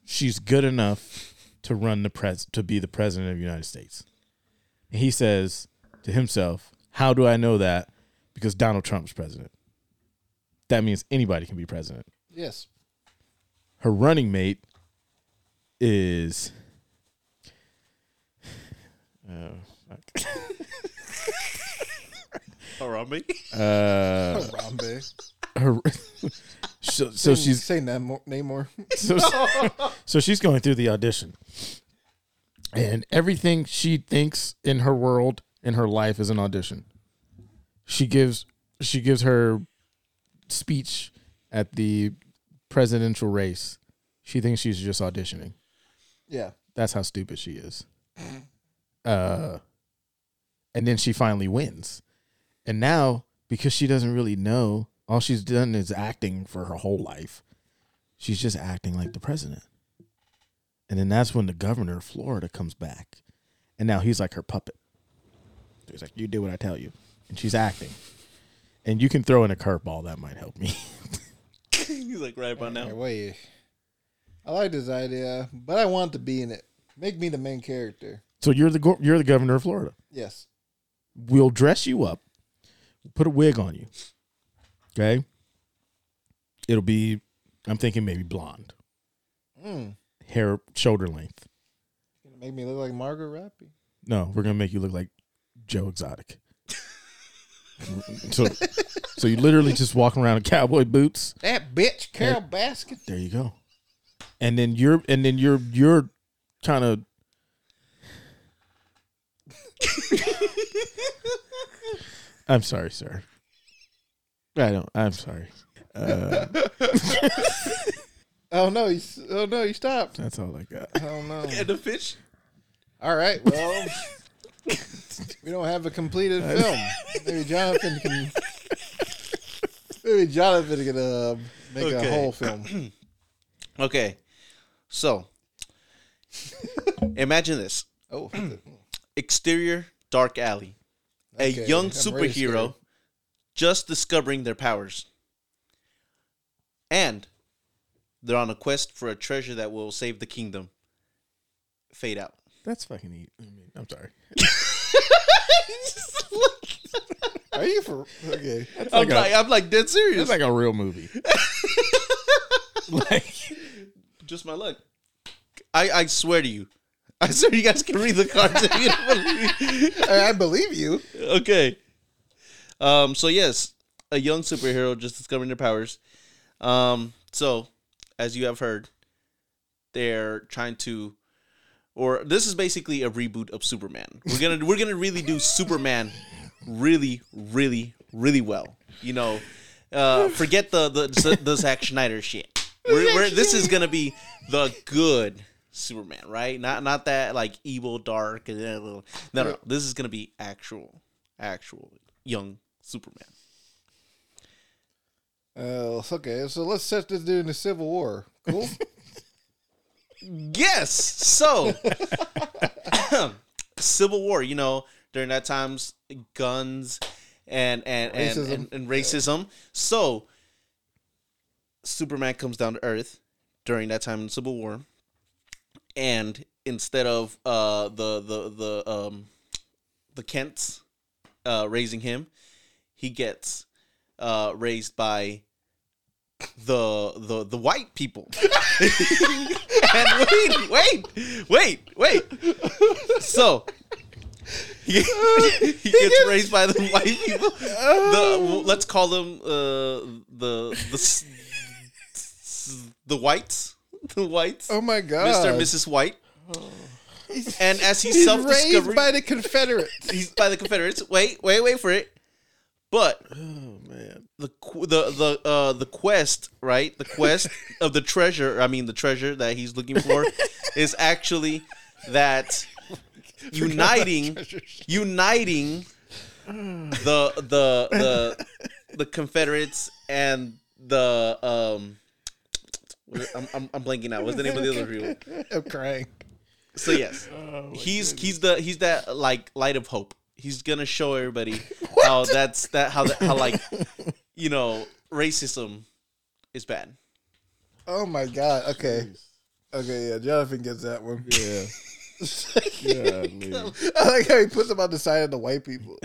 She's good enough to run to be the president of the United States. And he says to himself, how do I know that? Because Donald Trump's president. That means anybody can be president. Yes. Her running mate is Harambe. Harambe. So she's saying that name more. So she's going through the audition, and everything she thinks in her world, in her life, is an audition. She gives her speech at the presidential race. She thinks she's just auditioning. Yeah. That's how stupid she is. And then she finally wins. And now, because she doesn't really know, all she's done is acting for her whole life. She's just acting like the president. And then that's when the governor of Florida comes back. And now he's like her puppet. He's like, you do what I tell you. And she's acting. And you can throw in a curveball. That might help me. He's like, right about now. Wait. I like this idea, but I want to be in it. Make me the main character. So you're the governor of Florida. Yes. We'll dress you up. Put a wig on you. Okay. It'll be, I'm thinking maybe blonde. Hair shoulder length. Gonna make me look like Margot Robbie. No, we're gonna make you look like Joe Exotic. So you literally just walking around in cowboy boots. That bitch, Carol Baskin. There you go. And then you're kind of. I'm sorry, sir. I'm sorry. Oh no! You stopped. That's all I got. Oh no! And the fish. All right. Well, we don't have a completed film. Maybe Jonathan can make a whole film. Okay. So, imagine this. Oh. Exterior dark alley. Okay, a young superhero just discovering their powers. And they're on a quest for a treasure that will save the kingdom. Fade out. That's fucking neat. I'm sorry. Are you for... Okay. I'm like dead serious. It's like a real movie. Like... Just my luck. I swear to you. I swear you guys can read the cards if you don't believe me. I believe you. Okay. So, yes. A young superhero just discovering their powers. So, as you have heard, they're trying to... Or this is basically a reboot of Superman. We're gonna really do Superman really, really, really well. You know, forget the Zack Snyder shit. This is gonna be the good Superman, right? Not that like evil, dark. No. This is gonna be actual young Superman. Okay. So let's set this dude in the Civil War. Cool. Yes, so Civil War, you know, during that time's guns and racism. So Superman comes down to Earth during that time in Civil War, and instead of the Kents raising him, he gets raised by the white people. And wait. So he gets raised by the white people. Let's call them the whites. The whites. Oh my God, Mr. and Mrs. White. Oh. And as he's self-discovered by the Confederates. He's by the Confederates. Wait for it. But oh man, the quest, right? The quest of the treasure. I mean, the treasure that he's looking for is actually that uniting the Confederates and the I'm blanking out. What's the name of the other people? I'm crying. So yes, he's that like light of hope. He's gonna show everybody how you know, racism is bad. Oh my God! Okay, okay, yeah, Jonathan gets that one. Yeah, I like how he puts him on the side of the white people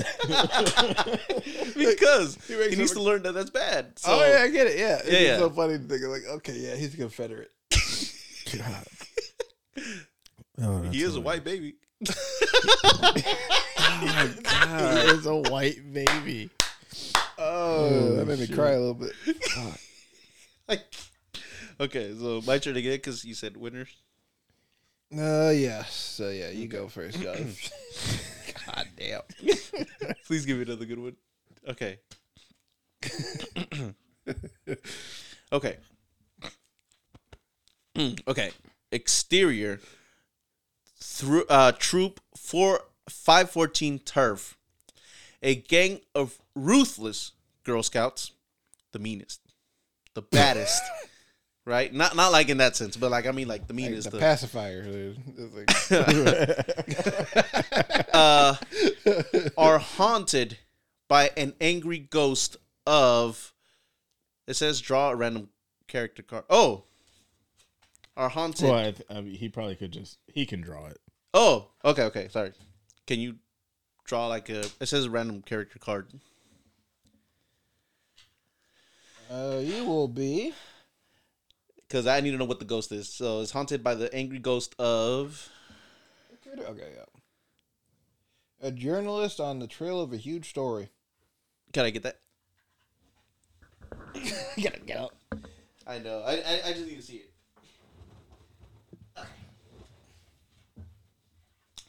because he needs to learn that that's bad. So. Oh yeah, I get it. Yeah, it's so funny to think like, okay, yeah, he's a Confederate. God. Oh, he is a white baby. Oh my God, it's a white baby. Oh, that made me cry a little bit. Okay, so my turn again because you said winners. Yeah. So yeah, you go first, Josh. God damn. Please give me another good one. Okay. Okay. Okay. Exterior. Troop 514 Turf. A gang of ruthless Girl Scouts. The meanest. The baddest. Right? Not like in that sense, but like, I mean, like the meanest. Like the pacifier, dude. Are haunted by an angry ghost of... It says draw a random character card. Oh. Are haunted... Well, I mean, he probably could just... He can draw it. Oh, okay, sorry. Can you draw like a... It says a random character card. You will be... Because I need to know what the ghost is. So it's haunted by the angry ghost of... Okay, yeah. A journalist on the trail of a huge story. Can I get that? You gotta get out. I know. I just need to see it.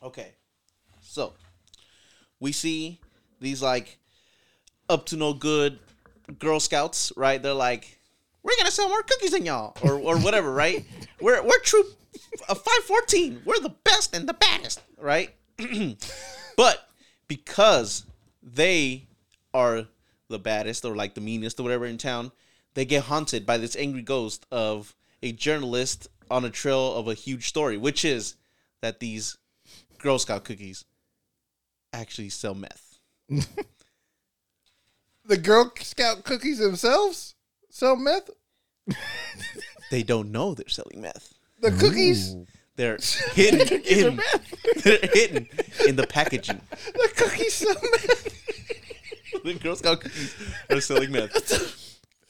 Okay. So, we see these, like, up to no good Girl Scouts, right? They're like, we're gonna sell more cookies than y'all. Or whatever, right? We're troop 514. We're the best and the baddest, right? But because they are the baddest or like the meanest or whatever in town, they get haunted by this angry ghost of a journalist on a trail of a huge story, which is that these Girl Scout cookies actually sell meth. The Girl Scout cookies themselves sell meth? They don't know they're selling meth. The cookies? Ooh. They're hidden. The cookies are meth. They're hidden in the packaging. The cookies sell meth. The Girl Scout cookies are selling meth.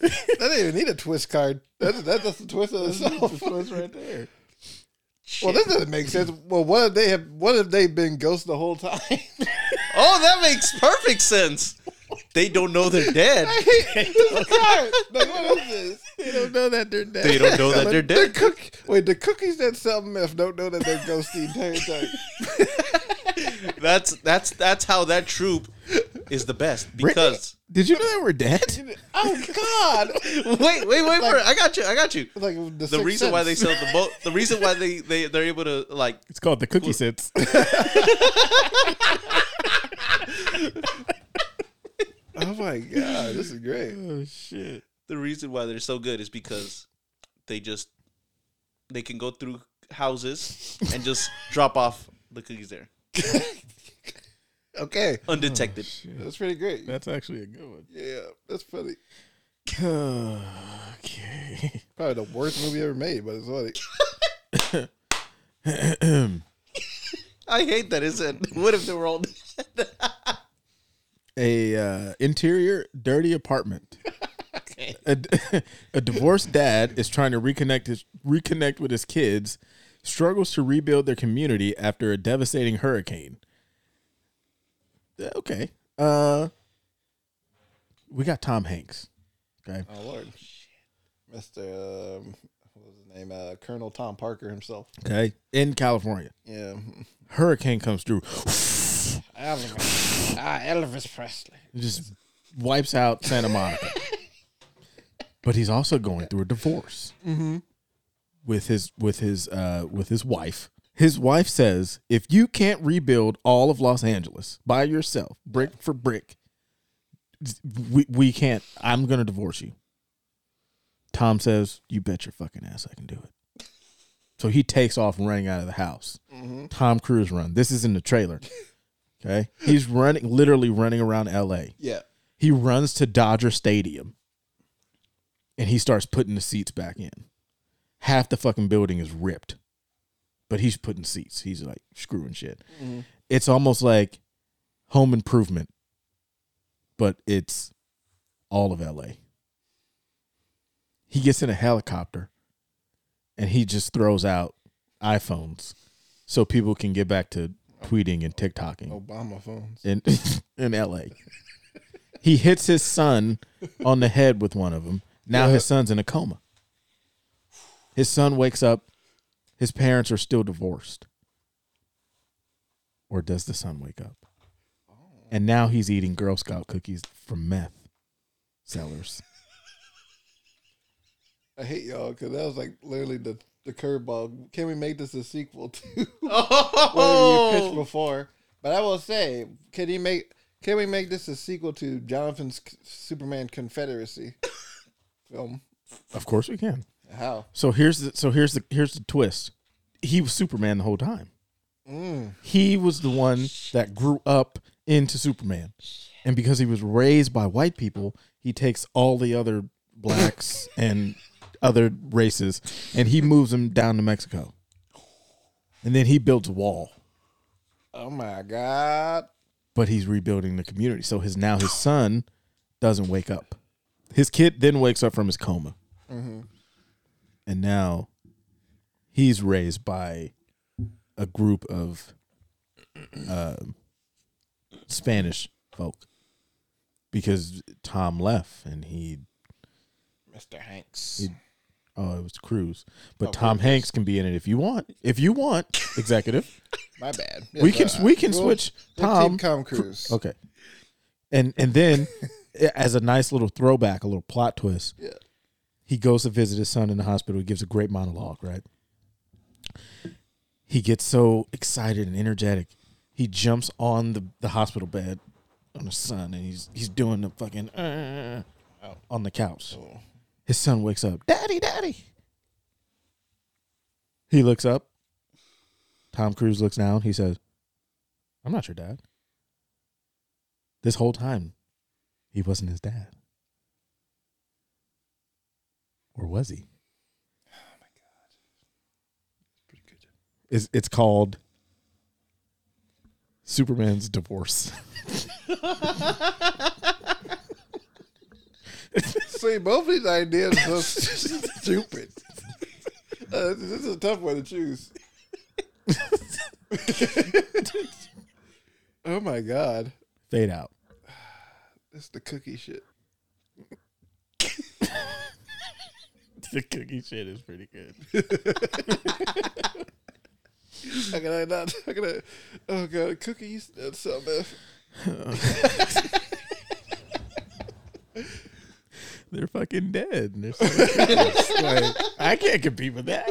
That doesn't even need a twist card. That's the twist of itself. The twist right there. Shit. Well, this doesn't make sense. Well, what if they've been ghosts the whole time? Oh, that makes perfect sense. They don't know they're dead. Like, what is this? They don't know that they're dead. They don't know that they're dead. Wait, the cookies that sell meth don't know that they're ghosts the entire time. That's how that troop is the best because... Really? Did you know they were dead? Oh, God. Wait like, for it. I got you. Like the reason why they sell the reason why they're able to, like... It's called the cookie sits. Oh, my God. This is great. Oh, shit. The reason why they're so good is because they can go through houses and just drop off the cookies there. Okay. Undetected. Oh, that's pretty great. That's actually a good one. Yeah, that's funny. Okay. Probably the worst movie ever made, but it's funny. I hate that it said, what if they were all dead? A interior dirty apartment. Okay. A divorced dad is trying to reconnect with his kids, struggles to rebuild their community after a devastating hurricane. Okay. We got Tom Hanks. Okay. Oh, Lord. Shit. Mr. What was his name? Colonel Tom Parker himself. Okay. In California. Yeah. Hurricane comes through. Elvis Presley. Just wipes out Santa Monica. But he's also going through a divorce. Mm-hmm. With his wife. His wife says, if you can't rebuild all of Los Angeles by yourself, brick for brick, we can't. I'm going to divorce you. Tom says, you bet your fucking ass I can do it. So he takes off running out of the house. Mm-hmm. Tom Cruise run. This is in the trailer. Okay. He's literally running around L.A. Yeah. He runs to Dodger Stadium and he starts putting the seats back in. Half the fucking building is ripped. But he's putting seats. He's like screwing shit. Mm-hmm. It's almost like Home Improvement, but it's all of LA. He gets in a helicopter and he just throws out iPhones so people can get back to tweeting and TikToking. Obama phones. In LA. He hits his son on the head with one of them. Now His son's in a coma. His son wakes up. His parents are still divorced. Or does the son wake up? Oh. And now he's eating Girl Scout cookies from meth sellers. I hate y'all because that was like literally the the curveball. Can we make this a sequel to what you pitched before? But I will say, can we make this a sequel to Jonathan's Superman Confederacy film? Of course we can. How? So here's the twist. He was Superman the whole time. Mm. He was the one that grew up into Superman, and because he was raised by white people, he takes all the other blacks and other races, and he moves them down to Mexico, and then he builds a wall. Oh my God! But he's rebuilding the community, so his son doesn't wake up. His kid then wakes up from his coma, and now he's raised by a group of Spanish folk because Tom left and he, Mr. Hanks. It was Cruise, but Tom Hanks can be in it if you want. If you want, executive. My bad. Yes, we can switch Tom. Tom Cruise. Okay, and then as a nice little throwback, a little plot twist. Yeah. He goes to visit his son in the hospital. He gives a great monologue, right? He gets so excited and energetic. He jumps on the hospital bed on his son, and he's doing the fucking on the couch. Oh. His son wakes up. Daddy, daddy. He looks up. Tom Cruise looks down. He says, I'm not your dad. This whole time, he wasn't his dad. Or was he? It's called Superman's Divorce. See, both these ideas are stupid. This is a tough one to choose. Oh my God. Fade out. It's the cookie shit. The cookie shit is pretty good. How can I not? How can I? Oh God, cookies! That's so bad. They're fucking dead. They're so like, I can't compete with that.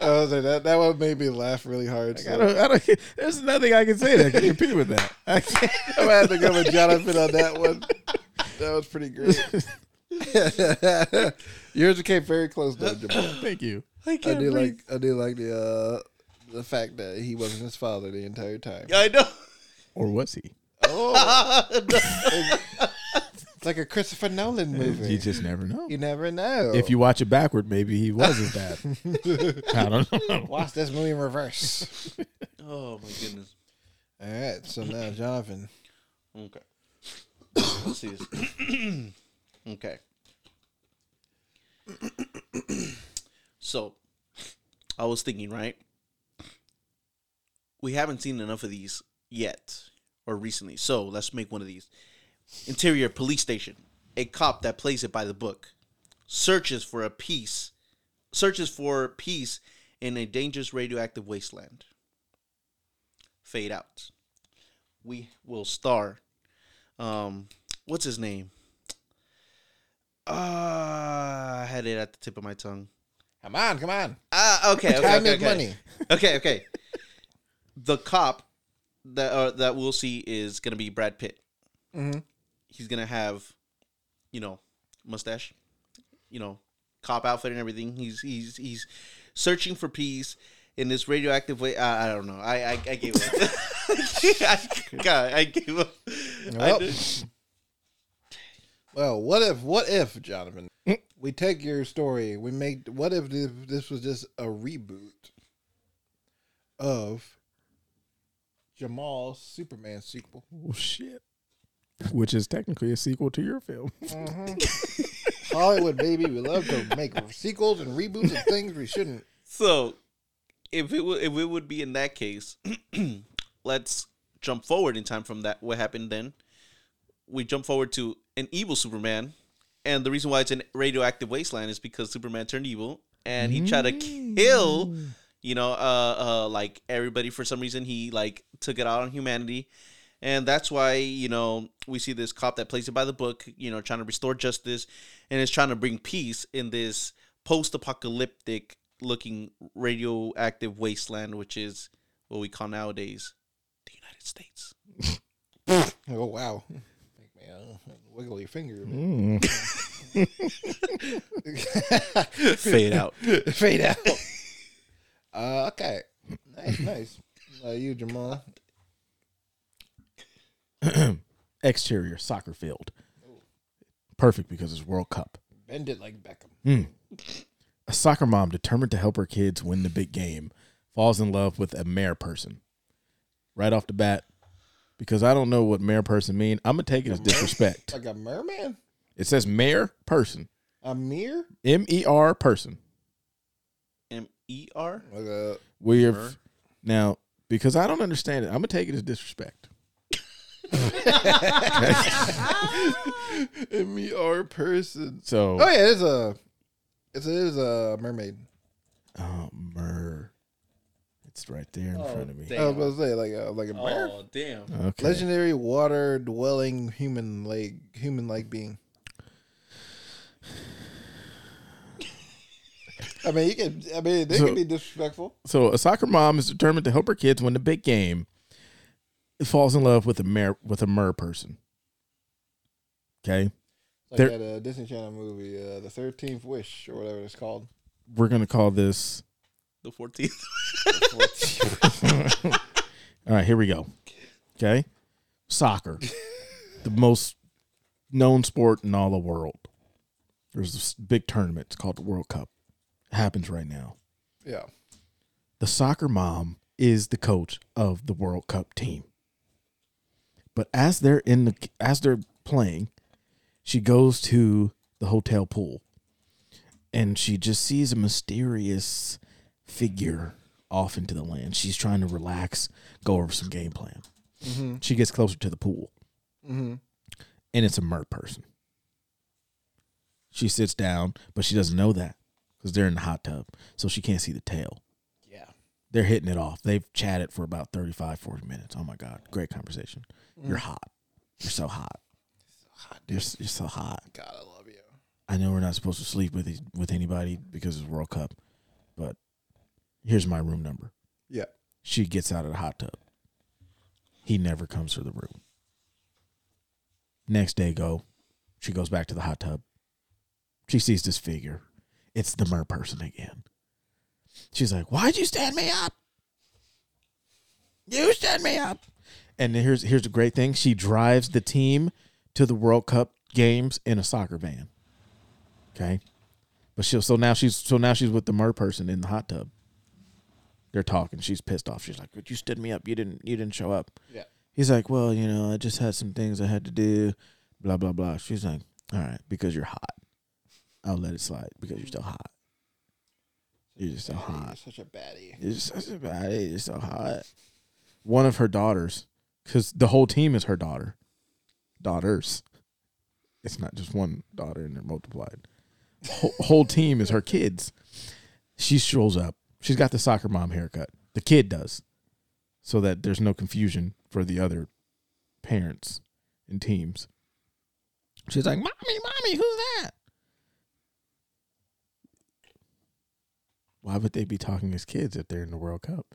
Oh, that one made me laugh really hard. Like, so. I don't. There's nothing I can say that can compete with that. I can't. I'm gonna have to go with Jonathan on that one. That was pretty great. Yours came very close, though. Thank you. I do like the fact that he wasn't his father the entire time. I know. Or was he? Oh. It's like a Christopher Nolan movie. You just never know. You never know. If you watch it backward, maybe he was his dad. I don't know. Watch this movie in reverse. Oh, my goodness. All right. So now, Jonathan. Okay. Let's see this. Okay. So, I was thinking, right? We haven't seen enough of these yet or recently, so let's make one of these. Interior police station. A cop that plays it by the book searches for peace in a dangerous radioactive wasteland. Fade out. We will star. What's his name? I had it at the tip of my tongue. Come on. Okay. Time is money. Okay. The cop that we'll see is going to be Brad Pitt. Mm-hmm. He's going to have, mustache, cop outfit and everything. He's searching for peace in this radioactive way. I don't know. I gave up. God, I gave up. Well, what if, Jonathan, we take your story. What if this was just a reboot of Jamal's Superman sequel. Oh, shit. Which is technically a sequel to your film. Mm-hmm. Hollywood, baby. We love to make sequels and reboots of things we shouldn't. So, if it would be in that case, let's jump forward in time from that. What happened then? We jump forward to an evil Superman. And the reason why it's in radioactive wasteland is because Superman turned evil. And he tried to kill... like everybody, for some reason, he took it out on humanity. And that's why, we see this cop that plays it by the book, trying to restore justice and is trying to bring peace in this post-apocalyptic looking radioactive wasteland, which is what we call nowadays the United States. Oh, wow. Make me wiggle your finger. Fade out. Fade out. Okay. Nice. You, Jamal. Exterior soccer field. Ooh. Perfect because it's World Cup. Bend it like Beckham. A soccer mom determined to help her kids win the big game falls in love with a mayor person. Right off the bat, because I don't know what mayor person mean, I'm going to take it as disrespect. Like a merman? It says mayor person. A mere? M-E-R person. M-E-R? Weird. Now, because I don't understand it, I'm going to take it as disrespect. M-E-R person. So, oh, yeah, it is a mermaid. Oh, it's right there in front of me. Damn. I was about to say, like a bear. Oh, damn. Okay. Legendary water-dwelling human-like being. I mean, they can be disrespectful. So, a soccer mom is determined to help her kids win the big game. Falls in love with a mer person. Okay. Like that Disney Channel movie, The 13th Wish, or whatever it's called. We're going to call this... The 14th. All right, here we go. Okay. Soccer. The most known sport in all the world. There's this big tournament. It's called the World Cup. It happens right now. Yeah. The soccer mom is the coach of the World Cup team. But as they're playing, she goes to the hotel pool and she just sees a mysterious figure off into the land. She's trying to relax, go over some game plan. Mm-hmm. She gets closer to the pool, mm-hmm. and it's a mer person. She sits down, but she doesn't know that because they're in the hot tub, so she can't see the tail. Yeah, they're hitting it off. They've chatted for about 35-40 minutes. Oh my god, great conversation. Mm. You're hot. You're so hot. You're so hot. God, I love you. I know we're not supposed to sleep with anybody because it's World Cup, but here's my room number. Yeah. She gets out of the hot tub. He never comes to the room. Next day she goes back to the hot tub. She sees this figure. It's the mer person again. She's like, "Why'd you stand me up? You stand me up." And here's the great thing. She drives the team to the World Cup games in a soccer van. Okay. But now she's with the mer person in the hot tub. They're talking. She's pissed off. She's like, "But you stood me up. You didn't show up." Yeah. He's like, "Well, I just had some things I had to do, blah, blah, blah." She's like, "All right, because you're hot. I'll let it slide because you're still hot. You're just so hot. You're such a baddie. You're such a baddie. You're so hot." One of her daughters, because the whole team is her daughter. Daughters. It's not just one daughter and they're multiplied. Whole team is her kids. She strolls up. She's got the soccer mom haircut. The kid does. So that there's no confusion for the other parents and teams. She's like, Mommy, who's that? Why would they be talking as kids if they're in the World Cup?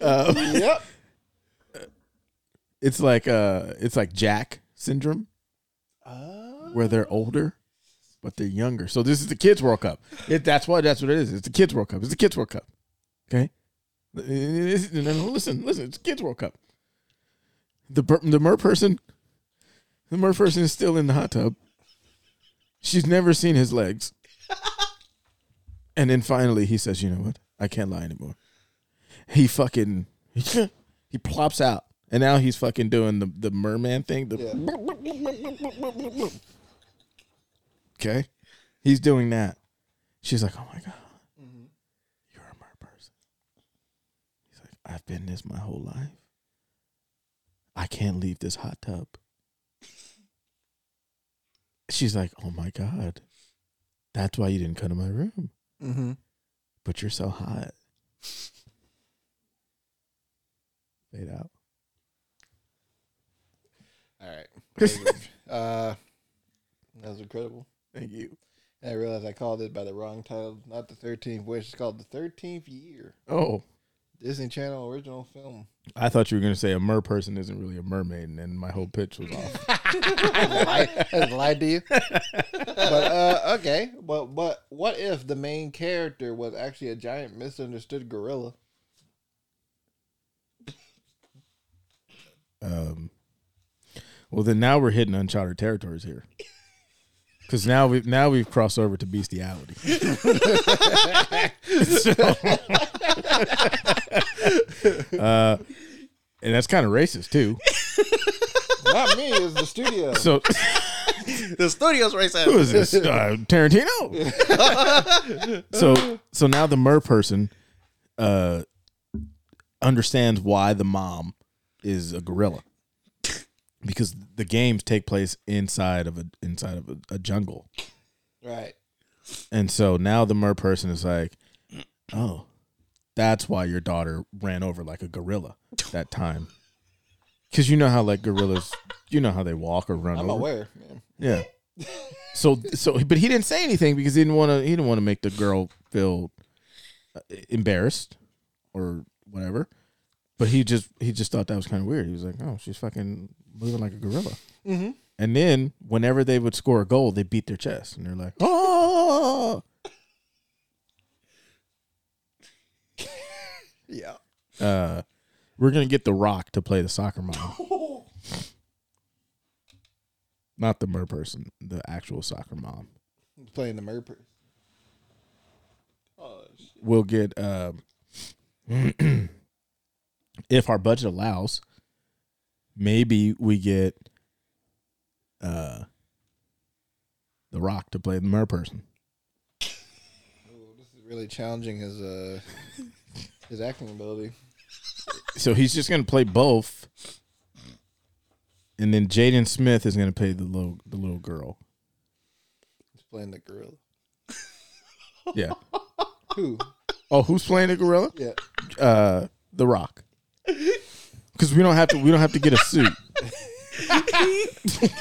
Yep. It's like Jack syndrome. Where they're older, but they're younger. So this is the Kids World Cup. That's what it is. It's the Kids World Cup. It's the Kids World Cup. Okay? Listen. It's the Kids World Cup. The mer person is still in the hot tub. She's never seen his legs. And then finally he says, "You know what? I can't lie anymore." He fucking he plops out. And now he's fucking doing the merman thing. Okay. He's doing that. She's like, "Oh, my God. Mm-hmm. You're a mer person." He's like, "I've been this my whole life. I can't leave this hot tub." She's like, "Oh, my God. That's why you didn't come to my room." Mm-hmm. "But you're so hot." Fade out. All right. That was incredible. Thank you. And I realized I called it by the wrong title. Not the 13th Wish. It's called The 13th Year. Oh. Disney Channel original film. I thought you were going to say a mer person isn't really a mermaid, and then my whole pitch was off. I lied to you. But okay. But what if the main character was actually a giant misunderstood gorilla? Well, then now we're hitting uncharted territories here. Because now we've crossed over to bestiality. And that's kind of racist too. Not me, it's the studio. So the studio's racist. Who is this? Tarantino. So now the mer person understands why the mom is a gorilla. Because the games take place inside of a jungle. Right. And so now the mer person is like, oh, that's why your daughter ran over like a gorilla that time. Because you know how like gorillas, you know how they walk or run over. I'm aware, man. Yeah. So but he didn't say anything because he didn't want to make the girl feel embarrassed or whatever. But he just thought that was kind of weird. He was like, oh, she's fucking moving like a gorilla. Mm-hmm. And then whenever they would score a goal, they beat their chest. And they're like, oh. Yeah. We're going to get The Rock to play the soccer mom. Not the mer person, the actual soccer mom. He's playing the mer person. Oh, shit. We'll get... if our budget allows, maybe we get The Rock to play the mer person. Oh, this is really challenging his acting ability. So he's just going to play both, and then Jaden Smith is going to play the little girl. He's playing the gorilla. Yeah. Who? Oh, who's playing the gorilla? Yeah. The Rock. Because we don't have to get a suit.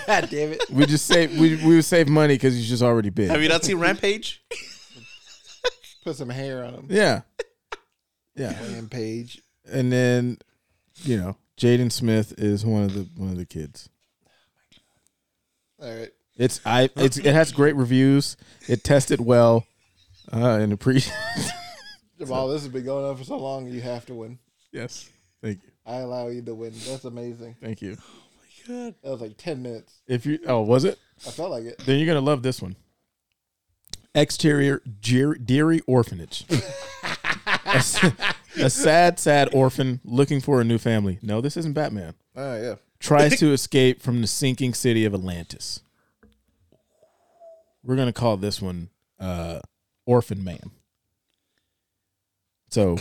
God damn it! We just would save money because he's just already big. Have you not seen Rampage? Put some hair on him. Yeah. Rampage. And then, you know, Jaden Smith is one of the kids. Oh my God! All right. It has great reviews. It tested well, and appreciate. Jamal, this has been going on for so long. You have to win. Yes. Thank you. I allow you to win. That's amazing. Thank you. Oh my God. That was like 10 minutes. Was it? I felt like it. Then you're going to love this one. Exterior Deary Orphanage. a sad orphan looking for a new family. No, this isn't Batman. Oh, yeah. Tries to escape from the sinking city of Atlantis. We're going to call this one Orphan Man. So...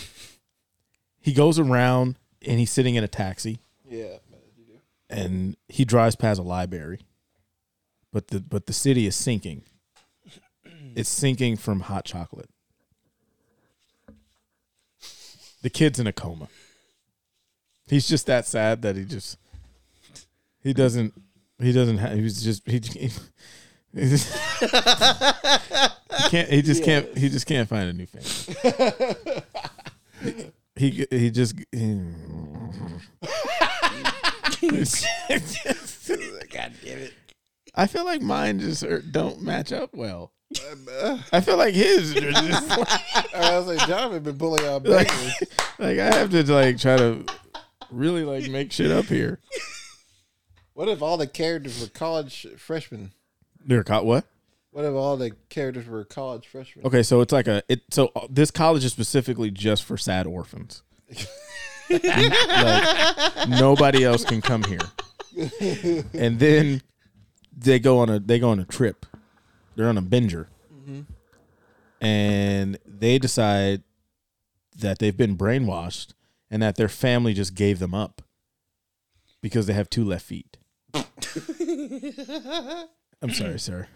he goes around and he's sitting in a taxi. Yeah, you do. And he drives past a library, but the city is sinking. It's sinking from hot chocolate. The kid's in a coma. He's just that sad that he just can't find a new family. God damn it. I feel like mine just don't match up well. I feel like his are just like, I was like, Jonathan been pulling out backwards. Like I have to like try to really like make shit up here. What if all the characters were college freshmen? They're caught what? What if all the characters were college freshmen? Okay, so it's like so this college is specifically just for sad orphans. Like, nobody else can come here. And then they go on a trip. They're on a binger, mm-hmm. And they decide that they've been brainwashed and that their family just gave them up because they have two left feet. I'm sorry, sir.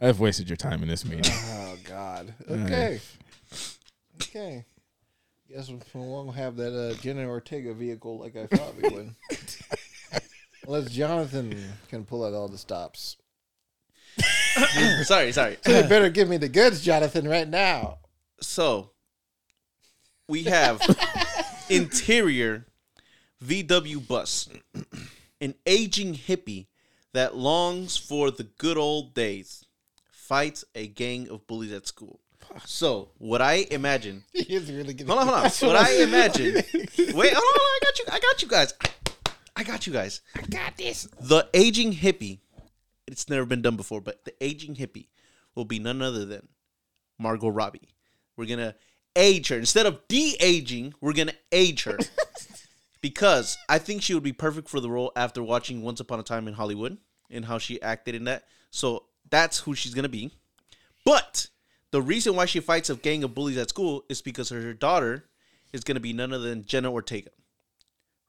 I've wasted your time in this meeting. Oh, God. Okay. Okay. Guess we won't have that Jenna Ortega vehicle like I thought we would. Unless Jonathan can pull out all the stops. Sorry. So you better give me the goods, Jonathan, right now. So we have interior VW bus, an aging hippie that longs for the good old days, fights a gang of bullies at school. So what I imagine, he is really good. Hold on. What I imagine. Wait, hold on. I got you guys. I got this. The aging hippie. It's never been done before, but the aging hippie will be none other than Margot Robbie. We're going to age her. Instead of de-aging, we're going to age her. Because I think she would be perfect for the role after watching Once Upon a Time in Hollywood and how she acted in that. So that's who she's going to be. But the reason why she fights a gang of bullies at school is because her daughter is going to be none other than Jenna Ortega,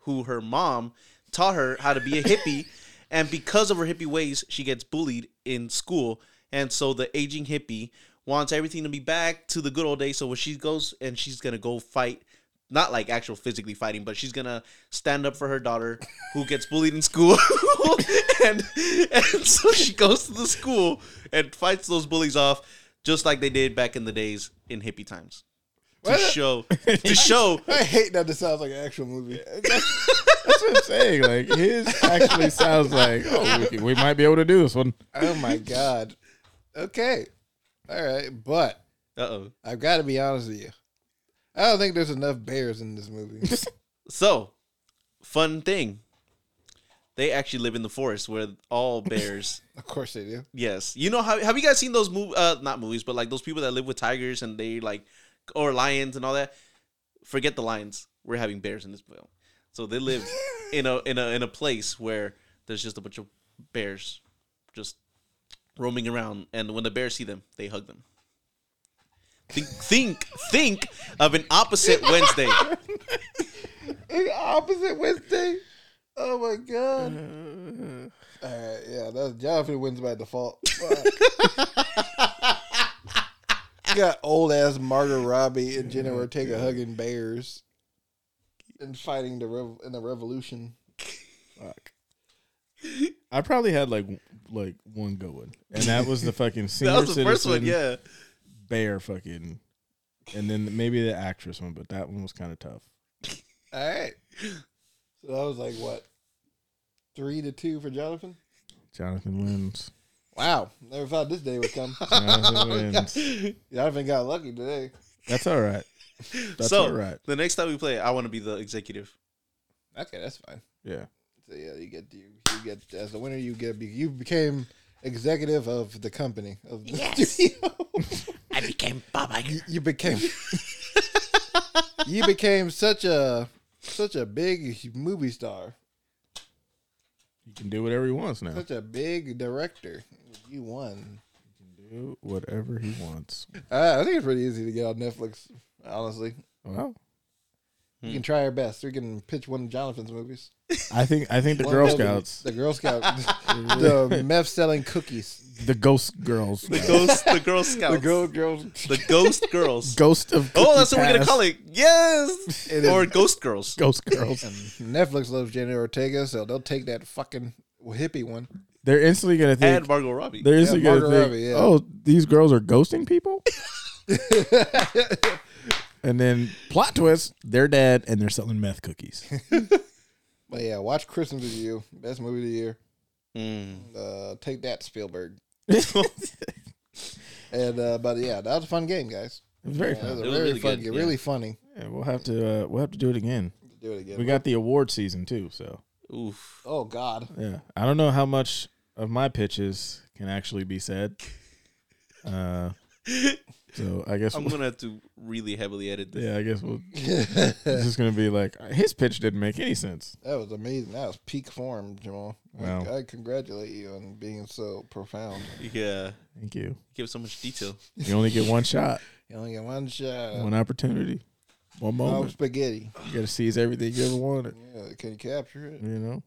who her mom taught her how to be a hippie. And because of her hippie ways, she gets bullied in school. And so the aging hippie wants everything to be back to the good old days. So when she goes and she's going to go fight, not like actual physically fighting, but she's going to stand up for her daughter who gets bullied in school. and so she goes to the school and fights those bullies off just like they did back in the days in hippie times. To show. I hate that this sounds like an actual movie. That's what I'm saying. Like, his actually sounds like, oh, we might be able to do this one. Oh, my God. Okay. All right. But I've got to be honest with you. I don't think there's enough bears in this movie. So, fun thing. They actually live in the forest where all bears. Of course they do. Yes. You know, have you guys seen those not movies, but like those people that live with tigers and they like, or lions and all that? Forget the lions. We're having bears in this film. So they live in a place where there's just a bunch of bears just roaming around, and when the bears see them, they hug them. Think of an opposite Wednesday. An opposite Wednesday? Oh my God. All right, yeah, that's Jonathan wins by default. You got old ass Margot Robbie and Jenna Ortega hugging bears. And fighting in the revolution. Fuck. I probably had like one going, and that was the fucking senior that was the citizen first one, yeah. Bear fucking, and then maybe the actress one, but that one was kind of tough. All right, so that was like what, 3-2 for Jonathan. Jonathan wins. Wow, never thought this day would come. Jonathan wins. Jonathan got lucky today. That's all right. That's so, all right. The next time we play, I want to be the executive. Okay, that's fine. Yeah. So yeah, you get as the winner. You became executive of the company of the studio. I became Bob. You became such a big movie star. You can do whatever he wants now. Such a big director. You won. You can do whatever he wants. I think it's pretty easy to get on Netflix. Honestly, well, we can try our best. We can pitch one of Jonathan's movies. I think the Girl Scouts, the meth selling cookies, the Ghost Girls, the Girl Scouts, the Ghost Girls, Ghost of Cookie. Oh, that's what we're gonna call it. Yes, or Ghost Girls. And Netflix loves Jenna Ortega, so they'll take that fucking hippie one. They're instantly gonna think, and Margot Robbie. They're instantly gonna think, oh, these girls are ghosting people. And then, plot twist, they're dead and they're selling meth cookies. But yeah, watch Christmas with You. Best movie of the year. Take that, Spielberg. And but yeah, that was a fun game, guys. It was very fun. It was really fun game. Yeah. Really funny. Yeah, we'll have to do it again. We got the award season too, so. Oof. Oh God. Yeah, I don't know how much of my pitches can actually be said. So I guess I'm gonna have to really heavily edit this. Yeah, I guess it's just gonna be like his pitch didn't make any sense. That was amazing. That was peak form, Jamal. Wow. I congratulate you on being so profound. Yeah, thank you. You give so much detail. You only get one shot. One opportunity. One moment. Spaghetti. You gotta seize everything you ever wanted. Yeah, can you capture it? You know,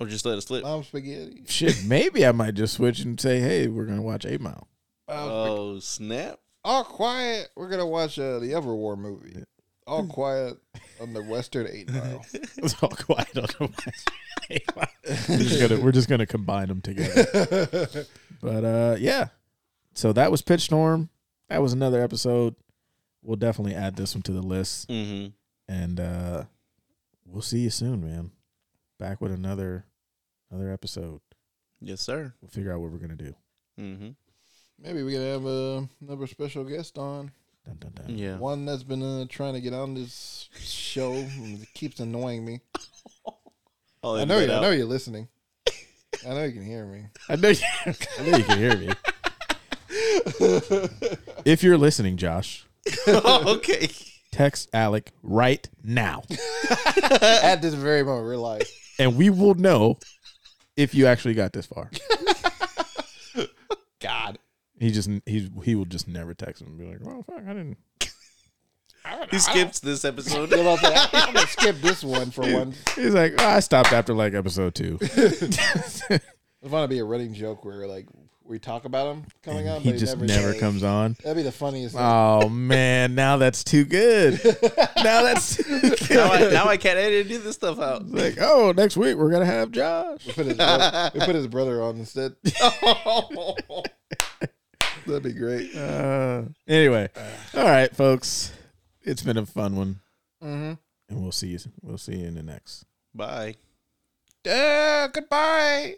or just let it slip. Mom spaghetti. Shit, maybe I might just switch and say, hey, we're gonna watch 8 Mile. Oh snap. All quiet. We're going to watch the Everwar movie. All quiet on the Western 8 Mile. It's all quiet on the Western 8 Mile. We're just gonna combine them together. But yeah, so that was Pitch Storm. That was another episode. We'll definitely add this one to the list, mm-hmm. and we'll see you soon, man. Back with another episode. Yes, sir. We'll figure out what we're gonna do. Mm-hmm. Maybe we could have another special guest on. Dun, dun, dun. Yeah. One that's been trying to get on this show and keeps annoying me. I know you're listening. I know you can hear me. I know you can hear me. If you're listening, Josh. Okay. Text Alec right now. At this very moment, real life. And we will know if you actually got this far. God. He will just never text him and be like, well, fuck, I didn't. He skips this episode. I'm going to skip this one for one. He's like, oh, I stopped after like episode 2. I want to be a running joke where like we talk about him coming and on. He but just never comes on. That'd be the funniest thing. Oh, man. Now that's too good. Now I can't edit this stuff out. It's like, oh, next week we're going to have Josh. We put his brother on instead. That'd be great. Anyway, all right, folks, it's been a fun one, mm-hmm. and we'll see you. We'll see you in the next. Bye. Goodbye.